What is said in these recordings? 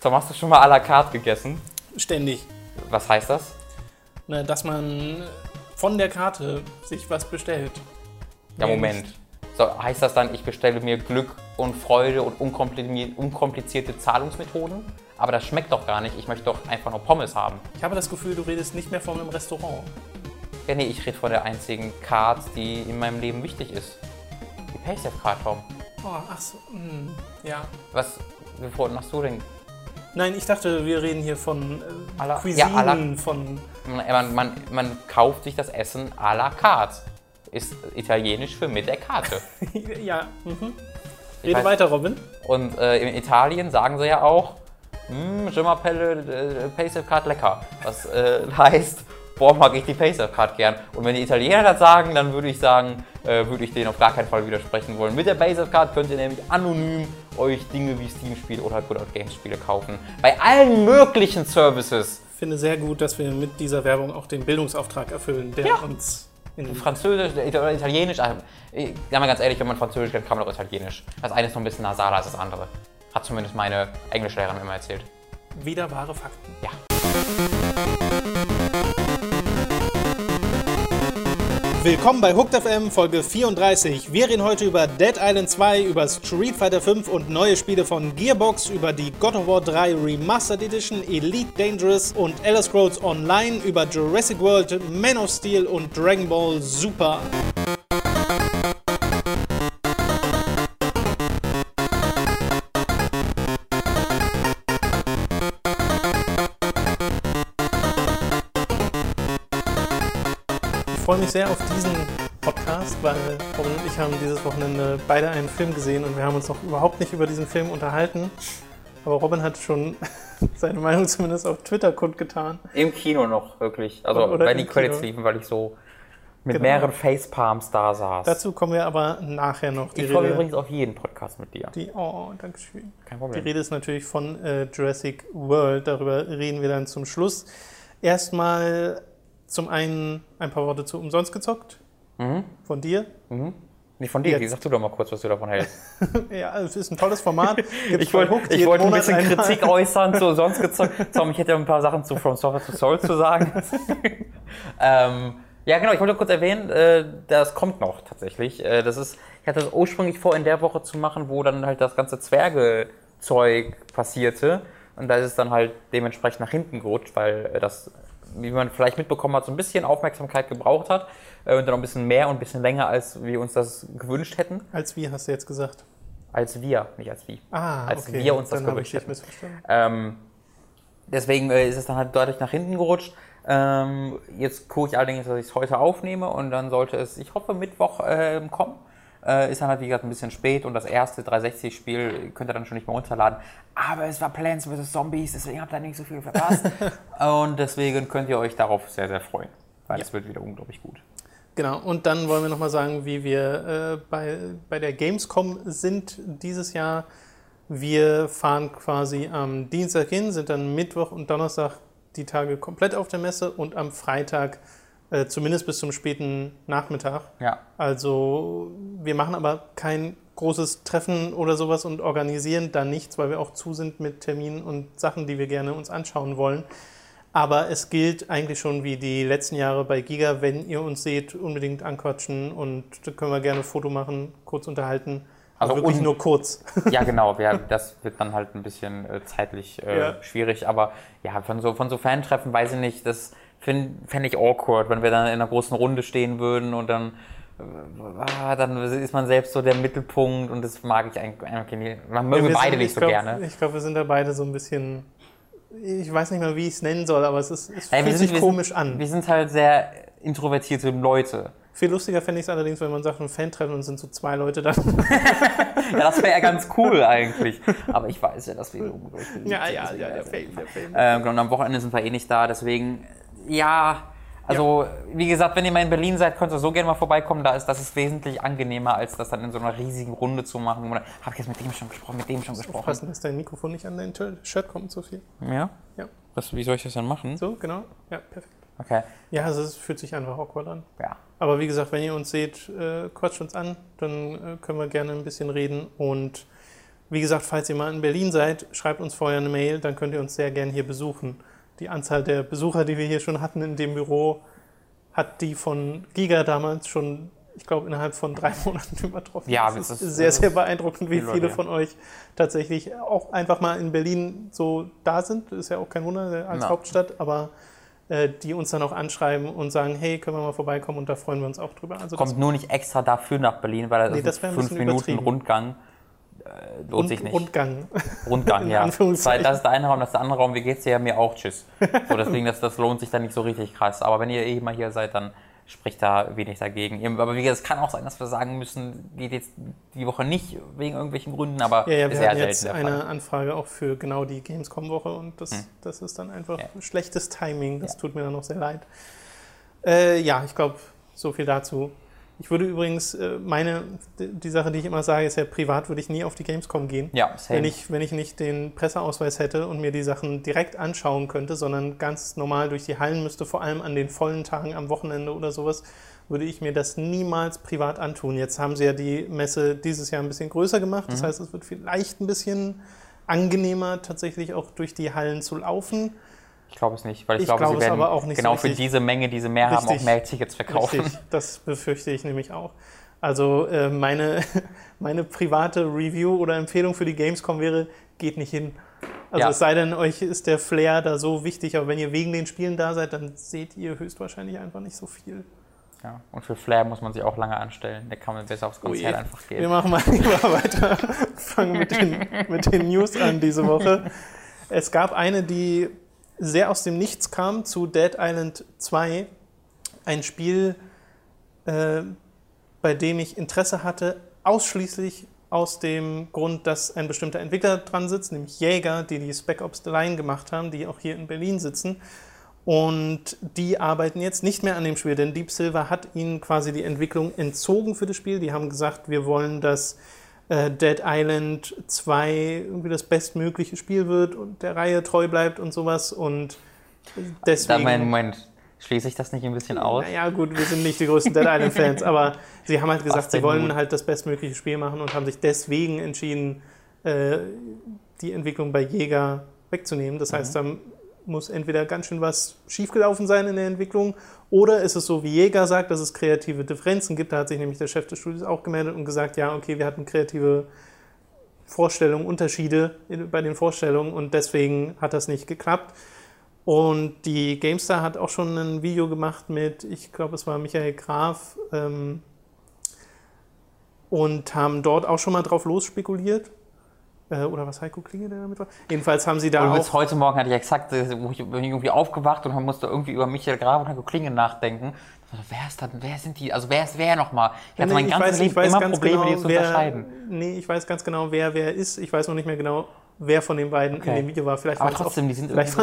Tom, hast du schon mal à la carte gegessen? Ständig. Was heißt das? Na, dass man von der Karte sich was bestellt. Ja, Moment. So, heißt das dann, ich bestelle mir Glück und Freude und unkomplizierte Zahlungsmethoden? Aber das schmeckt doch gar nicht. Ich möchte doch einfach nur Pommes haben. Ich habe das Gefühl, du redest nicht mehr von einem Restaurant. Ja, nee, ich rede von der einzigen Card, die in meinem Leben wichtig ist. Die Paysafe-Card, Tom. Oh, ach so. Hm, ja. Was? Wovon machst du denn? Nein, ich dachte, wir reden hier von Cuisine, ja, von... Man kauft sich das Essen à la carte. Ist italienisch für mit der Karte. Ja, mhm. Rede weiter, Robin. Und in Italien sagen sie ja auch, Gimmapelle, Paysafe-Card lecker. Das heißt, boah, mag ich die Paysafe-Card gern. Und wenn die Italiener das sagen, dann würde ich sagen, würde ich denen auf gar keinen Fall widersprechen wollen. Mit der Paysafe-Card könnt ihr nämlich anonym euch Dinge wie Steam-Spiele oder Good-Old Games-Spiele kaufen. Bei allen möglichen Services. Ich finde sehr gut, dass wir mit dieser Werbung auch den Bildungsauftrag erfüllen, der uns in Französisch oder Italienisch... Sag mal ganz ehrlich, wenn man Französisch kann, kann man auch Italienisch. Das eine ist noch ein bisschen nasaler als das andere. Hat zumindest meine Englischlehrerin immer erzählt. Wieder wahre Fakten. Ja. Willkommen bei Hooked FM Folge 34. Wir reden heute über Dead Island 2, über Street Fighter 5 und neue Spiele von Gearbox, über die God of War 3 Remastered Edition, Elite Dangerous und Elder Scrolls Online, über Jurassic World, Man of Steel und Dragon Ball Super. Ich freue mich sehr auf diesen Podcast, weil Robin und ich haben dieses Wochenende beide einen Film gesehen und wir haben uns noch überhaupt nicht über diesen Film unterhalten. Aber Robin hat schon seine Meinung zumindest auf Twitter kundgetan. Im Kino noch, wirklich. Also weil die Credits liefen, weil ich so mit mehreren Facepalms da saß. Dazu kommen wir aber nachher noch. Ich freue mich übrigens auf jeden Podcast mit dir. Oh, danke schön. Kein Problem. Die Rede ist natürlich von Jurassic World. Darüber reden wir dann zum Schluss. Erstmal... Zum einen ein paar Worte zu Umsonst gezockt. Mhm. Von dir. Mhm. Nicht von dir, sagst du doch mal kurz, was du davon hältst. Ja, es ist ein tolles Format. Ich wollte ein bisschen Kritik äußern zu Umsonst gezockt. Tom, ich hätte ja ein paar Sachen zu From Software to Soul zu sagen. Ja, genau, ich wollte kurz erwähnen, das kommt noch tatsächlich. Ich hatte das ursprünglich vor, in der Woche zu machen, wo dann halt das ganze Zwergezeug passierte. Und da ist es dann halt dementsprechend nach hinten gerutscht, weil das... wie man vielleicht mitbekommen hat, so ein bisschen Aufmerksamkeit gebraucht hat und dann ein bisschen mehr und ein bisschen länger, als wir uns das gewünscht hätten. Als wir, hast du jetzt gesagt? Als wir, nicht als wie. Ah, als okay. Wir uns dann das gewünscht hätten. Deswegen ist es dann halt deutlich nach hinten gerutscht. Jetzt gucke ich allerdings, dass ich es heute aufnehme und dann sollte es, ich hoffe, Mittwoch kommen. Ist dann halt, wie gesagt, ein bisschen spät und das erste 360-Spiel könnt ihr dann schon nicht mehr runterladen. Aber es war Plants vs. Zombies, deswegen habt ihr nicht so viel verpasst. Und deswegen könnt ihr euch darauf sehr, sehr freuen, weil es wird wieder unglaublich gut. Genau, und dann wollen wir nochmal sagen, wie wir bei der Gamescom sind dieses Jahr. Wir fahren quasi am Dienstag hin, sind dann Mittwoch und Donnerstag die Tage komplett auf der Messe und am Freitag zumindest bis zum späten Nachmittag. Ja. Also wir machen aber kein großes Treffen oder sowas und organisieren da nichts, weil wir auch zu sind mit Terminen und Sachen, die wir gerne uns anschauen wollen. Aber es gilt eigentlich schon wie die letzten Jahre bei Giga, wenn ihr uns seht, unbedingt anquatschen und da können wir gerne ein Foto machen, kurz unterhalten. Also wirklich nur kurz. Ja, genau. Das wird dann halt ein bisschen zeitlich schwierig. Aber ja, von so Fan-Treffen weiß ich nicht, das... Fände ich awkward, wenn wir dann in einer großen Runde stehen würden und dann ist man selbst so der Mittelpunkt und das mag ich eigentlich nicht. Man mögen beide nicht so gerne. Ich glaube, wir sind da beide so ein bisschen, ich weiß nicht mal, wie ich es nennen soll, aber es fühlt sich komisch an. Wir sind halt sehr introvertierte Leute. Viel lustiger fände ich es allerdings, wenn man sagt, ein Fan-Treffen und sind so zwei Leute da. Ja, das wäre ja ganz cool eigentlich. Aber ich weiß ja, dass wir so der Fan. Und am Wochenende sind wir eh nicht da, deswegen... Ja, also wie gesagt, wenn ihr mal in Berlin seid, könnt ihr so gerne mal vorbeikommen. Das ist wesentlich angenehmer, als das dann in so einer riesigen Runde zu machen. Habe ich jetzt mit dem schon gesprochen, mit dem schon gesprochen. Aufpassen, dass dein Mikrofon nicht an dein Shirt kommt, so viel. Ja? Ja. Wie soll ich das dann machen? So, genau. Ja, perfekt. Okay. Ja, also es fühlt sich einfach awkward an. Ja. Aber wie gesagt, wenn ihr uns seht, quatscht uns an, dann können wir gerne ein bisschen reden und Wie gesagt, falls ihr mal in Berlin seid, schreibt uns vorher eine Mail, dann könnt ihr uns sehr gerne hier besuchen. Die Anzahl der Besucher, die wir hier schon hatten in dem Büro, hat die von Giga damals schon, ich glaube, innerhalb von 3 Monaten übertroffen. Ja, das ist sehr, sehr beeindruckend, wie viele von euch tatsächlich auch einfach mal in Berlin so da sind. Ist ja auch kein Wunder als Hauptstadt, aber die uns dann auch anschreiben und sagen, hey, können wir mal vorbeikommen, und da freuen wir uns auch drüber. Also kommt nur nicht extra dafür nach Berlin, weil das ist 5 Minuten Rundgang. Lohnt sich nicht. Rundgang, ja. Weil das ist der eine Raum, das ist der andere Raum, wie geht's dir? Ja, mir auch, tschüss. So, deswegen, das lohnt sich dann nicht so richtig krass. Aber wenn ihr eh mal hier seid, dann spricht da wenig dagegen. Aber wie gesagt, es kann auch sein, dass wir sagen müssen, geht jetzt die Woche nicht, wegen irgendwelchen Gründen, aber ja, wir hatten jetzt eine Anfrage auch für genau die Gamescom-Woche, und das ist dann einfach schlechtes Timing. Das tut mir dann noch sehr leid. Ja, ich glaube, so viel dazu. Ich würde übrigens, die Sache, die ich immer sage, ist ja, privat würde ich nie auf die Gamescom gehen, wenn ich nicht den Presseausweis hätte und mir die Sachen direkt anschauen könnte, sondern ganz normal durch die Hallen müsste, vor allem an den vollen Tagen am Wochenende oder sowas, würde ich mir das niemals privat antun. Jetzt haben sie ja die Messe dieses Jahr ein bisschen größer gemacht, das heißt, es wird vielleicht ein bisschen angenehmer, tatsächlich auch durch die Hallen zu laufen. Ich glaube es nicht, weil ich glaube, sie werden aber auch nicht genau so für diese Menge, die sie mehr haben, auch mehr Tickets verkaufen. Richtig. Das befürchte ich nämlich auch. Also meine private Review oder Empfehlung für die Gamescom wäre, geht nicht hin. Also es sei denn, euch ist der Flair da so wichtig, aber wenn ihr wegen den Spielen da seid, dann seht ihr höchstwahrscheinlich einfach nicht so viel. Ja, und für Flair muss man sich auch lange anstellen. Da kann man besser aufs Konzert einfach gehen. Wir machen mal weiter. Fangen mit den News an diese Woche. Es gab eine, die sehr aus dem Nichts kam, zu Dead Island 2, ein Spiel, bei dem ich Interesse hatte, ausschließlich aus dem Grund, dass ein bestimmter Entwickler dran sitzt, nämlich Yager, die Spec Ops The Line gemacht haben, die auch hier in Berlin sitzen, und die arbeiten jetzt nicht mehr an dem Spiel, denn Deep Silver hat ihnen quasi die Entwicklung entzogen für das Spiel. Die haben gesagt, wir wollen, dass Dead Island 2 irgendwie das bestmögliche Spiel wird und der Reihe treu bleibt und sowas, und deswegen... Moment, schließe ich das nicht ein bisschen aus? Naja gut, wir sind nicht die größten Dead Island Fans, aber sie haben halt gesagt, sie wollen halt das bestmögliche Spiel machen und haben sich deswegen entschieden, die Entwicklung bei Yager wegzunehmen. Das heißt, dann muss entweder ganz schön was schiefgelaufen sein in der Entwicklung, oder ist es so, wie Yager sagt, dass es kreative Differenzen gibt. Da hat sich nämlich der Chef des Studios auch gemeldet und gesagt, ja, okay, wir hatten kreative Vorstellungen, Unterschiede bei den Vorstellungen, und deswegen hat das nicht geklappt. Und die GameStar hat auch schon ein Video gemacht mit, ich glaube, es war Michael Graf, und haben dort auch schon mal drauf losspekuliert. Oder was, Heiko Klinge, der damit war? Jedenfalls haben sie da und auch... Bis heute Morgen hatte ich exakt, wo ich irgendwie aufgewacht und musste irgendwie über Michael Graf und Heiko Klinge nachdenken. Also, wer ist das? Wer sind die? Also wer ist wer nochmal? Ich hatte mein ganzes Leben immer Probleme, die zu unterscheiden. Nee, ich weiß ganz genau, wer ist. Ich weiß noch nicht mehr genau, wer von den beiden in dem Video war. Vielleicht waren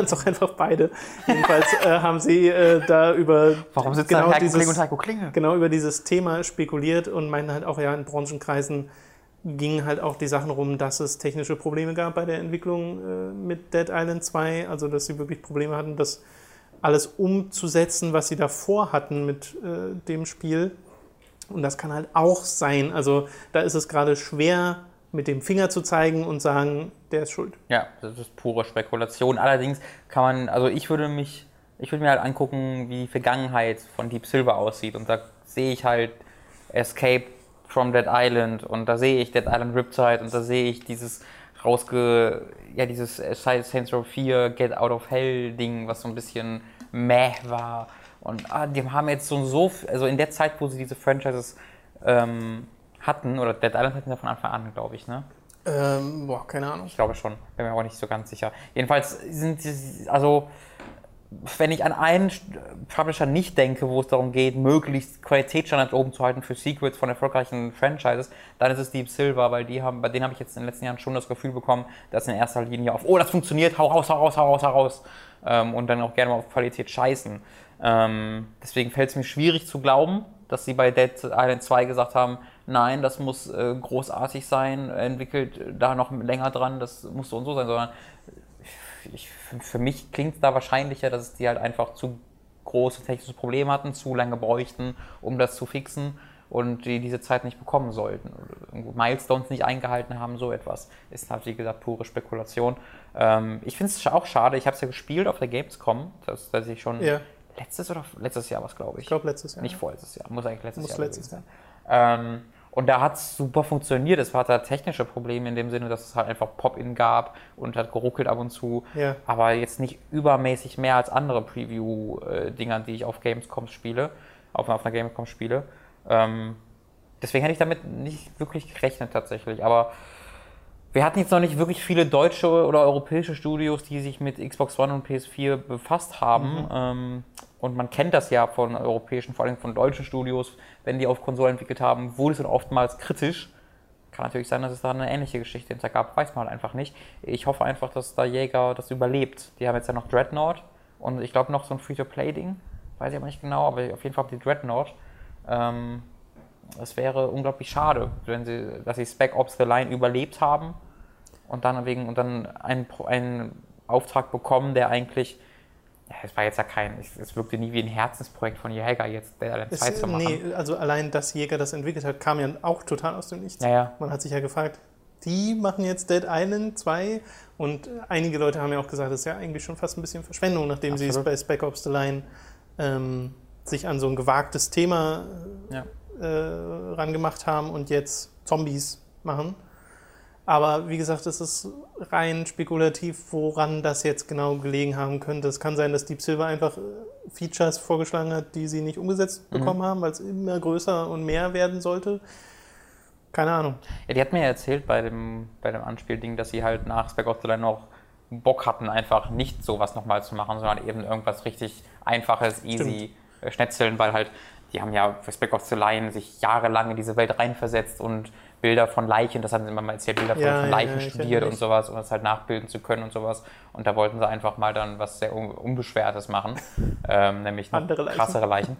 es auch einfach beide. Jedenfalls haben sie da über... Warum sitzt genau da Heiko Klinge und Heiko Klinge? Genau, über dieses Thema spekuliert und meinen halt auch, ja, in Branchenkreisen gingen halt auch die Sachen rum, dass es technische Probleme gab bei der Entwicklung mit Dead Island 2, also dass sie wirklich Probleme hatten, das alles umzusetzen, was sie davor hatten mit dem Spiel. Und das kann halt auch sein, also da ist es gerade schwer, mit dem Finger zu zeigen und sagen, der ist schuld. Ja, das ist pure Spekulation. Allerdings kann man, also ich würde mir halt angucken, wie die Vergangenheit von Deep Silver aussieht, und da sehe ich halt Escape from Dead Island, und da sehe ich Dead Island Riptide, und da sehe ich dieses Saints Row 4 Get Out of Hell Ding, was so ein bisschen meh war, und die haben jetzt also in der Zeit, wo sie diese Franchises hatten, oder Dead Island hatten ja von Anfang an, glaube ich, ne? Keine Ahnung. Ich glaube schon, bin mir aber nicht so ganz sicher. Jedenfalls sind sie, also wenn ich an einen Publisher nicht denke, wo es darum geht, möglichst Qualitätsstandards oben zu halten für Sequels von erfolgreichen Franchises, dann ist es Deep Silver, weil bei denen habe ich jetzt in den letzten Jahren schon das Gefühl bekommen, dass in erster Linie auf, oh, das funktioniert, hau raus, und dann auch gerne mal auf Qualität scheißen. Deswegen fällt es mir schwierig zu glauben, dass sie bei Dead Island 2 gesagt haben, nein, das muss großartig sein, entwickelt da noch länger dran, das muss so und so sein, sondern für mich klingt es da wahrscheinlicher, dass die halt einfach zu große technische Probleme hatten, zu lange bräuchten, um das zu fixen, und die diese Zeit nicht bekommen sollten. Milestones nicht eingehalten haben, so etwas. Ist halt, wie gesagt, pure Spekulation. Ich finde es auch schade, ich habe es ja gespielt auf der Gamescom, dass ich schon letztes Jahr was, glaube ich. Ich glaube letztes Jahr. Nicht vorletztes Jahr, muss eigentlich letztes Jahr. Und da hat es super funktioniert. Es war halt technische Probleme in dem Sinne, dass es halt einfach Pop-In gab und hat geruckelt ab und zu. Ja. Aber jetzt nicht übermäßig mehr als andere Preview-Dinger, die ich auf Gamescom spiele, auf einer Gamescom spiele. Deswegen hätte ich damit nicht wirklich gerechnet tatsächlich. Aber wir hatten jetzt noch nicht wirklich viele deutsche oder europäische Studios, die sich mit Xbox One und PS4 befasst haben. Mhm. Und man kennt das ja von europäischen, vor allem von deutschen Studios, wenn die auf Konsolen entwickelt haben, wurde es dann oftmals kritisch. Kann natürlich sein, dass es da eine ähnliche Geschichte hinter gab, weiß man halt einfach nicht. Ich hoffe einfach, dass da Yager das überlebt. Die haben jetzt ja noch Dreadnought und ich glaube noch so ein Free-to-Play-Ding. Weiß ich aber nicht genau, aber auf jeden Fall die Dreadnought. Es wäre unglaublich schade, dass sie Spec Ops The Line überlebt haben und dann einen Auftrag bekommen, der eigentlich... Ja, es war jetzt ja kein, es wirkte nie wie ein Herzensprojekt von Yager, jetzt Dead Island 2 zu machen. Nee, also allein, dass Yager das entwickelt hat, kam ja auch total aus dem Nichts. Ja, ja. Man hat sich ja gefragt, die machen jetzt Dead Island 2 und einige Leute haben ja auch gesagt, das ist ja eigentlich schon fast ein bisschen Verschwendung, nachdem sie bei Spec Ops The Line sich an so ein gewagtes Thema rangemacht haben und jetzt Zombies machen. Aber wie gesagt, es ist rein spekulativ, woran das jetzt genau gelegen haben könnte. Es kann sein, dass Deep Silver einfach Features vorgeschlagen hat, die sie nicht umgesetzt bekommen haben, weil es immer größer und mehr werden sollte. Keine Ahnung. Ja, die hat mir ja erzählt bei dem Anspielding, dass sie halt nach Spec Ops The Line noch Bock hatten, einfach nicht sowas nochmal zu machen, sondern eben irgendwas richtig Einfaches, easy schnetzeln, weil halt die haben ja für Spec Ops The Line sich jahrelang in diese Welt reinversetzt und Bilder von Leichen, das haben sie immer mal erzählt, Bilder von Leichen studiert und sowas, um das halt nachbilden zu können und sowas. Und da wollten sie einfach mal dann was sehr Unbeschwertes machen, nämlich noch krassere Leichen.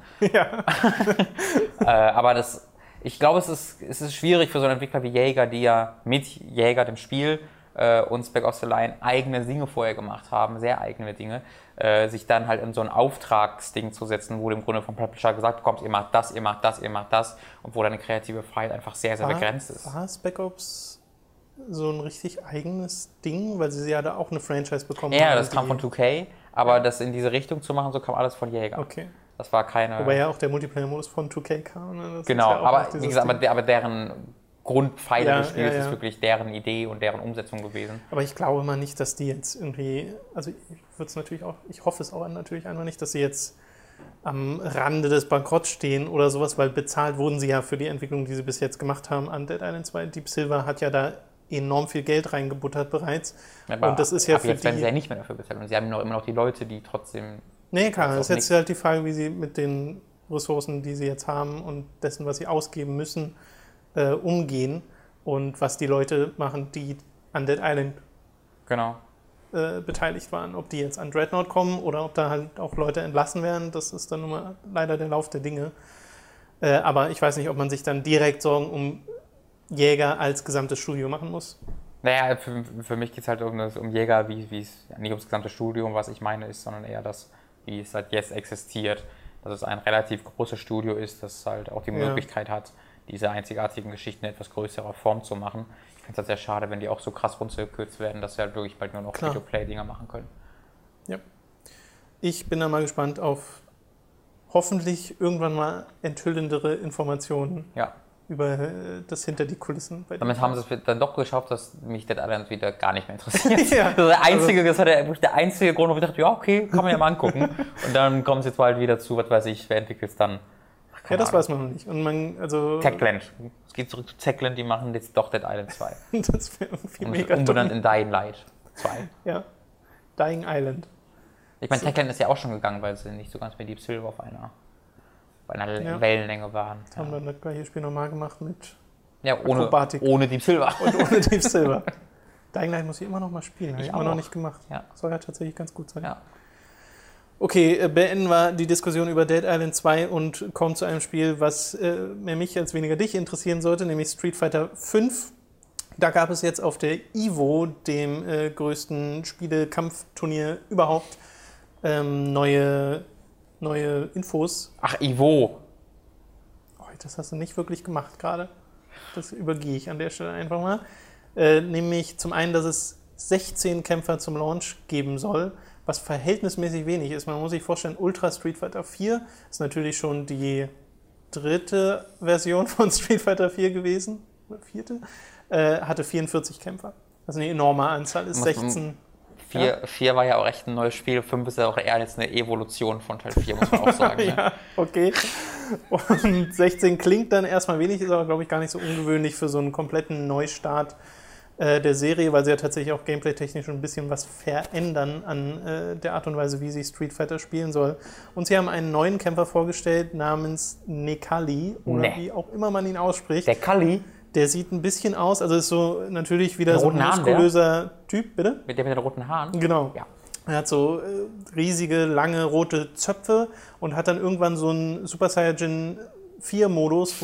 Aber ich glaube, es ist schwierig für so einen Entwickler wie Yager, die ja mit Yager, dem Spiel, und Spec Ops The Line eigene Dinge vorher gemacht haben, sehr eigene Dinge, sich dann halt in so ein Auftragsding zu setzen, wo du im Grunde vom Publisher gesagt bekommst, ihr macht das, ihr macht das, ihr macht das, und wo deine kreative Freiheit einfach sehr, sehr begrenzt ist. War Spec Ops so ein richtig eigenes Ding, weil sie ja da auch eine Franchise bekommen haben? Ja, das kam von 2K, aber das in diese Richtung zu machen, so kam alles von Yager. Okay. Das war keine... Wobei ja auch der Multiplayer-Modus von 2K kam. Ne? Genau, ja, aber wie gesagt, aber deren... Grundpfeiler des Spiels ist wirklich deren Idee und deren Umsetzung gewesen. Aber ich glaube mal nicht, dass die jetzt irgendwie, also ich würde es natürlich auch, ich hoffe es auch natürlich einfach nicht, dass sie jetzt am Rande des Bankrotts stehen oder sowas, weil bezahlt wurden sie ja für die Entwicklung, die sie bis jetzt gemacht haben an Dead Island 2. Deep Silver hat ja da enorm viel Geld reingebuttert bereits. Aber und das ist ja für jetzt werden sie ja nicht mehr dafür bezahlt und sie haben noch immer noch die Leute, die trotzdem... Nee, klar, das ist jetzt halt die Frage, wie sie mit den Ressourcen, die sie jetzt haben und dessen, was sie ausgeben müssen, umgehen und was die Leute machen, die an Dead Island beteiligt waren. Ob die jetzt an Dreadnought kommen oder ob da halt auch Leute entlassen werden, das ist dann nun mal leider der Lauf der Dinge. Aber ich weiß nicht, ob man sich dann direkt Sorgen um Yager als gesamtes Studio machen muss. Naja, für mich geht es halt um Yager, wie es nicht ums gesamte Studio, was ich meine ist, sondern eher das, wie es halt jetzt existiert. Dass es ein relativ großes Studio ist, das halt auch die Möglichkeit hat, diese einzigartigen Geschichten in etwas größerer Form zu machen. Ich finde es halt sehr schade, wenn die auch so krass runtergekürzt werden, dass sie halt wirklich bald nur noch Free-to-Play-Dinger machen können. Ja. Ich bin da mal gespannt auf hoffentlich irgendwann mal enthüllendere Informationen über das hinter die Kulissen. Damit haben sie es dann doch geschafft, dass mich Dead Island wieder gar nicht mehr interessiert. Das war der einzige Grund, wo ich dachte, ja okay, kann man ja mal angucken. Und dann kommen sie jetzt bald wieder zu, was weiß ich, wer entwickelt es dann? Ja, das weiß man noch nicht. Und man, also Techland. Es geht zurück zu Techland, die machen jetzt doch Dead Island 2. Das wäre irgendwie mega umbenannt in Dying Light 2. Ja, Dying Island. Ich meine, Techland ist ja auch schon gegangen, weil sie nicht so ganz mit Deep Silver auf einer Wellenlänge waren. Ja. Haben dann das gleiche Spiel nochmal gemacht mit Akrobatik. Ohne Deep Silver. Und ohne Deep Silver. Dying Light muss ich immer noch mal spielen, habe ich immer noch nicht gemacht. Ja. Soll ja tatsächlich ganz gut sein. Ja. Okay, beenden wir die Diskussion über Dead Island 2 und kommen zu einem Spiel, was mehr mich als weniger dich interessieren sollte, nämlich Street Fighter 5. Da gab es jetzt auf der Evo, dem größten Spielekampfturnier überhaupt, neue Infos. Ach, Evo. Das hast du nicht wirklich gemacht gerade. Das übergehe ich an der Stelle einfach mal. Nämlich zum einen, dass es 16 Kämpfer zum Launch geben soll, was verhältnismäßig wenig ist. Man muss sich vorstellen, Ultra Street Fighter 4 ist natürlich schon die dritte Version von Street Fighter 4 gewesen. Oder vierte. Hatte 44 Kämpfer. Das ist eine enorme Anzahl, ist 16. 4 war ja auch echt ein neues Spiel, 5 ist ja auch eher jetzt eine Evolution von Teil 4, muss man auch sagen. Ne? Ja, okay. Und 16 klingt dann erstmal wenig, ist aber, glaube ich, gar nicht so ungewöhnlich für so einen kompletten Neustart der Serie, weil sie ja tatsächlich auch gameplay-technisch ein bisschen was verändern an der Art und Weise, wie sie Street Fighter spielen soll. Und sie haben einen neuen Kämpfer vorgestellt namens Nekali, oder wie auch immer man ihn ausspricht. Der Kali? Der sieht ein bisschen aus, also ist so natürlich wieder so ein muskulöser Typ, bitte? Mit den roten Haaren? Genau. Ja. Er hat so riesige, lange, rote Zöpfe und hat dann irgendwann so einen Super Saiyajin 4 Modus,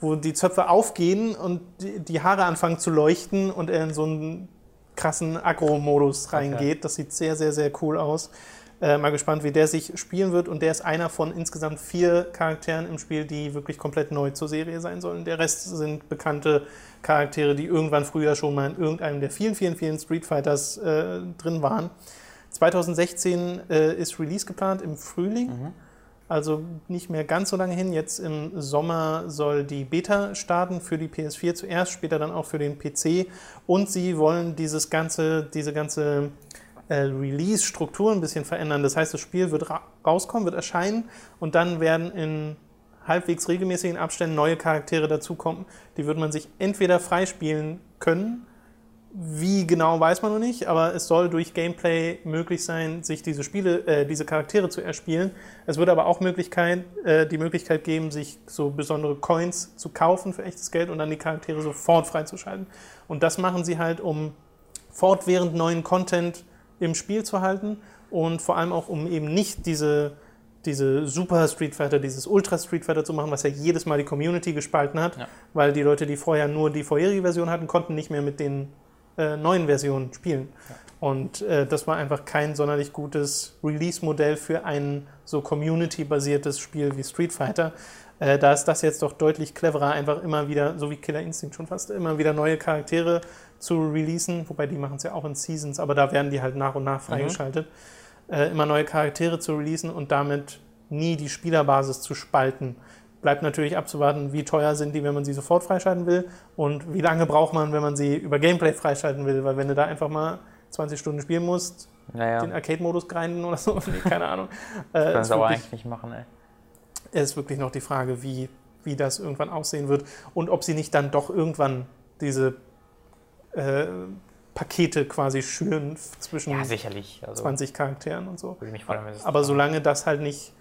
wo die Zöpfe aufgehen und die Haare anfangen zu leuchten und er in so einen krassen Aggro-Modus reingeht. Okay. Das sieht sehr, sehr, sehr cool aus. Mal gespannt, wie der sich spielen wird. Und der ist einer von insgesamt 4 Charakteren im Spiel, die wirklich komplett neu zur Serie sein sollen. Der Rest sind bekannte Charaktere, die irgendwann früher schon mal in irgendeinem der vielen, vielen, vielen Street Fighters drin waren. 2016 ist Release geplant im Frühling. Mhm. Also nicht mehr ganz so lange hin. Jetzt im Sommer soll die Beta starten für die PS4 zuerst, später dann auch für den PC. Und sie wollen diese ganze Release-Struktur ein bisschen verändern. Das heißt, das Spiel wird rauskommen, wird erscheinen und dann werden in halbwegs regelmäßigen Abständen neue Charaktere dazukommen. Die wird man sich entweder freispielen können, wie genau weiß man noch nicht, aber es soll durch Gameplay möglich sein, sich diese Charaktere zu erspielen. Es wird aber auch die Möglichkeit geben, sich so besondere Coins zu kaufen für echtes Geld und dann die Charaktere sofort freizuschalten. Und das machen sie halt, um fortwährend neuen Content im Spiel zu halten und vor allem auch, um eben nicht diese Super Street Fighter, dieses Ultra Street Fighter zu machen, was ja jedes Mal die Community gespalten hat, ja. Weil die Leute, die vorher nur die vorherige Version hatten, konnten nicht mehr mit den neuen Versionen spielen. Ja. Und das war einfach kein sonderlich gutes Release-Modell für ein so Community-basiertes Spiel wie Street Fighter. Da ist das jetzt doch deutlich cleverer, einfach immer wieder, so wie Killer Instinct schon fast, immer wieder neue Charaktere zu releasen, wobei die machen es ja auch in Seasons, aber da werden die halt nach und nach freigeschaltet, immer neue Charaktere zu releasen und damit nie die Spielerbasis zu spalten. Bleibt natürlich abzuwarten, wie teuer sind die, wenn man sie sofort freischalten will und wie lange braucht man, wenn man sie über Gameplay freischalten will, weil wenn du da einfach mal 20 Stunden spielen musst, den Arcade-Modus grinden oder so, keine Ahnung. Das kannst du aber eigentlich nicht machen, ey. Es ist wirklich noch die Frage, wie das irgendwann aussehen wird und ob sie nicht dann doch irgendwann diese Pakete quasi schüren zwischen 20 Charakteren und so. Würde mich freuen, wenn es aber solange das halt nicht,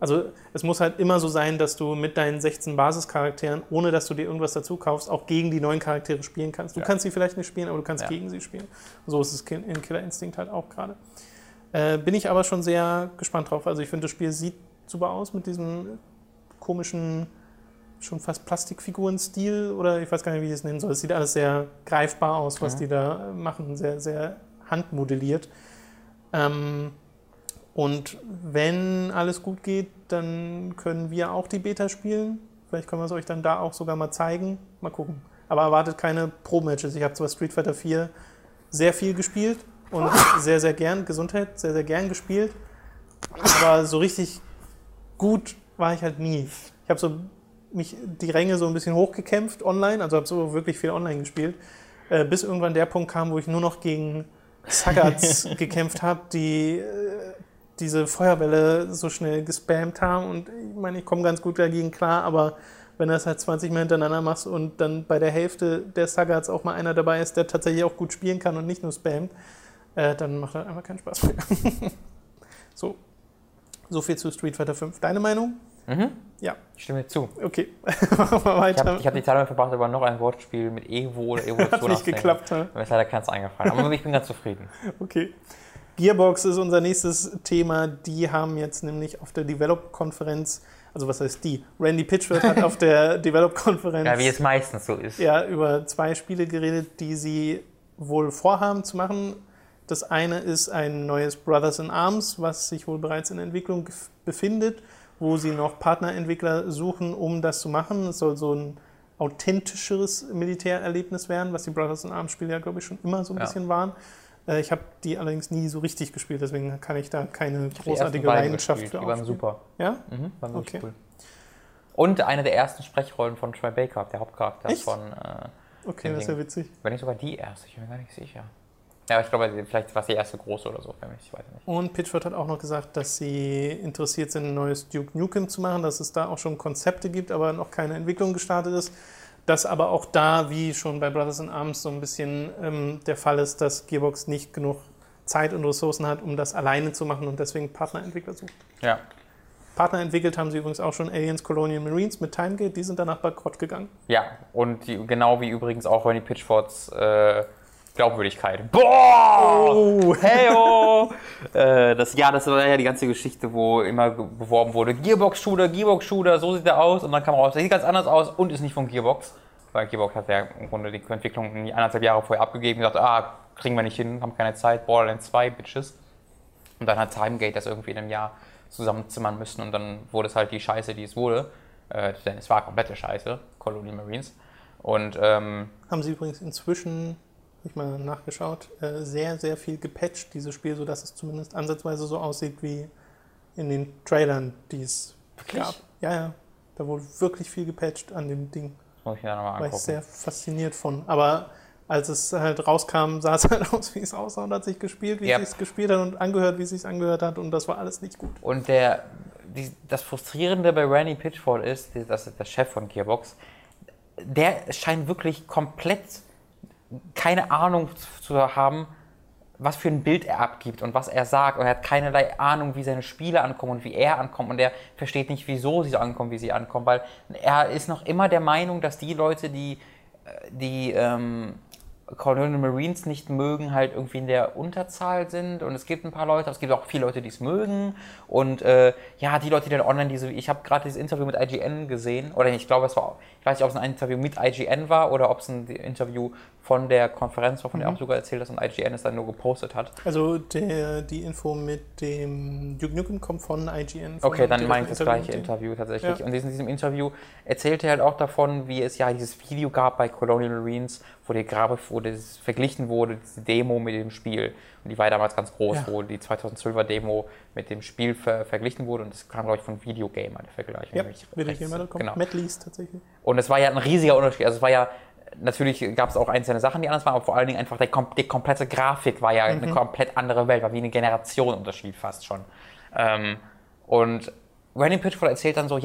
also es muss halt immer so sein, dass du mit deinen 16 Basischarakteren, ohne dass du dir irgendwas dazu kaufst, auch gegen die neuen Charaktere spielen kannst. Du kannst sie vielleicht nicht spielen, aber du kannst gegen sie spielen. So ist es in Killer Instinct halt auch gerade. Bin ich aber schon sehr gespannt drauf. Also ich finde, das Spiel sieht super aus mit diesem komischen, schon fast Plastikfiguren-Stil oder ich weiß gar nicht, wie ich es nennen soll. Es sieht alles sehr greifbar aus, was die da machen, sehr, sehr handmodelliert. Und wenn alles gut geht, dann können wir auch die Beta spielen. Vielleicht können wir es euch dann da auch sogar mal zeigen. Mal gucken. Aber erwartet keine Pro-Matches. Ich habe zwar Street Fighter 4 sehr viel gespielt und sehr, sehr gern, Gesundheit, sehr, sehr gern gespielt, aber so richtig gut war ich halt nie. Ich habe so mich die Ränge so ein bisschen hochgekämpft online, also habe so wirklich viel online gespielt, bis irgendwann der Punkt kam, wo ich nur noch gegen Saggats gekämpft habe, die diese Feuerbälle so schnell gespammt haben und ich meine, ich komme ganz gut dagegen klar, aber wenn du das halt 20 Mal hintereinander machst und dann bei der Hälfte der Saggats auch mal einer dabei ist, der tatsächlich auch gut spielen kann und nicht nur spammt, dann macht das einfach keinen Spaß mehr. So viel zu Street Fighter 5. Deine Meinung? Mhm. Ja. Ich stimme dir zu. Okay. Machen wir weiter. Ich hab die Zeit damit verbracht, aber noch ein Wortspiel mit Evo oder Evolution hat nicht geklappt. Mir ist leider keins eingefallen. Aber ich bin ganz zufrieden. Okay. Gearbox ist unser nächstes Thema. Die haben jetzt nämlich auf der Develop-Konferenz, also was heißt die? Randy Pitchford hat auf der Develop-Konferenz wie es meistens so ist. Ja, über 2 Spiele geredet, die sie wohl vorhaben zu machen. Das eine ist ein neues Brothers in Arms, was sich wohl bereits in Entwicklung befindet, wo sie noch Partnerentwickler suchen, um das zu machen. Es soll so ein authentischeres Militärerlebnis werden, was die Brothers in Arms Spiele ja, glaube ich, schon immer so ein bisschen waren. Ich habe die allerdings nie so richtig gespielt, deswegen kann ich da keine großartige Leidenschaft für aufspielen. Die waren super. Ja? Mhm, waren okay. Cool. Und eine der ersten Sprechrollen von Troy Baker, der Hauptcharakter. Echt? Von okay, das ist ja witzig. Wenn nicht sogar die erste, ich bin mir gar nicht sicher. Ja, aber ich glaube, vielleicht war es die erste große oder so, wenn ich weiß nicht. Und Pitchford hat auch noch gesagt, dass sie interessiert sind, ein neues Duke Nukem zu machen, dass es da auch schon Konzepte gibt, aber noch keine Entwicklung gestartet ist. Dass aber auch da, wie schon bei Brothers in Arms, so ein bisschen der Fall ist, dass Gearbox nicht genug Zeit und Ressourcen hat, um das alleine zu machen und deswegen Partnerentwickler sucht. Ja. Partner entwickelt haben sie übrigens auch schon Aliens Colonial Marines mit Timegate, die sind danach bankrott gegangen. Ja, und die, genau wie übrigens auch Ronnie Pitchfords Glaubwürdigkeit. Boah! Oh. Heyo! Das war ja die ganze Geschichte, wo immer beworben wurde, Gearbox-Shooter, Gearbox-Shooter, so sieht er aus. Und dann kam raus, der sieht ganz anders aus und ist nicht von Gearbox. Weil Gearbox hat ja im Grunde die Entwicklung 1,5 Jahre vorher abgegeben und gesagt, kriegen wir nicht hin, haben keine Zeit, Borderlands 2, Bitches. Und dann hat Timegate das irgendwie in einem Jahr zusammenzimmern müssen und dann wurde es halt die Scheiße, die es wurde. Denn es war komplette Scheiße, Colonial Marines. Und haben sie übrigens inzwischen... Ich habe mal nachgeschaut, sehr, sehr viel gepatcht, dieses Spiel, sodass es zumindest ansatzweise so aussieht wie in den Trailern, die es gab. Ja. Da wurde wirklich viel gepatcht an dem Ding. Das muss ich mir dann nochmal angucken. War ich sehr fasziniert von. Aber als es halt rauskam, sah es halt aus, wie es aussah und hat sich gespielt, wie es sich gespielt hat und angehört, wie es sich angehört hat. Und das war alles nicht gut. Und das Frustrierende bei Randy Pitchford ist, das ist der Chef von Gearbox, der scheint wirklich komplett keine Ahnung zu haben, was für ein Bild er abgibt und was er sagt. Und er hat keinerlei Ahnung, wie seine Spiele ankommen und wie er ankommt. Und er versteht nicht, wieso sie so ankommen, wie sie ankommen. Weil er ist noch immer der Meinung, dass die Leute, die Colonial Marines nicht mögen, halt irgendwie in der Unterzahl sind. Und es gibt ein paar Leute, aber es gibt auch viele Leute, die es mögen. Und die Leute, die dann online ich habe gerade dieses Interview mit IGN gesehen, oder ich glaube, ich weiß nicht, ob es ein Interview mit IGN war oder ob es ein Interview von der Konferenz war, von der auch sogar erzählt hat und IGN es dann nur gepostet hat. Also die Info mit dem Duke Nukem kommt von IGN. Okay, dann meine ich das gleiche Interview tatsächlich. Ja. Und in diesem Interview erzählte er halt auch davon, wie es ja dieses Video gab bei Colonial Marines, wo das verglichen wurde, diese Demo mit dem Spiel. Und die war damals ganz groß, wo die 2012er Demo mit dem Spiel verglichen wurde. Und das kam, glaube ich, von Videogamer, der Vergleich. Ja, Videogamer, genau. Matt Lees tatsächlich. Und es war ja ein riesiger Unterschied. Also es war ja, natürlich gab es auch einzelne Sachen, die anders waren, aber vor allen Dingen einfach die komplette Grafik war ja eine komplett andere Welt, war wie eine Generationenunterschied fast schon. Und Randy Pitchford erzählt dann so,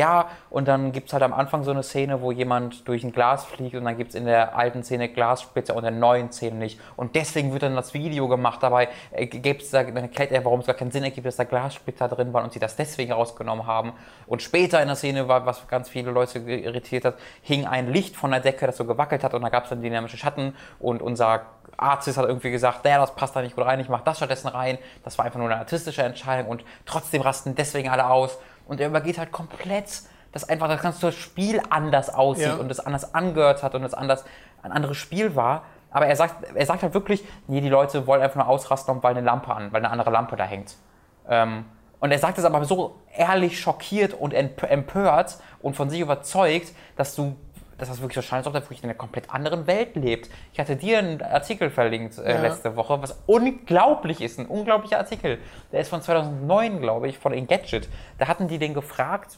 und dann gibt es halt am Anfang so eine Szene, wo jemand durch ein Glas fliegt und dann gibt es in der alten Szene Glassplitter und in der neuen Szene nicht. Und deswegen wird dann das Video gemacht, dabei dann erklärt er, warum es gar keinen Sinn ergibt, dass da Glassplitter drin waren und sie das deswegen rausgenommen haben. Und später in der Szene, was ganz viele Leute irritiert hat, hing ein Licht von der Decke, das so gewackelt hat und da gab es dann dynamische Schatten und unser Artist hat irgendwie gesagt, das passt da nicht gut rein, ich mache das stattdessen rein. Das war einfach nur eine artistische Entscheidung und trotzdem rasten deswegen alle aus. Und er übergeht halt komplett, dass einfach das ganze Spiel anders aussieht und es anders angehört hat und es anders ein anderes Spiel war. Aber er sagt halt wirklich, die Leute wollen einfach nur ausrasten, weil eine andere Lampe da hängt. Und er sagt es aber so ehrlich schockiert und empört und von sich überzeugt, dass das wirklich so scheint, als ob er wirklich in einer komplett anderen Welt lebt. Ich hatte dir einen Artikel verlinkt letzte Woche, was unglaublich ist, ein unglaublicher Artikel. Der ist von 2009, glaube ich, von Engadget. Da hatten die den gefragt,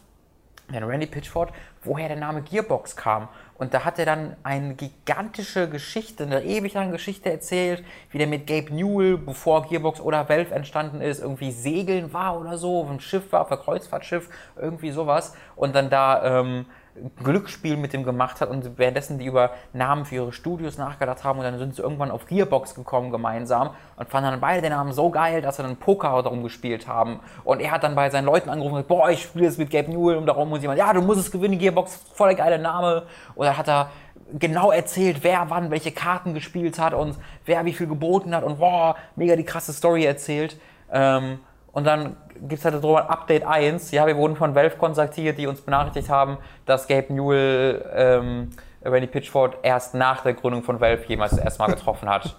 den Randy Pitchford, woher der Name Gearbox kam. Und da hat er dann eine gigantische Geschichte, eine ewig lange Geschichte erzählt, wie der mit Gabe Newell, bevor Gearbox oder Valve entstanden ist, irgendwie segeln war oder so, auf einem Schiff war, auf einem Kreuzfahrtschiff, irgendwie sowas. Und dann da Glücksspiel mit dem gemacht hat und währenddessen die über Namen für ihre Studios nachgedacht haben und dann sind sie irgendwann auf Gearbox gekommen gemeinsam und fanden dann beide den Namen so geil, dass sie dann Poker darum gespielt haben und er hat dann bei seinen Leuten angerufen und gesagt, boah, ich spiele es mit Gabe Newell und darum muss jemand, du musst es gewinnen, Gearbox, voll der geile Name und dann hat er genau erzählt, wer wann welche Karten gespielt hat und wer wie viel geboten hat und boah, mega die krasse Story erzählt und dann gibt es halt darüber Update 1. Ja, wir wurden von Valve kontaktiert, die uns benachrichtigt haben, dass Gabe Newell Randy Pitchford erst nach der Gründung von Valve jemals erstmal getroffen hat.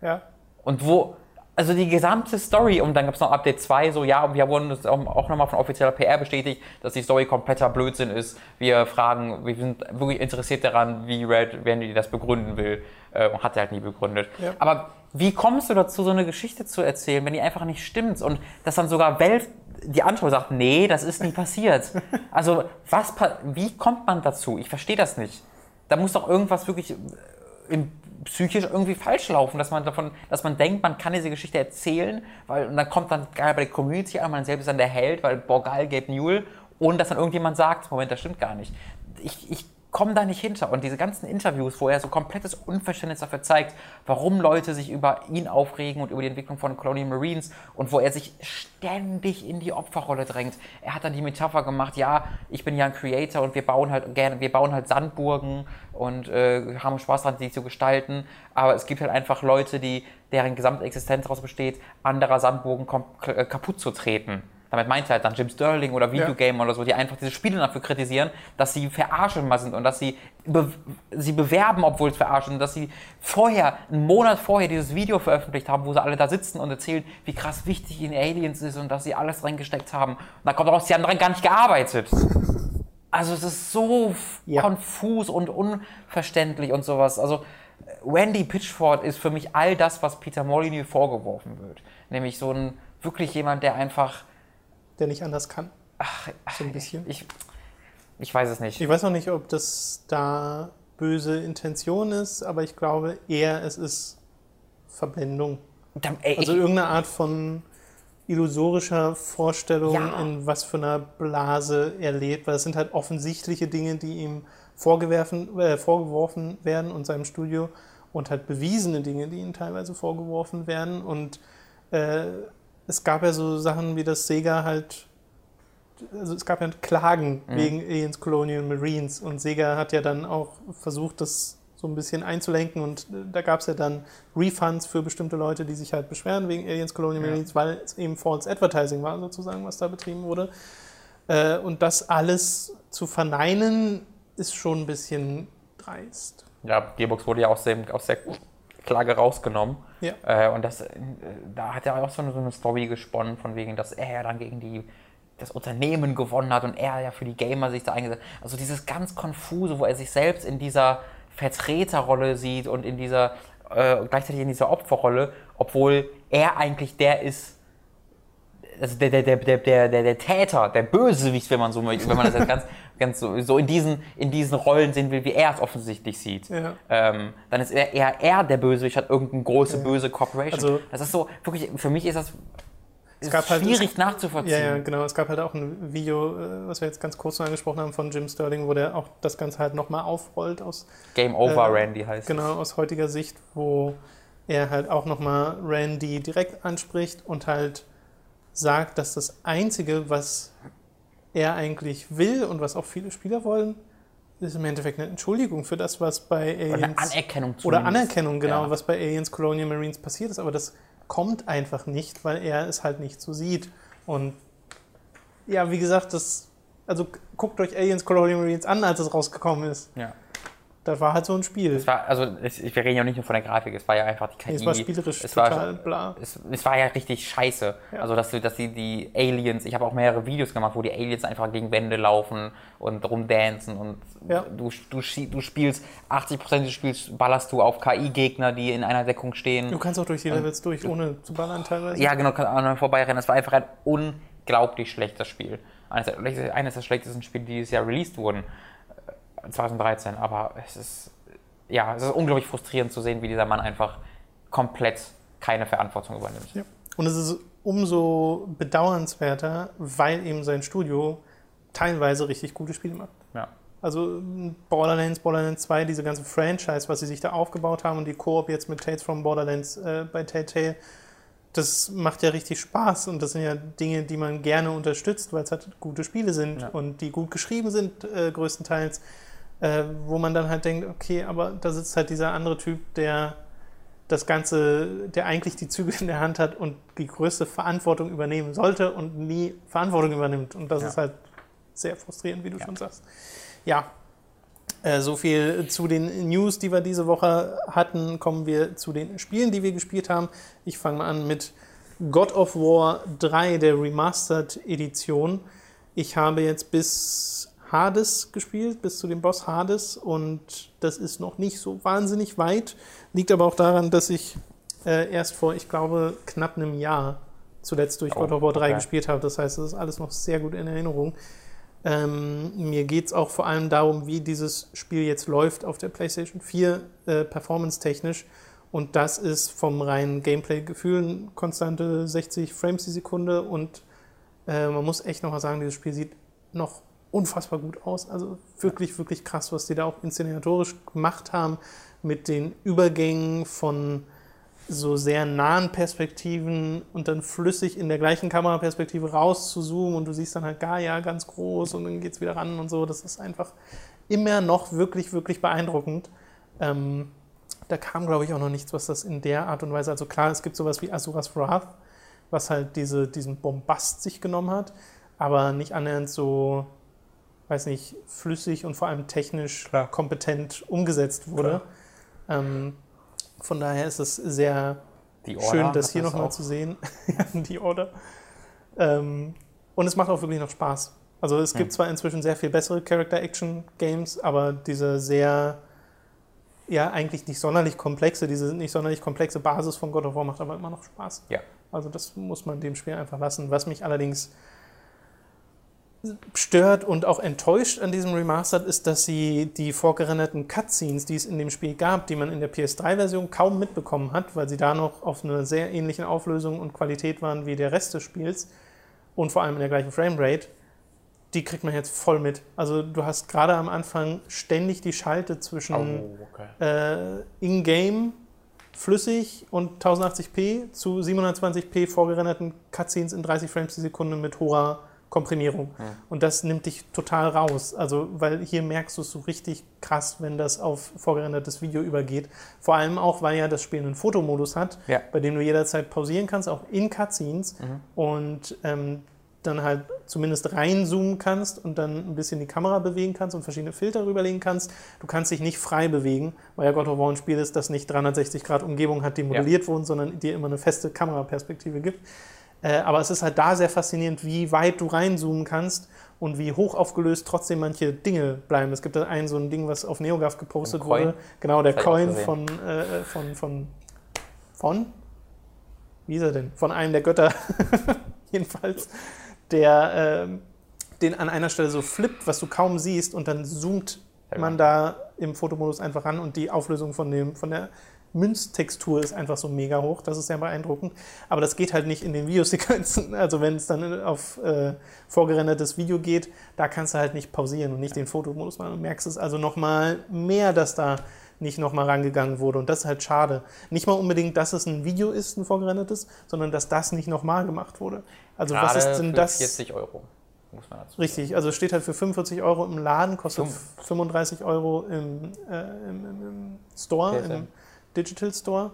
Ja. Und wo Also die gesamte Story, und dann gab es noch Update 2, so ja, und wir wurden das auch nochmal von offizieller PR bestätigt, dass die Story kompletter Blödsinn ist. Wir fragen, wir sind wirklich interessiert daran, wie Red Randy das begründen will. Und hat er halt nie begründet. Ja. Aber wie kommst du dazu, so eine Geschichte zu erzählen, wenn die einfach nicht stimmt? Und dass dann sogar Valve die Antwort sagt, nee, das ist nie passiert. Also wie kommt man dazu? Ich verstehe das nicht. Da muss doch irgendwas wirklich psychisch irgendwie falsch laufen, dass man denkt, man kann diese Geschichte erzählen, weil, und dann kommt dann gerade bei der Community an, man selbst ist dann der Held, weil boah geil, Gabe Newell, ohne dass dann irgendjemand sagt, Moment, das stimmt gar nicht. Ich komme da nicht hinter, und diese ganzen Interviews, wo er so komplettes Unverständnis dafür zeigt, warum Leute sich über ihn aufregen und über die Entwicklung von Colonial Marines, und wo er sich ständig in die Opferrolle drängt. Er hat dann die Metapher gemacht, ja, ich bin ja ein Creator und wir bauen halt Sandburgen und haben Spaß daran, die zu gestalten, aber es gibt halt einfach Leute, deren gesamte Existenz daraus besteht, anderer Sandburgen kaputt zu treten. Damit meint er halt dann Jim Sterling oder Videogame oder so, die einfach diese Spiele dafür kritisieren, dass sie verarschend sind und dass sie bewerben, obwohl es verarschend ist, dass sie vorher, einen Monat vorher dieses Video veröffentlicht haben, wo sie alle da sitzen und erzählen, wie krass wichtig ihnen Aliens ist und dass sie alles reingesteckt haben. Und dann kommt raus, sie haben daran gar nicht gearbeitet. Also es ist so konfus und unverständlich und sowas. Also Randy Pitchford ist für mich all das, was Peter Molyneux vorgeworfen wird. Nämlich so ein, wirklich jemand, der einfach nicht anders kann. So ein bisschen. Ich weiß es nicht. Ich weiß noch nicht, ob das da böse Intention ist, aber ich glaube eher, es ist Verblendung. Also irgendeine Art von illusorischer Vorstellung, in was für einer Blase er lebt, weil es sind halt offensichtliche Dinge, die ihm vorgeworfen werden und seinem Studio, und halt bewiesene Dinge, die ihm teilweise vorgeworfen werden, und es gab ja so Sachen wie das Sega halt, also es gab ja Klagen wegen Aliens Colonial Marines, und Sega hat ja dann auch versucht, das so ein bisschen einzulenken, und da gab es ja dann Refunds für bestimmte Leute, die sich halt beschweren wegen Aliens Colonial Marines, weil es eben False Advertising war sozusagen, was da betrieben wurde. Und das alles zu verneinen, ist schon ein bisschen dreist. Ja, Gearbox wurde ja aus der Klage rausgenommen. Ja. Und das, da hat er auch so eine Story gesponnen, von wegen, dass er dann gegen das Unternehmen gewonnen hat und er ja für die Gamer sich da eingesetzt hat. Also dieses ganz Konfuse, wo er sich selbst in dieser Vertreterrolle sieht und in dieser gleichzeitig in dieser Opferrolle, obwohl er eigentlich der ist, also der Täter, der Bösewicht, wenn man so möchte, wenn man das jetzt ganz so in diesen Rollen sehen will, wie er es offensichtlich sieht, dann ist er der Bösewicht, hat irgendeine große böse Corporation. Also, das ist so, wirklich, für mich ist das schwierig nachzuvollziehen. Ja, genau. Es gab halt auch ein Video, was wir jetzt ganz kurz noch angesprochen haben, von Jim Sterling, wo der auch das Ganze halt nochmal aufrollt aus Game Over Randy heißt. Genau, aus heutiger Sicht, wo er halt auch nochmal Randy direkt anspricht und halt sagt, dass das Einzige, was er eigentlich will und was auch viele Spieler wollen, ist im Endeffekt eine Entschuldigung für das, was bei Aliens... Oder eine Anerkennung zumindest. Oder Anerkennung, genau, was bei Aliens Colonial Marines passiert ist. Aber das kommt einfach nicht, weil er es halt nicht so sieht. Und ja, wie gesagt, also guckt euch Aliens Colonial Marines an, als es rausgekommen ist. Ja. Das war halt so ein Spiel. Wir reden ja nicht nur von der Grafik, es war ja einfach die KI. Es war spielerisch total bla. Es war ja richtig scheiße. Ja. Also, dass die Aliens, ich habe auch mehrere Videos gemacht, wo die Aliens einfach gegen Wände laufen und rumdancen, und du spielst 80% des Spiels, ballerst du auf KI-Gegner, die in einer Deckung stehen. Du kannst auch durch die Levels durch, ohne zu ballern teilweise. Ja, genau, kannst auch noch vorbeirennen. Es war einfach ein unglaublich schlechtes Spiel. Eines der schlechtesten Spiele, die dieses Jahr released wurden. 2013, aber es ist unglaublich frustrierend zu sehen, wie dieser Mann einfach komplett keine Verantwortung übernimmt. Ja. Und es ist umso bedauernswerter, weil eben sein Studio teilweise richtig gute Spiele macht. Ja. Also Borderlands 2, diese ganze Franchise, was sie sich da aufgebaut haben, und die Koop jetzt mit Tales from Borderlands bei Telltale, das macht ja richtig Spaß, und das sind ja Dinge, die man gerne unterstützt, weil es halt gute Spiele sind und die gut geschrieben sind, größtenteils. Wo man dann halt denkt, okay, aber da sitzt halt dieser andere Typ, der eigentlich die Zügel in der Hand hat und die größte Verantwortung übernehmen sollte und nie Verantwortung übernimmt. Und das ist halt sehr frustrierend, wie du schon sagst. Ja, So viel zu den News, die wir diese Woche hatten. Kommen wir zu den Spielen, die wir gespielt haben. Ich fange mal an mit God of War 3, der Remastered Edition. Ich habe jetzt bis Hades gespielt, bis zu dem Boss Hades, und das ist noch nicht so wahnsinnig weit. Liegt aber auch daran, dass ich erst vor, ich glaube, knapp einem Jahr zuletzt durch God of War 3 gespielt habe. Das heißt, das ist alles noch sehr gut in Erinnerung. Mir geht es auch vor allem darum, wie dieses Spiel jetzt läuft auf der PlayStation 4 performance-technisch, und das ist vom reinen Gameplay-Gefühl konstante 60 Frames die Sekunde, und man muss echt nochmal sagen, dieses Spiel sieht noch unfassbar gut aus, also wirklich, wirklich krass, was die da auch inszenatorisch gemacht haben mit den Übergängen von so sehr nahen Perspektiven und dann flüssig in der gleichen Kameraperspektive raus zu zoomen, und du siehst dann halt Gaia ganz groß und dann geht's wieder ran und so. Das ist einfach immer noch wirklich, wirklich beeindruckend. Da kam, glaube ich, auch noch nichts, was das in der Art und Weise, also klar, es gibt sowas wie Asuras Wrath, was halt diesen Bombast sich genommen hat, aber nicht annähernd so, weiß nicht, flüssig und vor allem technisch kompetent umgesetzt wurde. Von daher ist es sehr schön, das hier nochmal zu sehen. Die Order. Und es macht auch wirklich noch Spaß. Also es gibt zwar inzwischen sehr viel bessere Character-Action-Games, aber diese sehr, ja, eigentlich nicht sonderlich komplexe, diese nicht sonderlich komplexe Basis von God of War macht aber immer noch Spaß. Ja. Also das muss man dem Spiel einfach lassen. Was mich allerdings stört und auch enttäuscht an diesem Remastered ist, dass sie die vorgerenderten Cutscenes, die es in dem Spiel gab, die man in der PS3-Version kaum mitbekommen hat, weil sie da noch auf einer sehr ähnlichen Auflösung und Qualität waren wie der Rest des Spiels und vor allem in der gleichen Framerate, die kriegt man jetzt voll mit. Also du hast gerade am Anfang ständig die Schalte zwischen in-game flüssig und 1080p zu 720p vorgerenderten Cutscenes in 30 Frames die Sekunde mit hoher Komprimierung. Und das nimmt dich total raus. Also, weil hier merkst du es so richtig krass, wenn das auf vorgerendertes Video übergeht. Vor allem auch, weil ja das Spiel einen Fotomodus hat, bei dem du jederzeit pausieren kannst, auch in Cutscenes, und dann halt zumindest reinzoomen kannst und dann ein bisschen die Kamera bewegen kannst und verschiedene Filter rüberlegen kannst. Du kannst dich nicht frei bewegen, weil ja God of War ein Spiel ist, das nicht 360 Grad Umgebung hat, die modelliert wurden, sondern dir immer eine feste Kameraperspektive gibt. Aber es ist halt da sehr faszinierend, wie weit du reinzoomen kannst und wie hoch aufgelöst trotzdem manche Dinge bleiben. Es gibt da ein so ein Ding, was auf NeoGAF gepostet wurde. Genau, der Coin von wie ist er denn? Von einem der Götter jedenfalls, der den an einer Stelle so flippt, was du kaum siehst, und dann zoomt man da im Fotomodus einfach ran, und die Auflösung von der Münztextur ist einfach so mega hoch, das ist sehr beeindruckend, aber das geht halt nicht in den Videosequenzen, also wenn es dann auf vorgerendertes Video geht, da kannst du halt nicht pausieren und nicht den Fotomodus machen, du merkst es also nochmal mehr, dass da nicht nochmal rangegangen wurde, und das ist halt schade. Nicht mal unbedingt, dass es ein Video ist, ein vorgerendertes, sondern dass das nicht nochmal gemacht wurde. Also gerade was ist denn das? 40 €, muss man dazu sagen. Richtig, also steht halt für 45 € im Laden, kostet 35 € im Store, im Digital Store,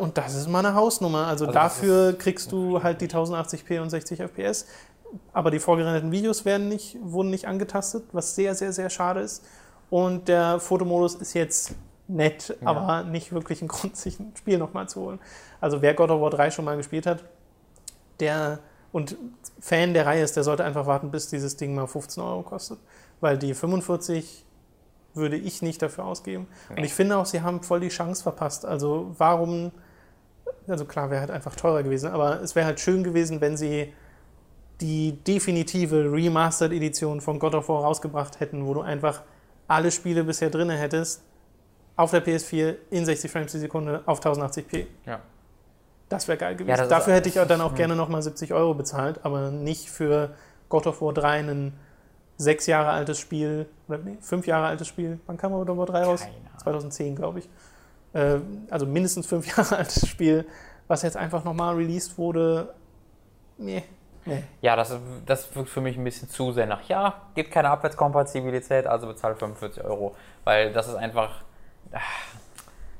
und das ist mal eine Hausnummer, also dafür kriegst du halt die 1080p und 60 FPS, aber die vorgerenderten Videos wurden nicht angetastet, was sehr, sehr, sehr schade ist, und der Fotomodus ist jetzt nett, aber nicht wirklich ein Grund, sich ein Spiel nochmal zu holen. Also wer God of War 3 schon mal gespielt hat, der und Fan der Reihe ist, der sollte einfach warten, bis dieses Ding mal 15 € kostet, weil die 45 würde ich nicht dafür ausgeben. Und ich finde auch, sie haben voll die Chance verpasst. Also warum, also klar, wäre halt einfach teurer gewesen, aber es wäre halt schön gewesen, wenn sie die definitive Remastered-Edition von God of War rausgebracht hätten, wo du einfach alle Spiele bisher drin hättest, auf der PS4 in 60 Frames die Sekunde auf 1080p. Ja. Das wäre geil gewesen. Ja, dafür hätte ich dann auch gerne nochmal 70 € bezahlt, aber nicht für God of War 3 einen 6 Jahre altes Spiel, oder nee, 5 Jahre altes Spiel, wann kam God of War 3 raus? 2010, glaube ich. Also mindestens 5 Jahre altes Spiel, was jetzt einfach nochmal released wurde. Nee. Ja, das wirkt für mich ein bisschen zu sehr nach, gibt keine Abwärtskompatibilität, also bezahlt 45 €. Weil das ist einfach,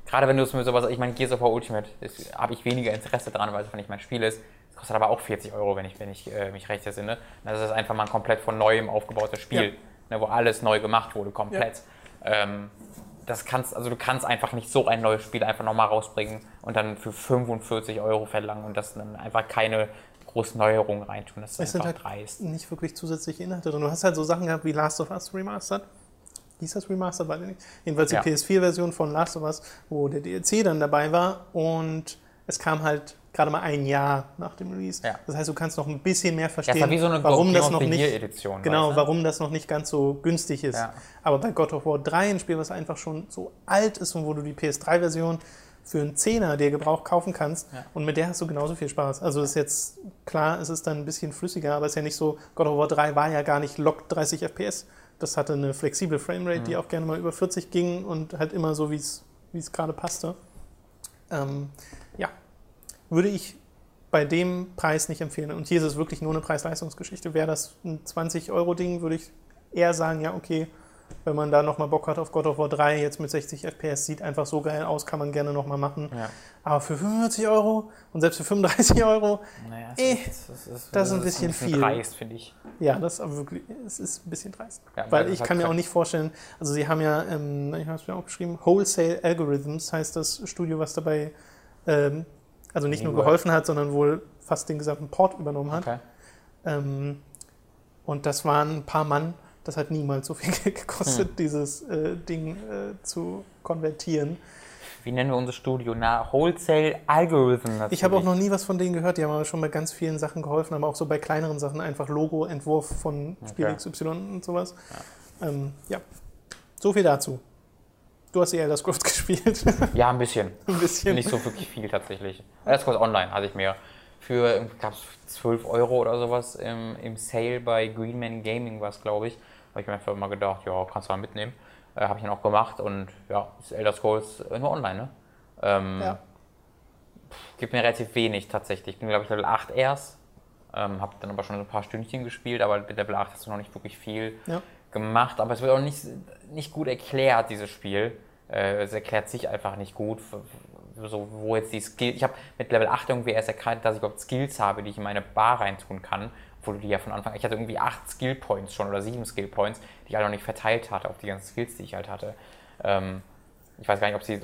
gerade wenn du es mit sowas, ich meine, Gears of War Ultimate, habe ich weniger Interesse dran, weil es nicht mein Spiel ist. Kostet aber auch 40 €, wenn ich mich recht entsinne. Das ist einfach mal ein komplett von neuem aufgebautes Spiel. ne, wo alles neu gemacht wurde, komplett. Ja. Das kannst, also du kannst einfach nicht so ein neues Spiel einfach nochmal rausbringen und dann für 45 € verlangen und das dann einfach keine großen Neuerungen reintun. Das ist einfach dreist. Nicht wirklich zusätzliche Inhalte drin. Du hast halt so Sachen gehabt wie Last of Us Remastered. Hieß das Remastered? Weiß ich nicht. Jedenfalls die ja. PS4-Version von Last of Us, wo der DLC dann dabei war und es kam halt gerade mal ein Jahr nach dem Release. Ja. Das heißt, du kannst noch ein bisschen mehr verstehen, ja, wie so eine warum das noch nicht Edition, genau, warum das noch nicht ganz so günstig ist. Ja. Aber bei God of War 3, ein Spiel, was einfach schon so alt ist und wo du die PS3-Version für einen Zehner dir Gebrauch kaufen kannst, ja, und mit der hast du genauso viel Spaß. Also ist jetzt, klar, es ist dann ein bisschen flüssiger, aber es ist ja nicht so, God of War 3 war ja gar nicht locked 30 FPS. Das hatte eine flexible Framerate, mhm, die auch gerne mal über 40 ging und halt immer so, wie es gerade passte. Ja, würde ich bei dem Preis nicht empfehlen. Und hier ist es wirklich nur eine Preis-Leistungs-Geschichte. Wäre das ein 20-Euro-Ding, würde ich eher sagen, ja, okay, wenn man da nochmal Bock hat auf God of War 3, jetzt mit 60 FPS, sieht einfach so geil aus, kann man gerne nochmal machen. Ja. Aber für 45 € und selbst für 35 €, naja, das ist ein bisschen viel. Dreist, finde ich. Ja, das ist aber wirklich, es ist ein bisschen dreist. Ja, weil ich kann mir auch nicht vorstellen, also sie haben ja, ich habe es mir auch geschrieben, Wholesale Algorithms heißt das Studio, was dabei also nicht nur geholfen hat, sondern wohl fast den gesamten Port übernommen hat. Okay. Und das waren ein paar Mann. Das hat niemals so viel Geld gekostet, dieses Ding zu konvertieren. Wie nennen wir unser Studio? Na, Wholesale Algorithm. Ich habe auch noch nie was von denen gehört. Die haben aber schon bei ganz vielen Sachen geholfen, aber auch so bei kleineren Sachen. Einfach Logo, Entwurf von Spiel XY und sowas. Ja. Ja, so viel dazu. Du hast Elder Scrolls gespielt. Ja, ein bisschen. Nicht so wirklich viel tatsächlich. Elder Scrolls Online hatte ich mir für, gab es 12 € oder sowas im Sale bei Greenman Gaming, war es, glaube ich. Habe ich mir einfach immer gedacht, ja, kannst du mal mitnehmen. Habe ich dann auch gemacht und ja, ist Elder Scrolls nur online, ne? Ja. Gibt mir relativ wenig tatsächlich. Ich bin, glaube ich, Level 8 erst. Habe dann aber schon ein paar Stündchen gespielt, aber mit Level 8 hast du noch nicht wirklich viel gemacht. Aber es wird auch nicht gut erklärt, dieses Spiel. Es erklärt sich einfach nicht gut. So, wo jetzt die Skills. Ich habe mit Level 8 irgendwie erst erkannt, dass ich überhaupt Skills habe, die ich in meine Bar reintun kann. Obwohl du die ja von Anfang an. Ich hatte irgendwie 8 Skillpoints schon oder 7 Skillpoints, die ich halt noch nicht verteilt hatte auf die ganzen Skills, die ich halt hatte. Ich weiß gar nicht,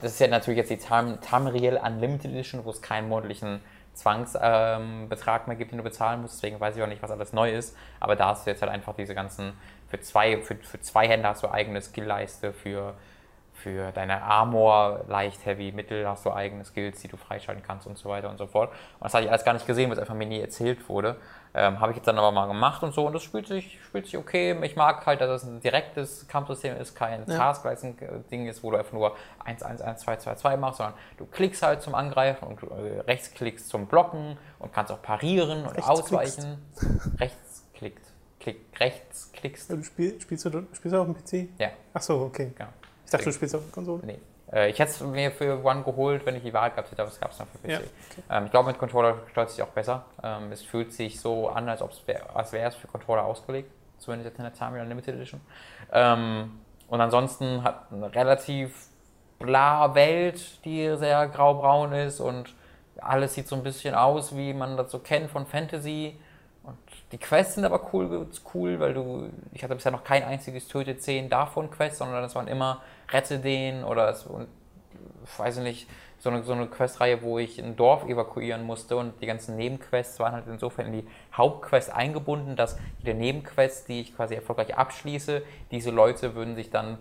das ist ja natürlich jetzt die Tamriel Unlimited Edition, wo es keinen monatlichen Zwangsbetrag mehr gibt, den du bezahlen musst. Deswegen weiß ich auch nicht, was alles neu ist. Aber da hast du jetzt halt einfach diese ganzen. Für zwei Hände hast du eigene Skillleiste, für deine Armor, leicht, heavy, mittel hast du eigene Skills, die du freischalten kannst und so weiter und so fort. Und das hatte ich alles gar nicht gesehen, weil es einfach mir nie erzählt wurde. Habe ich jetzt dann aber mal gemacht und so und das spielt sich okay. Ich mag halt, dass es ein direktes Kampfsystem ist, kein Taskleisten-Ding ist, wo du einfach nur 1, 1, 1, 2, 2, 2 machst, sondern du klickst halt zum Angreifen und rechtsklickst zum Blocken und kannst auch parieren und ausweichen. Rechtsklickst. Spielst du auf dem PC? Ja. Ach so, okay. Genau. Ich dachte, du spielst auf der Konsole? Nee. Ich hätte es mir für One geholt, wenn ich die Wahl gehabt hätte, aber es gab es noch für PC. Ja, okay. Ich glaube, mit Controller steuert es sich auch besser. Es fühlt sich so an, als wäre es für Controller ausgelegt. Zumindest jetzt in der Tamriel Limited Edition. Und ansonsten hat eine relativ bla Welt, die sehr graubraun ist und alles sieht so ein bisschen aus, wie man das so kennt von Fantasy. Und die Quests sind aber cool, weil ich hatte bisher noch kein einziges Töte 10 davon Quest, sondern das waren immer Rette den oder ich weiß nicht, so eine Questreihe, wo ich ein Dorf evakuieren musste und die ganzen Nebenquests waren halt insofern in die Hauptquest eingebunden, dass jede Nebenquest, die ich quasi erfolgreich abschließe, diese Leute würden sich dann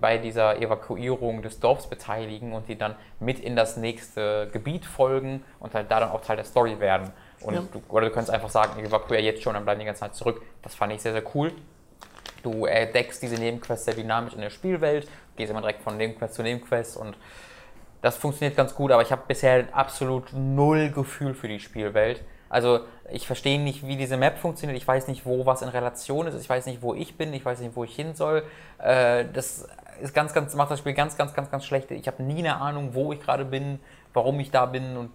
bei dieser Evakuierung des Dorfs beteiligen und die dann mit in das nächste Gebiet folgen und halt da dann auch Teil der Story werden. Und du kannst einfach sagen, ich evakuiere jetzt schon, dann bleiben die ganze Zeit zurück. Das fand ich sehr, sehr cool. Du entdeckst diese Nebenquests sehr dynamisch in der Spielwelt, gehst immer direkt von Nebenquest zu Nebenquest und das funktioniert ganz gut, aber ich habe bisher absolut null Gefühl für die Spielwelt. Also ich verstehe nicht, wie diese Map funktioniert, ich weiß nicht, wo was in Relation ist, ich weiß nicht, wo ich bin, ich weiß nicht, wo ich hin soll. Das ist macht das Spiel ganz schlecht. Ich habe nie eine Ahnung, wo ich gerade bin, warum ich da bin und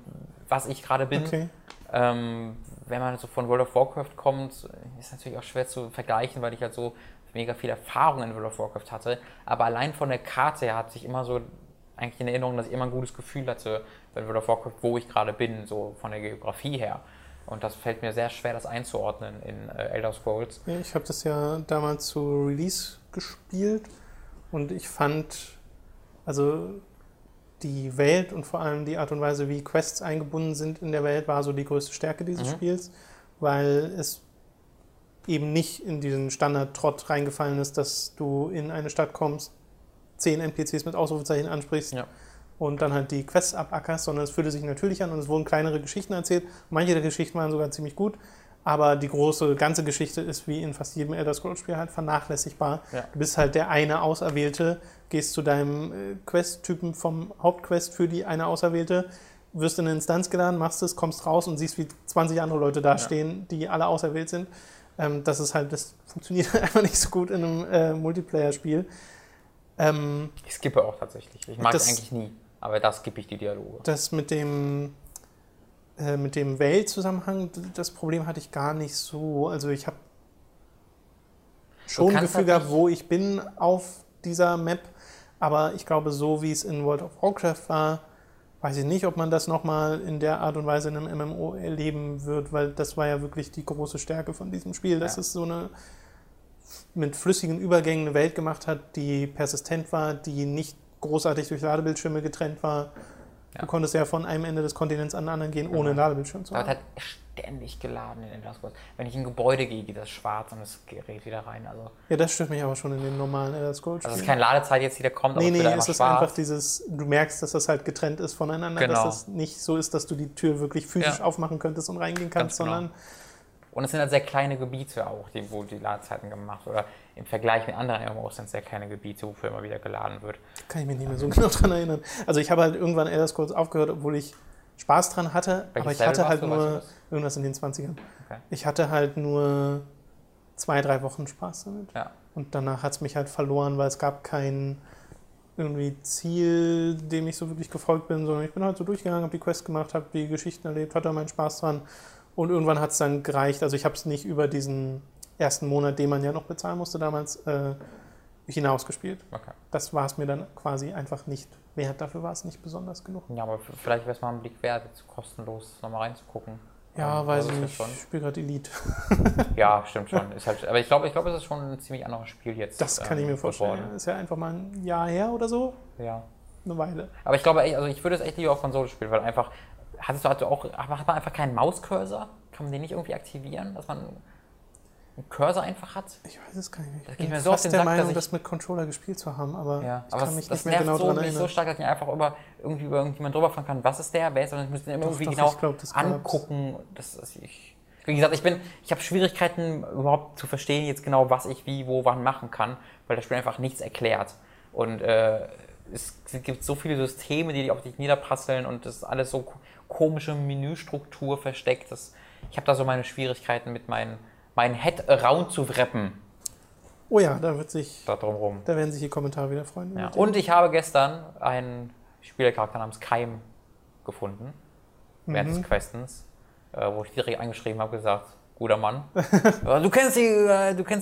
was ich gerade bin. Okay. Wenn man so von World of Warcraft kommt, ist natürlich auch schwer zu vergleichen, weil ich halt so mega viel Erfahrung in World of Warcraft hatte. Aber allein von der Karte her hatte ich immer so eigentlich in Erinnerung, dass ich immer ein gutes Gefühl hatte, bei World of Warcraft, wo ich gerade bin, so von der Geografie her. Und das fällt mir sehr schwer, das einzuordnen in Elder Scrolls. Ich habe das ja damals zu Release gespielt und ich fand, also die Welt und vor allem die Art und Weise, wie Quests eingebunden sind in der Welt, war so die größte Stärke dieses Spiels, weil es eben nicht in diesen Standard-Trott reingefallen ist, dass du in eine Stadt kommst, 10 NPCs mit Ausrufezeichen ansprichst und dann halt die Quests abackerst, sondern es fühlte sich natürlich an und es wurden kleinere Geschichten erzählt. Manche der Geschichten waren sogar ziemlich gut, aber die große ganze Geschichte ist wie in fast jedem Elder Scrolls-Spiel halt vernachlässigbar. Ja. Du bist halt der eine Auserwählte, gehst zu deinem Quest-Typen vom Hauptquest für die eine Auserwählte, wirst in eine Instanz geladen, machst es, kommst raus und siehst, wie 20 andere Leute dastehen, die alle auserwählt sind. Das ist halt, das funktioniert einfach nicht so gut in einem Multiplayer-Spiel. Ich skippe auch tatsächlich. Ich mag das eigentlich nie, aber da skippe ich die Dialoge. Das mit dem Welt-Zusammenhang, das Problem hatte ich gar nicht so. Also ich habe schon ein Gefühl gehabt, wo ich bin auf dieser Map, aber ich glaube, so wie es in World of Warcraft war, weiß ich nicht, ob man das nochmal in der Art und Weise in einem MMO erleben wird, weil das war ja wirklich die große Stärke von diesem Spiel, dass es so eine mit flüssigen Übergängen eine Welt gemacht hat, die persistent war, die nicht großartig durch Ladebildschirme getrennt war. Ja. Du konntest ja von einem Ende des Kontinents an den anderen gehen, ohne Ladebildschirm zu haben. Das hat ständig geladen in Elder Scrolls. Wenn ich in ein Gebäude gehe, geht das schwarz und es gerät wieder rein. Also ja, das stört mich aber schon in den normalen Elder Scrolls. Also es ist keine Ladezeit jetzt, die da kommt, aber es ist schwarz. Einfach dieses, du merkst, dass das halt getrennt ist voneinander, dass es nicht so ist, dass du die Tür wirklich physisch aufmachen könntest und reingehen kannst, sondern... Und es sind halt sehr kleine Gebiete auch, die, wo die Ladezeiten gemacht oder im Vergleich mit anderen MMOs sind es sehr kleine Gebiete, wofür immer wieder geladen wird. Kann ich mich nicht mehr so genau dran erinnern. Also ich habe halt irgendwann Elder Scrolls aufgehört, obwohl ich Spaß dran hatte, aber ich hatte halt nur irgendwas in den 20ern. Okay. Ich hatte halt nur 2-3 Wochen Spaß damit. Ja. Und danach hat es mich halt verloren, weil es gab kein irgendwie Ziel, dem ich so wirklich gefolgt bin, sondern ich bin halt so durchgegangen, habe die Quest gemacht, habe die Geschichten erlebt, hatte meinen Spaß dran. Und irgendwann hat es dann gereicht, also ich habe es nicht über diesen ersten Monat, den man ja noch bezahlen musste damals, hinausgespielt. Okay. Das war es mir dann quasi einfach nicht wert, dafür war es nicht besonders genug. Ja, aber vielleicht wäre es mal einen Blick wert, jetzt kostenlos nochmal reinzugucken. Ja, weiß ich nicht, ich spiele gerade Elite. Ja, stimmt schon. Ist halt, aber ich glaube, es ist schon ein ziemlich anderes Spiel jetzt. Das kann ich mir vorstellen, ist ja einfach mal ein Jahr her oder so. Ja. Eine Weile. Aber ich glaube, also ich würde es echt lieber auf Konsole spielen, weil einfach... hat man einfach keinen Mauscursor? Kann man den nicht irgendwie aktivieren, dass man einen Cursor einfach hat? Ich weiß es gar nicht. Das geht mir so auf den Sack, Meinung, das mit Controller gespielt zu haben, aber ja, ich aber kann mich nicht mehr genau dran erinnern. Das nervt so stark, dass ich einfach über irgendjemanden drüber fahren kann, was ist der, wer ist, sondern ich muss den immer irgendwie das angucken. Wie gesagt, ich habe Schwierigkeiten überhaupt zu verstehen jetzt genau, was ich wie, wo, wann machen kann, weil das Spiel einfach nichts erklärt. Und es gibt so viele Systeme, die auf dich niederprasseln und das ist alles so komische Menüstruktur versteckt. Ich habe da so meine Schwierigkeiten mit meinen Head around zu wrappen. Oh ja, da werden sich die Kommentare wieder freuen. Ja. Und ich habe gestern einen Spielercharakter namens Keim gefunden, während des Questens, wo ich direkt angeschrieben habe, gesagt, guter Mann. Du kennst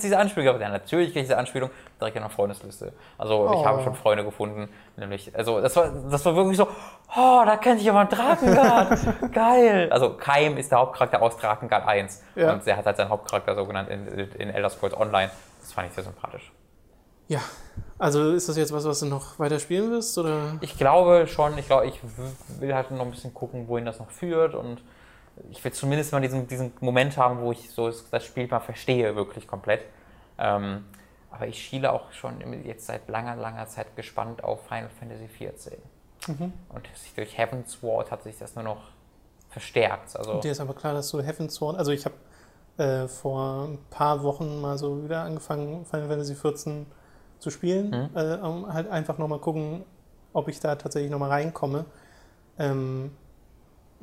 diese Anspielung. Ja, natürlich kenne ich diese Anspielung. Direkt in der Freundesliste. Also ich habe schon Freunde gefunden. Nämlich, also das war wirklich so, da kennt sich jemand Drakengard. Geil. Also Keim ist der Hauptcharakter aus Drakengard 1. Ja. Und er hat halt seinen Hauptcharakter so genannt in Elder Scrolls Online. Das fand ich sehr sympathisch. Ja, also ist das jetzt was du noch weiter spielen wirst? Oder? Ich glaube schon. Ich glaube, ich will halt noch ein bisschen gucken, wohin das noch führt und ich will zumindest mal diesen Moment haben, wo ich so das Spiel mal verstehe, wirklich komplett. Aber ich schiele auch schon jetzt seit langer, langer Zeit gespannt auf Final Fantasy XIV. Und durch Heavensward hat sich das nur noch verstärkt. Also dir ist aber klar, dass so Heavensward, also ich habe vor ein paar Wochen mal so wieder angefangen, Final Fantasy XIV zu spielen. Um halt einfach nochmal gucken, ob ich da tatsächlich nochmal reinkomme.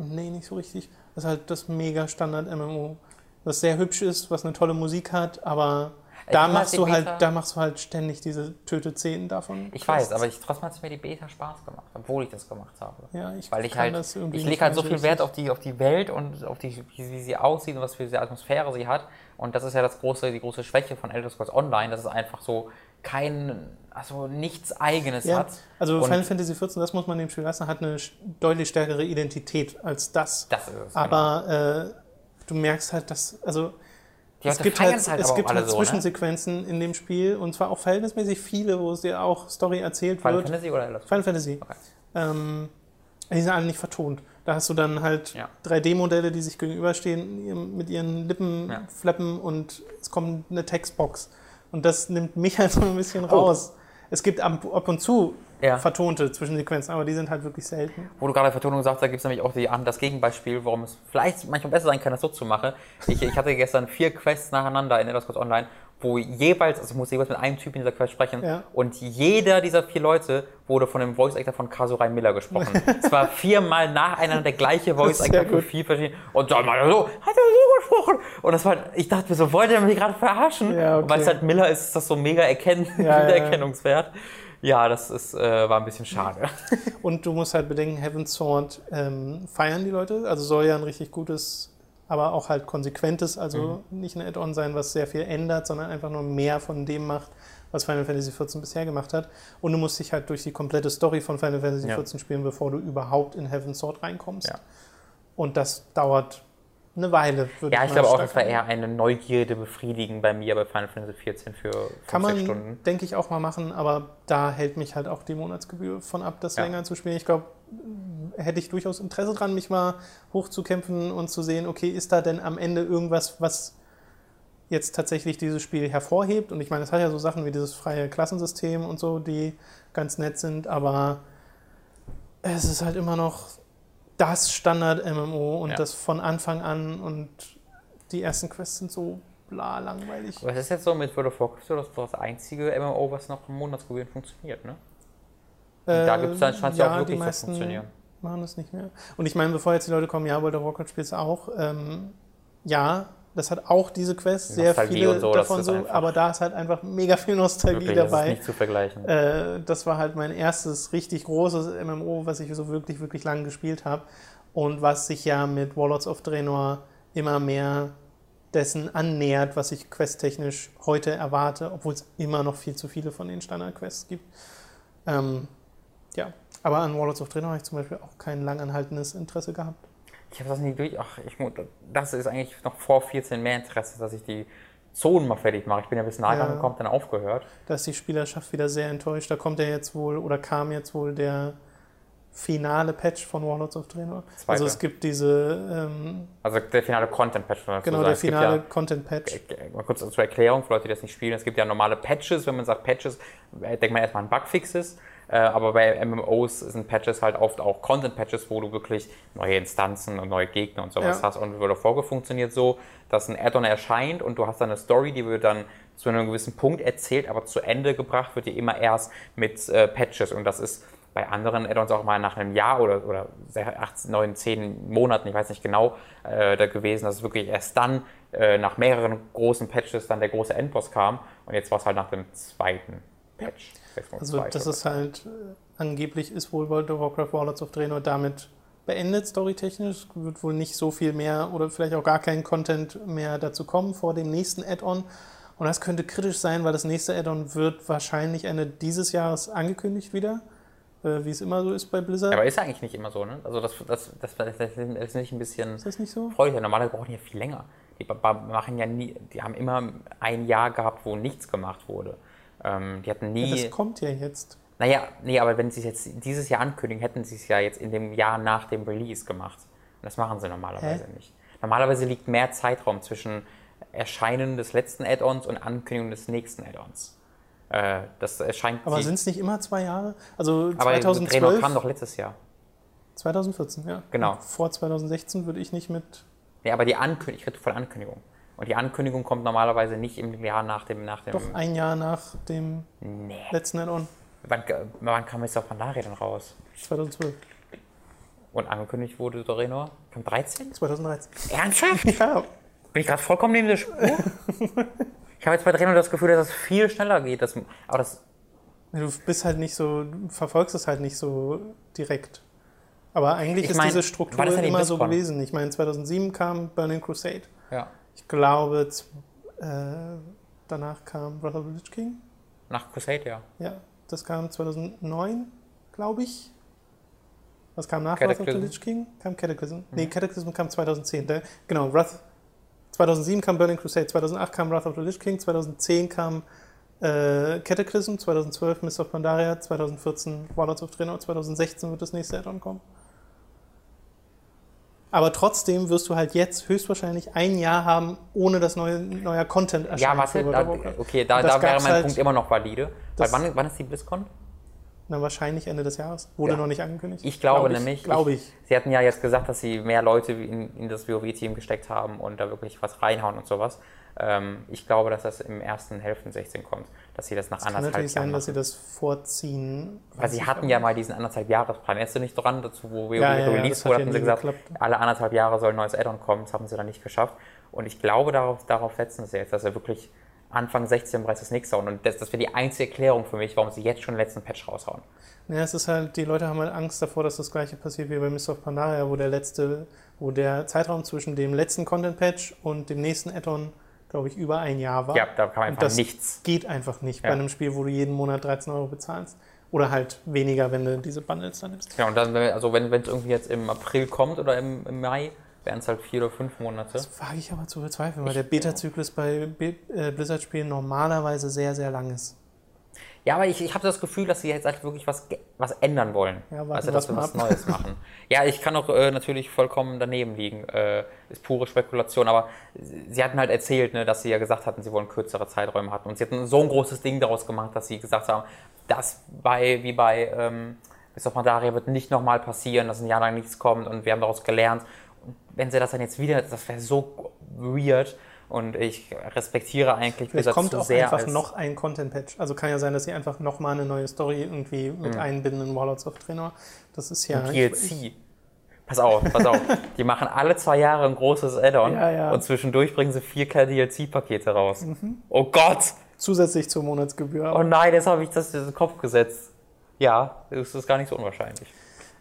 Nee, nicht so richtig. Das ist halt das mega Standard-MMO, was sehr hübsch ist, was eine tolle Musik hat, aber da machst du halt ständig diese Töte-Szenen davon. Ich weiß, aber trotzdem hat es mir die Beta Spaß gemacht, obwohl ich das gemacht habe. Ja, ich lege halt so viel Wert auf die Welt und auf die, wie sie aussieht und was für eine Atmosphäre sie hat. Und das ist ja die große Schwäche von Elder Scrolls Online, dass es einfach so nichts Eigenes hat. Also Final Fantasy XIV, das muss man dem Spiel lassen, hat eine deutlich stärkere Identität als das. Das ist es, aber du merkst halt, dass, also ja, es gibt halt, es gibt Zwischensequenzen in dem Spiel und zwar auch verhältnismäßig viele, wo es dir auch Story erzählt wird. Final Fantasy oder Elder Scrolls? Final Fantasy. Okay. Die sind alle nicht vertont. Da hast du dann halt 3D-Modelle, die sich gegenüberstehen mit ihren Lippen flappen und es kommt eine Textbox. Und das nimmt mich halt so ein bisschen raus. Es gibt ab und zu vertonte Zwischensequenzen, aber die sind halt wirklich selten. Wo du gerade Vertonung sagst, da gibt es nämlich auch das Gegenbeispiel, warum es vielleicht manchmal besser sein kann, das so zu machen. Ich hatte gestern 4 Quests nacheinander in Elder Scrolls Online, wo jeweils, also ich muss jeweils mit einem Typen in dieser Quest sprechen und jeder dieser 4 Leute wurde von dem Voice Actor von Kasurai Miller gesprochen. Es war 4-mal nacheinander der gleiche Voice Actor für 4 verschiedene und dann mal so, hat er so gesprochen und das war, ich dachte mir so, wollte er mich gerade verarschen? Ja, okay. Und weil es halt Miller ist, ist das so mega wiedererkennungswert. Ja, das ist, war ein bisschen schade. Und du musst halt bedenken, Heavensward feiern die Leute, also soll ja ein richtig gutes, aber auch halt konsequentes, also nicht ein Add-on sein, was sehr viel ändert, sondern einfach nur mehr von dem macht, was Final Fantasy XIV bisher gemacht hat. Und du musst dich halt durch die komplette Story von Final Fantasy XIV spielen, bevor du überhaupt in Heavensward reinkommst. Ja. Und das dauert eine Weile, würde ich sagen. Ja, ich glaube auch, das war eher eine Neugierde befriedigen bei mir bei Final Fantasy XIV für 50 Stunden. Kann man, denke ich, auch mal machen, aber da hält mich halt auch die Monatsgebühr von ab, das länger zu spielen. Ich glaube, hätte ich durchaus Interesse dran, mich mal hochzukämpfen und zu sehen, okay, ist da denn am Ende irgendwas, was jetzt tatsächlich dieses Spiel hervorhebt? Und ich meine, es hat ja so Sachen wie dieses freie Klassensystem und so, die ganz nett sind, aber es ist halt immer noch das Standard-MMO und das von Anfang an und die ersten Quests sind so bla langweilig. Aber es ist jetzt so mit World of Warcraft, das ist das einzige MMO, was noch im Monatsgebühren funktioniert, ne? Und da gibt es dann scheint ja auch wirklich was funktionieren. Machen das nicht mehr. Und ich meine, bevor jetzt die Leute kommen, ja, World of Warcraft spielst du auch. Ja, das hat auch diese Quest, sehr viele und so, davon so, aber da ist halt einfach mega viel Nostalgie wirklich dabei. Das ist nicht zu vergleichen. Das war halt mein erstes richtig großes MMO, was ich so wirklich, wirklich lang gespielt habe und was sich ja mit Warlords of Draenor immer mehr dessen annähert, was ich questtechnisch heute erwarte, obwohl es immer noch viel zu viele von den Standard-Quests gibt. Ja, aber an Warlords of Draenor habe ich zum Beispiel auch kein langanhaltendes Interesse gehabt. Ich habe das nie durch. Ach, das ist eigentlich noch vor 14 mehr Interesse, dass ich die Zonen mal fertig mache. Ich bin ja bis nahe gekommen, dann aufgehört. Da ist die Spielerschaft wieder sehr enttäuscht. Da kommt ja jetzt wohl oder kam jetzt wohl der finale Patch von Warlords of Draenor. Also es gibt diese... also der finale Content-Patch. Genau, der finale Content-Patch. Mal kurz zur Erklärung für Leute, die das nicht spielen. Es gibt ja normale Patches. Wenn man sagt Patches, denkt man erstmal an Bugfixes. Aber bei MMOs sind Patches halt oft auch Content-Patches, wo du wirklich neue Instanzen und neue Gegner und sowas hast. Und World of Warcraft funktioniert so, dass ein Add-on erscheint und du hast dann eine Story, die wird dann zu einem gewissen Punkt erzählt, aber zu Ende gebracht wird die immer erst mit Patches. Und das ist bei anderen Add-ons auch mal nach einem Jahr oder 8, 9, 10 Monaten, ich weiß nicht genau, da gewesen, dass es wirklich erst dann nach mehreren großen Patches dann der große Endboss kam. Und jetzt war es halt nach dem zweiten Patch. Also das ist halt, angeblich ist wohl World of Warcraft Warlords of Draenor damit beendet, storytechnisch. Wird wohl nicht so viel mehr oder vielleicht auch gar kein Content mehr dazu kommen vor dem nächsten Add-on. Und das könnte kritisch sein, weil das nächste Add-on wird wahrscheinlich Ende dieses Jahres angekündigt wieder, wie es immer so ist bei Blizzard. Aber ist eigentlich nicht immer so, ne? Also das ist nicht ein bisschen... Ist das nicht so? Freude. Normalerweise brauchen die ja viel länger. Die machen ja nie, die haben immer ein Jahr gehabt, wo nichts gemacht wurde. Die hatten nie... Ja, das kommt ja jetzt. Naja, nee, aber wenn sie es jetzt dieses Jahr ankündigen, hätten sie es ja jetzt in dem Jahr nach dem Release gemacht. Und das machen sie normalerweise nicht. Normalerweise liegt mehr Zeitraum zwischen Erscheinen des letzten Add-ons und Ankündigung des nächsten Add-ons. Das erscheint... Aber sind es nicht immer 2 Jahre? Also 2012... Aber Draenor kam doch letztes Jahr. 2014, ja. Genau. Und vor 2016 würde ich nicht mit... Nee, aber die Ankündigung, ich rede von Ankündigung. Und die Ankündigung kommt normalerweise nicht im Jahr nach dem Doch, ein Jahr nach dem letzten Add-on. Wann kam jetzt auf Pandaria dann raus? 2012. Und angekündigt wurde Draenor? Kam 13? 2013. Ernsthaft? Ja. Bin ich gerade vollkommen neben der Spur? Ich habe jetzt bei Draenor das Gefühl, dass das viel schneller geht. Du bist halt nicht so, verfolgst es halt nicht so direkt. Aber eigentlich ist diese Struktur immer so gewesen. Ich meine, 2007 kam Burning Crusade. Ja. Ich glaube, danach kam Breath of the Lich King. Nach Crusade, ja. Ja, das kam 2009, glaube ich. Was kam nach Breath of the Lich King? Kam Cataclysm. Nee, Cataclysm kam 2010. Genau, Wrath 2007 kam Burning Crusade, 2008 kam Wrath of the Lich King, 2010 kam Cataclysm, 2012 Mist of Pandaria, 2014 Warlords of Draenor, 2016 wird das nächste Add-on kommen. Aber trotzdem wirst du halt jetzt höchstwahrscheinlich ein Jahr haben, ohne dass neuer Content erscheint. Ja, was halt, okay, da wäre mein halt Punkt immer noch valide. Weil wann ist die BlizzCon? Na, wahrscheinlich Ende des Jahres. Wurde noch nicht angekündigt. Ich glaube nämlich. Sie hatten ja jetzt gesagt, dass sie mehr Leute in das WoW-Team gesteckt haben und da wirklich was reinhauen und sowas. Ich glaube, dass das im ersten Hälften 16 kommt, dass sie das nach anderthalb Jahren. Kann natürlich sein, dass sie das vorziehen. Weil sie hatten ja mal diesen anderthalb Jahresplan. Erinnerst du nicht dran, dazu, wo wir released wurden, hatten sie gesagt, alle anderthalb Jahre soll ein neues Add-on kommen. Das haben sie dann nicht geschafft. Und ich glaube, darauf setzen sie jetzt, dass er wirklich Anfang 16 bereits das nächste hauen. Und das wäre die einzige Erklärung für mich, warum sie jetzt schon den letzten Patch raushauen. Ja, es ist halt, die Leute haben halt Angst davor, dass das gleiche passiert wie bei Mist of Pandaria, wo der Zeitraum zwischen dem letzten Content-Patch und dem nächsten Add-on, glaube ich, über ein Jahr war. Ja, da kann man einfach nichts. Das geht einfach nicht bei einem Spiel, wo du jeden Monat 13 Euro bezahlst. Oder halt weniger, wenn du diese Bundles dann nimmst. Ja, und dann, also wenn es irgendwie jetzt im April kommt oder im Mai, wären es halt 4 oder 5 Monate. Das wage ich aber zu bezweifeln, weil der Beta-Zyklus bei Blizzard-Spielen normalerweise sehr, sehr lang ist. Ja, aber ich habe das Gefühl, dass sie jetzt halt wirklich was ändern wollen. Ja, also, dass wir was Neues machen. Ja, ich kann auch natürlich vollkommen daneben liegen. Ist pure Spekulation. Aber sie hatten halt erzählt, ne, dass sie ja gesagt hatten, sie wollen kürzere Zeiträume hatten. Und sie hatten so ein großes Ding daraus gemacht, dass sie gesagt haben, das wie bei Mist of Pandaria wird nicht nochmal passieren, dass ein Jahr lang nichts kommt und wir haben daraus gelernt. Und wenn sie das dann jetzt wieder, das wäre so weird. Und ich respektiere eigentlich Blizzard zu sehr. Es kommt auch einfach noch ein Content-Patch. Also kann ja sein, dass sie einfach nochmal eine neue Story irgendwie mit einbinden in Warlords of Draenor. Das ist ja... DLC. Pass auf. Die machen alle 2 Jahre ein großes Add-on und zwischendurch bringen sie 4K DLC-Pakete raus. Mhm. Oh Gott! Zusätzlich zur Monatsgebühr. Oh nein, jetzt habe ich das in den Kopf gesetzt. Ja, das ist gar nicht so unwahrscheinlich.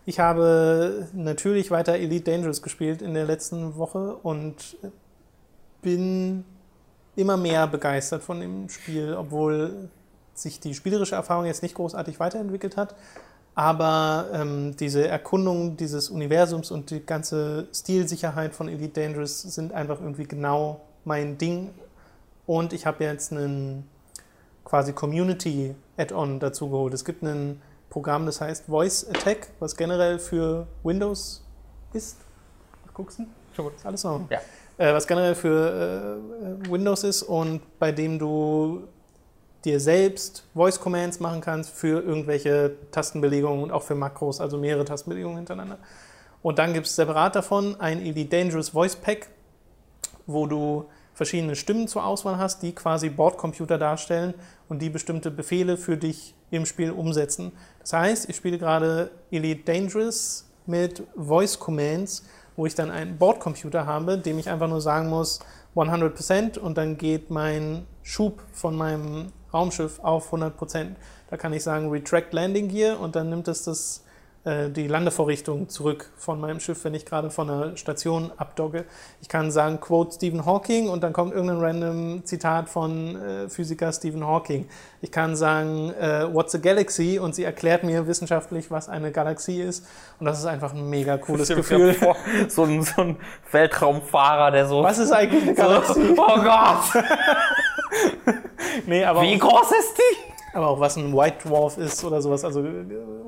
Ich habe natürlich weiter Elite Dangerous gespielt in der letzten Woche und bin immer mehr begeistert von dem Spiel, obwohl sich die spielerische Erfahrung jetzt nicht großartig weiterentwickelt hat. Aber diese Erkundung dieses Universums und die ganze Stilsicherheit von Elite Dangerous sind einfach irgendwie genau mein Ding. Und ich habe jetzt einen quasi Community-Add-on dazu geholt. Es gibt ein Programm, das heißt Voice Attack, was generell für Windows ist. Was guckst du? Schon gut. Ist alles so. Ja. Was generell für Windows ist und bei dem du dir selbst Voice Commands machen kannst für irgendwelche Tastenbelegungen und auch für Makros, also mehrere Tastenbelegungen hintereinander. Und dann gibt es separat davon ein Elite Dangerous Voice Pack, wo du verschiedene Stimmen zur Auswahl hast, die quasi Bordcomputer darstellen und die bestimmte Befehle für dich im Spiel umsetzen. Das heißt, ich spiele gerade Elite Dangerous mit Voice Commands, wo ich dann einen Bordcomputer habe, dem ich einfach nur sagen muss 100% und dann geht mein Schub von meinem Raumschiff auf 100%. Da kann ich sagen Retract Landing Gear und dann nimmt es die Landevorrichtung zurück von meinem Schiff, wenn ich gerade von einer Station abdogge. Ich kann sagen Quote Stephen Hawking und dann kommt irgendein random Zitat von Physiker Stephen Hawking. Ich kann sagen What's a Galaxy und sie erklärt mir wissenschaftlich, was eine Galaxie ist und das ist einfach ein mega cooles Gefühl. So ein Weltraumfahrer, der so... Was ist eigentlich eine Galaxie? So, oh Gott! Nee, aber wie groß ist die? Aber auch was ein White Dwarf ist oder sowas, also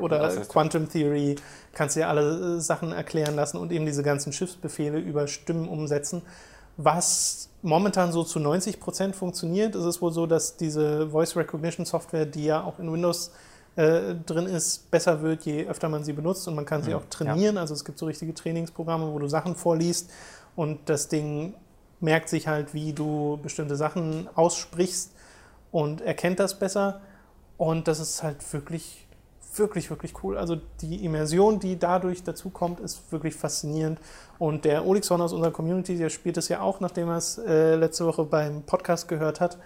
oder Quantum Theory, kannst du dir alle Sachen erklären lassen und eben diese ganzen Schiffsbefehle über Stimmen umsetzen. Was momentan so zu 90% funktioniert, ist es wohl so, dass diese Voice Recognition Software, die ja auch in Windows drin ist, besser wird, je öfter man sie benutzt und man kann sie auch trainieren. Ja. Also es gibt so richtige Trainingsprogramme, wo du Sachen vorliest und das Ding merkt sich halt, wie du bestimmte Sachen aussprichst und erkennt das besser. Und das ist halt wirklich, wirklich, wirklich cool. Also die Immersion, die dadurch dazukommt, ist wirklich faszinierend. Und der Olixon aus unserer Community, der spielt das ja auch, nachdem er es letzte Woche beim Podcast gehört hat.